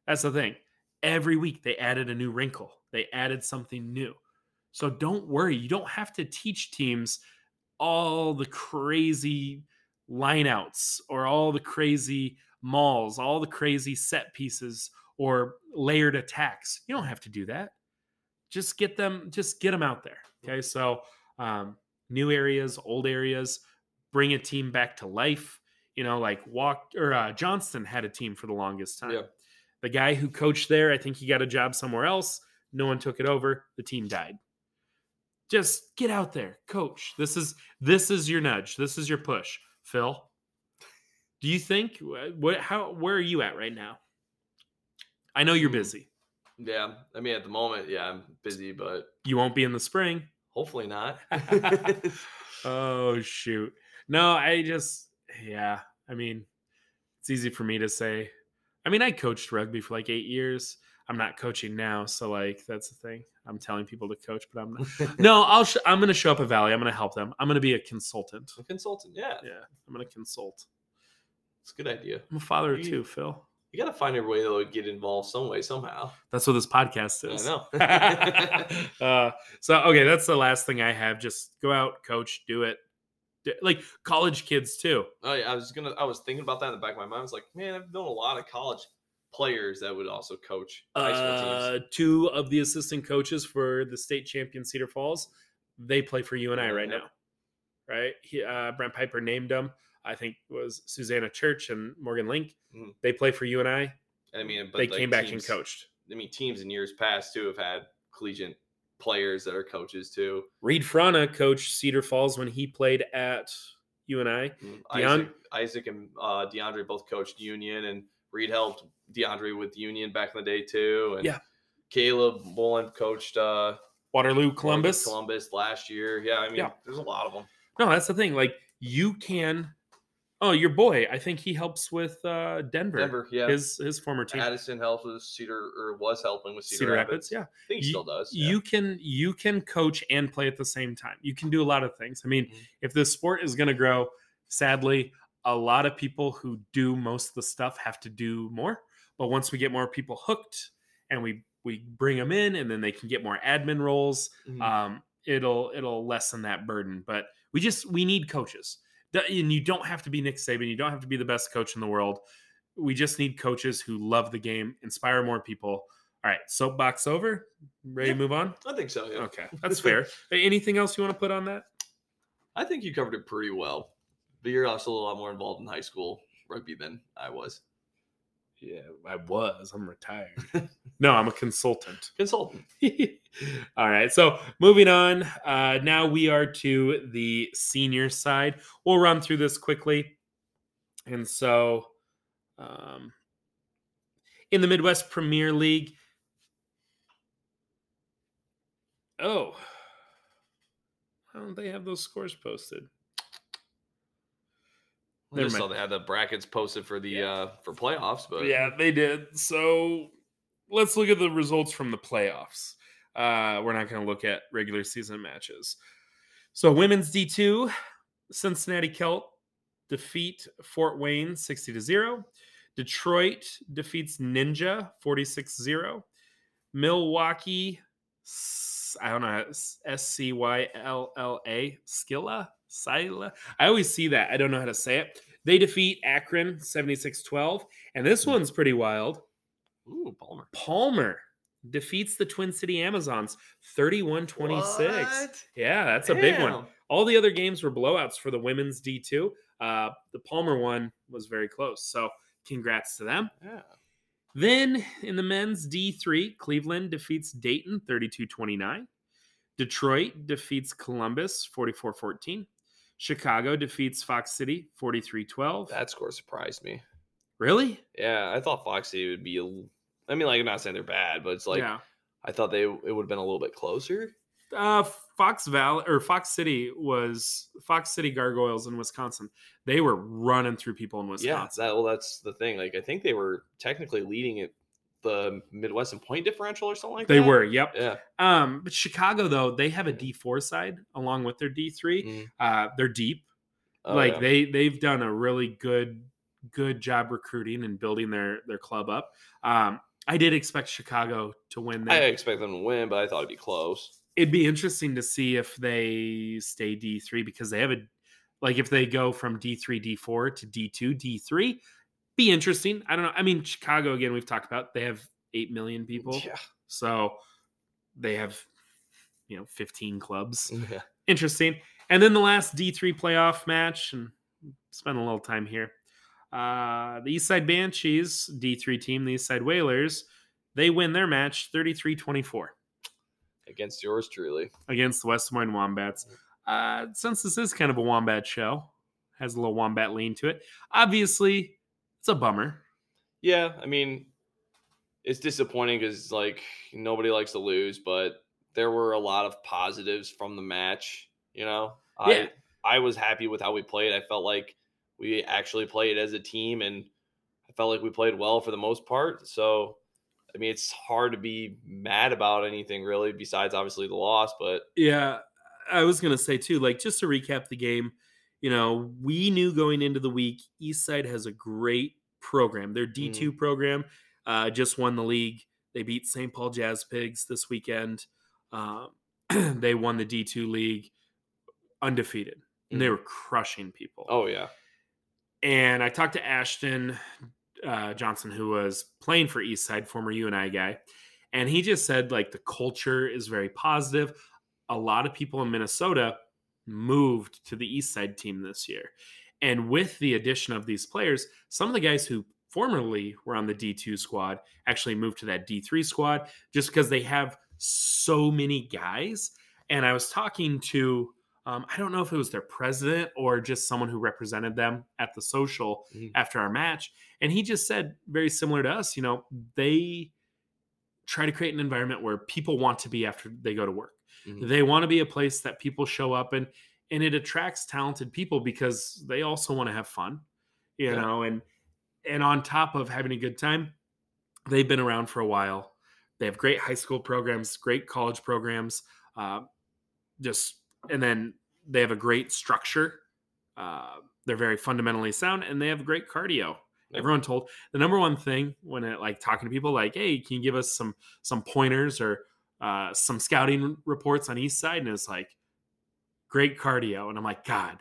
That's the thing. Every week they added a new wrinkle. They added something new. So don't worry. You don't have to teach teams all the crazy lineouts or all the crazy mauls, all the crazy set pieces or layered attacks. You don't have to do that. Just get them, just get them out there. Okay. So um, new areas, old areas, bring a team back to life. You know, like walked or uh, Johnston had a team for the longest time. Yeah. The guy who coached there, I think he got a job somewhere else. No one took it over. The team died. Just get out there, coach. This is, this is your nudge. This is your push. Phil, do you think what, how, where are you at right now? I know you're busy. Yeah. I mean, at the moment, yeah, I'm busy, but... You won't be in the spring. Hopefully not. Oh, shoot. No, I just... Yeah. I mean, it's easy for me to say. I mean, I coached rugby for like eight years. I'm not coaching now, so like, that's the thing. I'm telling people to coach, but I'm not. No, I'll sh- I'm going to show up at Valley. I'm going to help them. I'm going to be a consultant. A consultant, yeah. Yeah, I'm going to consult. It's a good idea. I'm a father of two, Phil. You got to find a way to get involved some way, somehow. That's what this podcast is. I know. uh, so, okay, that's the last thing I have. Just go out, coach, do it. Do, like, college kids, too. Oh, yeah, I was gonna. I was thinking about that in the back of my mind. I was like, man, I've known a lot of college players that would also coach high school uh, teams. Two of the assistant coaches for the state champion Cedar Falls, they play for U N I right yep. now. Right? He, uh, Brent Piper named them. I think it was Susanna Church and Morgan Link. Mm. They play for U N I. I mean, but they like came back teams, and coached. I mean, teams in years past too have had collegiate players that are coaches too. Reed Frana coached Cedar Falls when he played at U N I. Mm. Deon- Isaac, Isaac and uh, DeAndre both coached Union, and Reed helped DeAndre with Union back in the day too. And yeah. Caleb Boland coached uh, Waterloo Columbus. Columbus last year. Yeah, I mean, yeah. there's a lot of them. No, that's the thing. Like, you can. Oh, your boy! I think he helps with uh, Denver. Denver, yeah. His his former team. Addison helps with Cedar, or was helping with Cedar, Cedar Rapids. Rapids. Yeah, I think he you, still does. Yeah. You can you can coach and play at the same time. You can do a lot of things. I mean, mm-hmm. if this sport is going to grow, sadly, a lot of people who do most of the stuff have to do more. But once we get more people hooked and we we bring them in, and then they can get more admin roles, mm-hmm. um, it'll it'll lessen that burden. But we just we need coaches. And you don't have to be Nick Saban. You don't have to be the best coach in the world. We just need coaches who love the game, inspire more people. All right, soapbox over. Ready yeah, to move on? I think so, yeah. Okay, that's fair. Anything else you want to put on that? I think you covered it pretty well. But you're also a lot more involved in high school rugby than I was. Yeah, I was. I'm retired. No, I'm a consultant. Consultant. All right, so moving on. Uh, now we are to the senior side. We'll run through this quickly. And so um, in the Midwest Premier League, oh, why don't they have those scores posted? I Never just mind. Saw they had the brackets posted for the yeah. uh, for playoffs, but yeah, they did. So let's look at the results from the playoffs. Uh, we're not going to look at regular season matches. So women's D two, Cincinnati Celt defeat Fort Wayne sixty to zero. Detroit defeats Ninja forty-six zero. Milwaukee. I don't know. S C Y L L A. Skilla? Scylla? I always see that. I don't know how to say it. They defeat Akron seventy-six twelve. And this one's pretty wild. Ooh, Palmer. Palmer defeats the Twin City Amazons thirty-one twenty-six. What? Yeah, that's a Damn. big one. All the other games were blowouts for the women's D two. Uh, the Palmer one was very close. So congrats to them. Yeah. Then in the men's D three, Cleveland defeats Dayton thirty-two twenty-nine. Detroit defeats Columbus forty-four fourteen. Chicago defeats Fox City forty-three twelve. That score surprised me. Really? Yeah, I thought Fox City would be – I mean, like, I'm not saying they're bad, but it's like yeah. I thought they it would have been a little bit closer. Uh, Fox Valley or Fox City was Fox City Gargoyles in Wisconsin. They were running through people in Wisconsin. Yeah, that, well, that's the thing. Like, I think they were technically leading at the Midwest in point differential or something like they that. They were. Yep. Yeah. Um, but Chicago though, they have a D four side along with their D three. Mm-hmm. Uh, they're deep. Oh, like yeah. they they've done a really good good job recruiting and building their their club up. Um, I did expect Chicago to win. That. I expect them to win, but I thought it'd be close. It'd be interesting to see if they stay D three because they have a, like if they go from D three, D four to D two, D three, be interesting. I don't know. I mean, Chicago, again, we've talked about, they have eight million people. Yeah. So they have, you know, fifteen clubs. Yeah. Interesting. And then the last D three playoff match, and spend a little time here. Uh, the Eastside Banshees, D three team, the Eastside Whalers, they win their match thirty-three twenty-four. Against yours truly. Against the West Des Moines Wombats. Uh, since this is kind of a Wombat show, has a little Wombat lean to it. Obviously, it's a bummer. Yeah, I mean, it's disappointing because, like, nobody likes to lose, but there were a lot of positives from the match, you know? Yeah. I, I was happy with how we played. I felt like we actually played as a team, and I felt like we played well for the most part, so... I mean, it's hard to be mad about anything really, besides obviously the loss, but yeah, I was going to say too, like just to recap the game, you know, we knew going into the week, Eastside has a great program. Their D two mm. program uh, just won the league. They beat Saint Paul Jazz Pigs this weekend. Um, they won the D two league undefeated mm. and they were crushing people. Oh yeah. And I talked to Ashton Uh, Johnson, who was playing for Eastside, former U N I guy. And he just said, like, the culture is very positive. A lot of people in Minnesota moved to the Eastside team this year. And with the addition of these players, some of the guys who formerly were on the D two squad actually moved to that D three squad just because they have so many guys. And I was talking to, um, I don't know if it was their president or just someone who represented them at the social mm-hmm. after our match. And he just said, very similar to us, you know, they try to create an environment where people want to be after they go to work. Mm-hmm. They want to be a place that people show up in, and it attracts talented people because they also want to have fun, you yeah. know, and, and on top of having a good time, they've been around for a while. They have great high school programs, great college programs, uh, just, and then they have a great structure, uh, they're very fundamentally sound, and they have great cardio. Yeah. Everyone told the number one thing when it like talking to people like, hey, can you give us some some pointers or uh, some scouting reports on East Side? And it's like great cardio. And I'm like, God,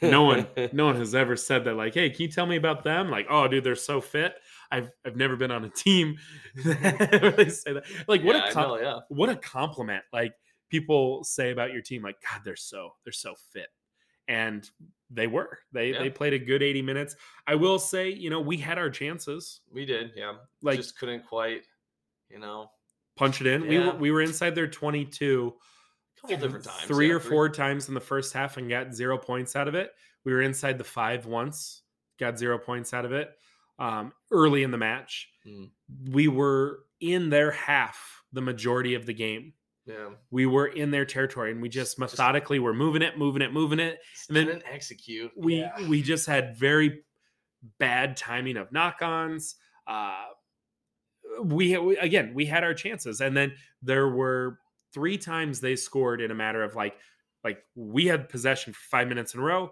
no one no one has ever said that. Like, hey, can you tell me about them? Like, oh, dude, they're so fit. I've I've never been on a team where they say that. Like, what yeah, a com- know, yeah. what a compliment. Like people say about your team, like, God, they're so they're so fit. And they were. They yeah. they played a good eighty minutes. I will say, you know, we had our chances. We did, yeah. Like just couldn't quite, you know, punch it in. Yeah. We were, we were inside their twenty-two a couple different times, three yeah, or three. four times in the first half and got zero points out of it. We were inside the five once, got zero points out of it um, early in the match. Mm. We were in their half the majority of the game. Yeah, we were in their territory, and we just methodically just, were moving it, moving it, moving it, and then didn't execute. We yeah. we just had very bad timing of knock-ons. Uh, we, we again we had our chances, and then there were three times they scored in a matter of like like we had possession for five minutes in a row.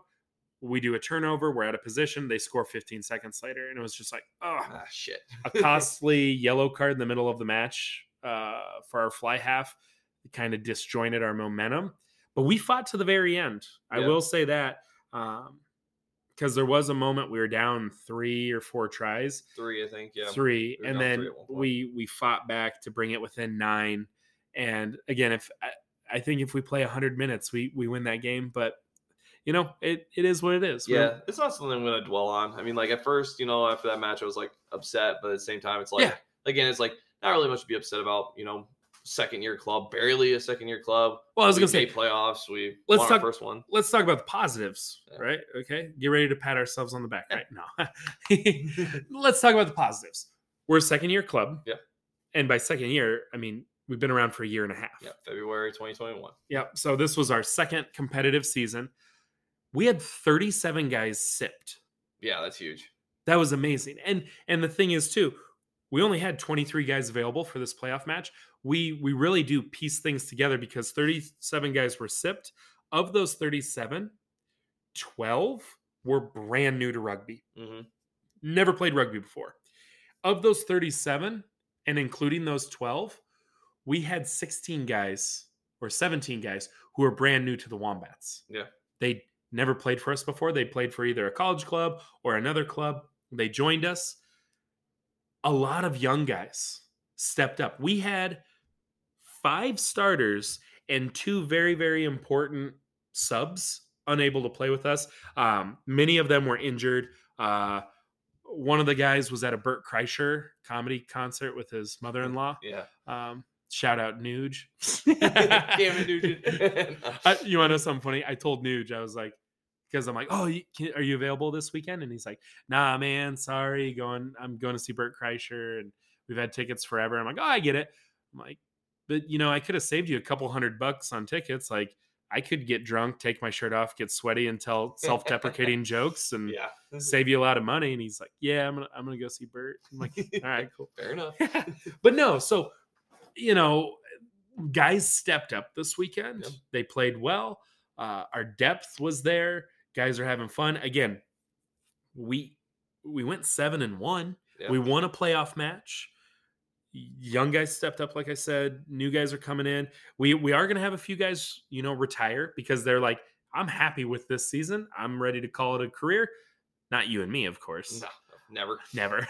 We do a turnover, we're out of position, they score fifteen seconds later, and it was just like oh ah, shit, a costly yellow card in the middle of the match uh, for our fly half. Kind of disjointed our momentum, but we fought to the very end. I yeah. will say that um, because there was a moment we were down three or four tries, three I think, yeah, three, we and then three we we fought back to bring it within nine. And again, if I, I think if we play a hundred minutes, we we win that game. But you know, it it is what it is. Yeah, we're, it's not something I'm going to dwell on. I mean, like at first, you know, after that match, I was like upset, but at the same time, it's like yeah. again, it's like not really much to be upset about, you know. Second year club, barely a second year club. Well, I was we gonna say playoffs. We let's won talk, our first one. Let's talk about the positives, yeah. right? Okay, get ready to pat ourselves on the back, yeah. right? No, let's talk about the positives. We're a second year club, yeah. And by second year, I mean we've been around for a year and a half. Yeah, February twenty twenty-one. Yep. So this was our second competitive season. We had thirty-seven guys sipped. Yeah, that's huge. That was amazing, and and the thing is too. We only had twenty-three guys available for this playoff match. We we really do piece things together because thirty-seven guys were sipped. Of those thirty-seven, twelve were brand new to rugby. Mm-hmm. Never played rugby before. Of those thirty-seven, and including those twelve, we had sixteen guys or seventeen guys who were brand new to the Wombats. Yeah. They never played for us before. They played for either a college club or another club. They joined us. A lot of young guys stepped up. We had five starters and two very, very important subs unable to play with us. Um, many of them were injured. Uh, one of the guys was at a Bert Kreischer comedy concert with his mother-in-law. Yeah. Um, shout out Nuge. Damn it, Nuge. uh, you want to know something funny? I told Nuge, I was like, because I'm like, oh, you, can, are you available this weekend? And he's like, nah, man, sorry. Going, I'm going to see Bert Kreischer, and we've had tickets forever. I'm like, oh, I get it. I'm like, but, you know, I could have saved you a couple hundred bucks on tickets. Like, I could get drunk, take my shirt off, get sweaty, and tell self-deprecating jokes and yeah. save you a lot of money. And he's like, yeah, I'm going to I'm gonna go see Bert. I'm like, all right, cool. Fair enough. But no, so, you know, guys stepped up this weekend. Yep. They played well. Uh, our depth was there. Guys are having fun. Again, we we went seven and one. Yeah. We won a playoff match. Young guys stepped up, like I said. New guys are coming in. We we are going to have a few guys, you know, retire because they're like, I'm happy with this season. I'm ready to call it a career. Not you and me, of course. No, never, never.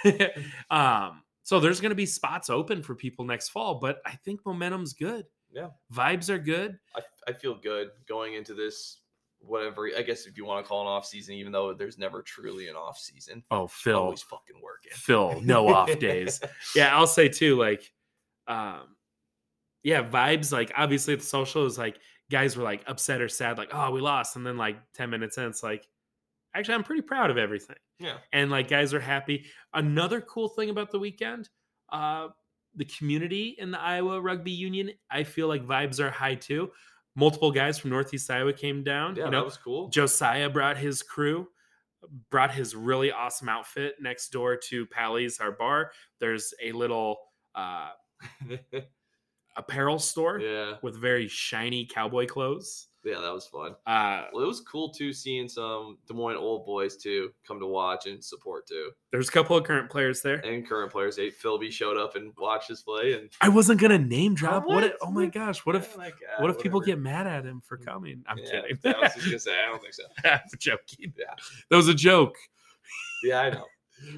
um, so there's going to be spots open for people next fall, but I think momentum's good. Yeah, vibes are good. I, I feel good going into this. Whatever, I guess if you want to call an off season, even though there's never truly an off season. Oh, Phil, always fucking working. Phil, no off days. Yeah, I'll say too. Like, um, yeah, vibes. Like, obviously, the social is like guys were like upset or sad, like, oh, we lost, and then like ten minutes in, it's like, actually, I'm pretty proud of everything. Yeah, and like guys are happy. Another cool thing about the weekend, uh, the community in the Iowa Rugby Union, I feel like vibes are high too. Multiple guys from Northeast Iowa came down. Yeah, you know, that was cool. Josiah brought his crew, brought his really awesome outfit next door to Pally's, our bar. There's a little uh, apparel store yeah. with very shiny cowboy clothes. Yeah, that was fun. Uh, well, it was cool, too, seeing some Des Moines old boys, too, come to watch and support, too. There's a couple of current players there. And current players. Hey, Philby showed up and watched his play. And I wasn't going to name drop. What? what if, oh, my gosh. What if, oh my God, what if people get mad at him for coming? I'm yeah, kidding. I was just going to say, I don't think so. I'm joking. Yeah. That was a joke. Yeah, I know.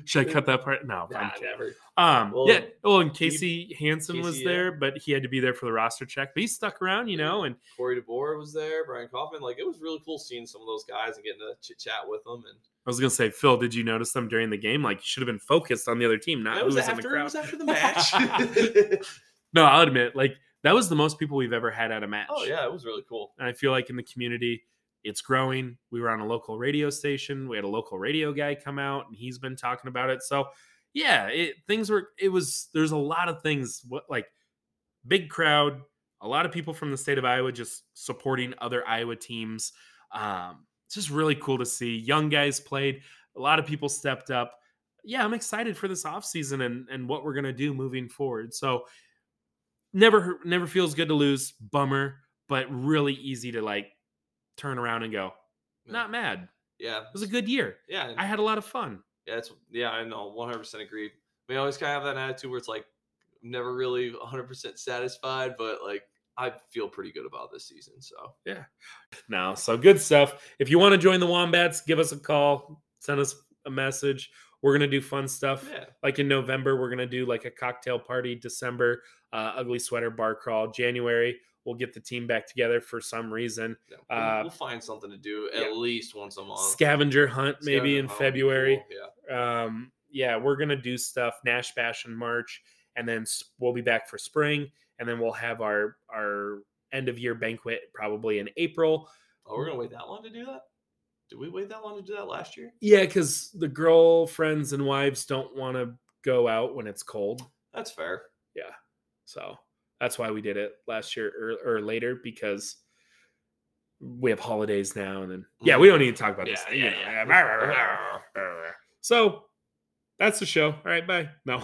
Should I cut that part? No, nah, I'm never. Um, well, yeah. Well, and Casey he, Hansen Casey, was there, yeah. but he had to be there for the roster check. But he stuck around, you yeah. know. And Corey DeBoer was there, Brian Kaufman. Like, it was really cool seeing some of those guys and getting to chit chat with them. And I was gonna say, Phil, did you notice them during the game? Like, you should have been focused on the other team, not who was, was after, in the crowd. It was after the match. No, I'll admit, like that was the most people we've ever had at a match. Oh yeah, it was really cool. And I feel like in the community, it's growing. We were on a local radio station. We had a local radio guy come out, and he's been talking about it. So, yeah, it, things were – it was – there's a lot of things, what, like big crowd, a lot of people from the state of Iowa just supporting other Iowa teams. Um, it's just really cool to see. Young guys played. A lot of people stepped up. Yeah, I'm excited for this offseason and, and what we're going to do moving forward. So, never never feels good to lose. Bummer, but really easy to, like, turn around and go, not mad. Yeah. It was a good year. Yeah. I had a lot of fun. Yeah, it's, yeah, I know. one hundred percent agree. We always kind of have that attitude where it's like, never really one hundred percent satisfied, but like, I feel pretty good about this season. So, yeah. No, so good stuff. If you want to join the Wombats, give us a call, send us a message. We're going to do fun stuff. Yeah. Like in November, we're going to do like a cocktail party, December, uh, ugly sweater bar crawl, January. We'll get the team back together for some reason. Yeah, we'll, uh, we'll find something to do at yeah. least once a month. Scavenger hunt maybe scavenger in hunt, February. Cool. Yeah, um, yeah, we're going to do stuff, Nash Bash in March, and then we'll be back for spring, and then we'll have our, our end-of-year banquet probably in April. Oh, we're going to wait that long to do that? Did we wait that long to do that last year? Yeah, because the girlfriends and wives don't want to go out when it's cold. That's fair. Yeah, so... That's why we did it last year or, or later, because we have holidays now. And then, yeah, we don't need to talk about yeah, this. Yeah, you know. yeah. So that's the show. All right. Bye. No.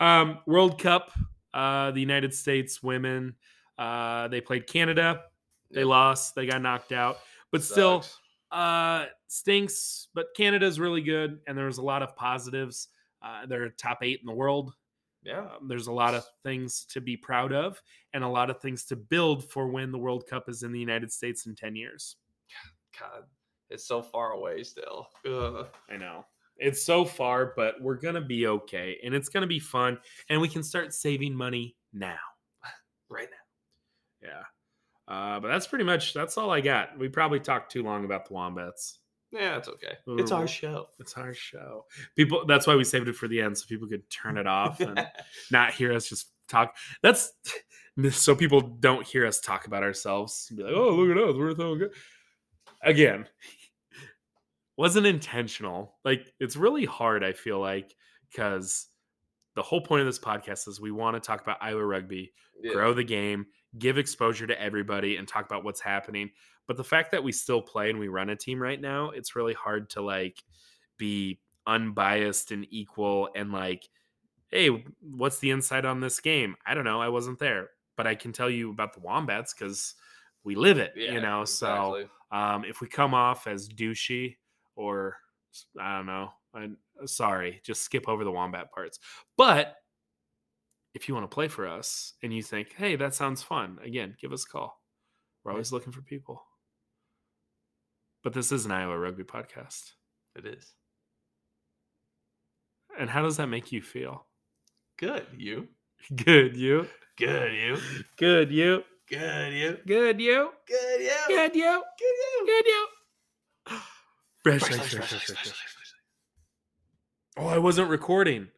um, World Cup, uh, the United States women, uh, they played Canada. They yep. lost. They got knocked out, but Sucks. still uh, stinks. But Canada's really good. And there was a lot of positives. Uh, they're top eight in the world. Yeah, there's a lot of things to be proud of and a lot of things to build for when the World Cup is in the United States in ten years. God, it's so far away still. Ugh. I know. It's so far, but we're going to be okay. And it's going to be fun. And we can start saving money now. Right now. Yeah. Uh, but that's pretty much, that's all I got. We probably talked too long about the Wombats. Yeah, it's okay. It's our show. It's our show. People. That's why we saved it for the end, so people could turn it off and not hear us just talk. That's so people don't hear us talk about ourselves. Be like, oh, look at us. We're so good. Again, wasn't intentional. Like, it's really hard, I feel like, because the whole point of this podcast is we want to talk about Iowa rugby, yeah. grow the game, give exposure to everybody, and talk about what's happening. But the fact that we still play and we run a team right now, it's really hard to like be unbiased and equal and like, hey, what's the insight on this game? I don't know. I wasn't there, but I can tell you about the Wombats because we live it, yeah, you know? Exactly. So um, if we come off as douchey or I don't know, I'm sorry, just skip over the Wombat parts. But if you want to play for us and you think, hey, that sounds fun. Again, give us a call. We're always looking for people. But this is an Iowa rugby podcast. It is. And how does that make you feel? Good, you. Good, you. Good, you. Good, you. Good, you. Good, you. Good, you. Good, you. Good, you. Fresh, fresh, fresh, fresh, fresh, fresh. Oh, I wasn't recording.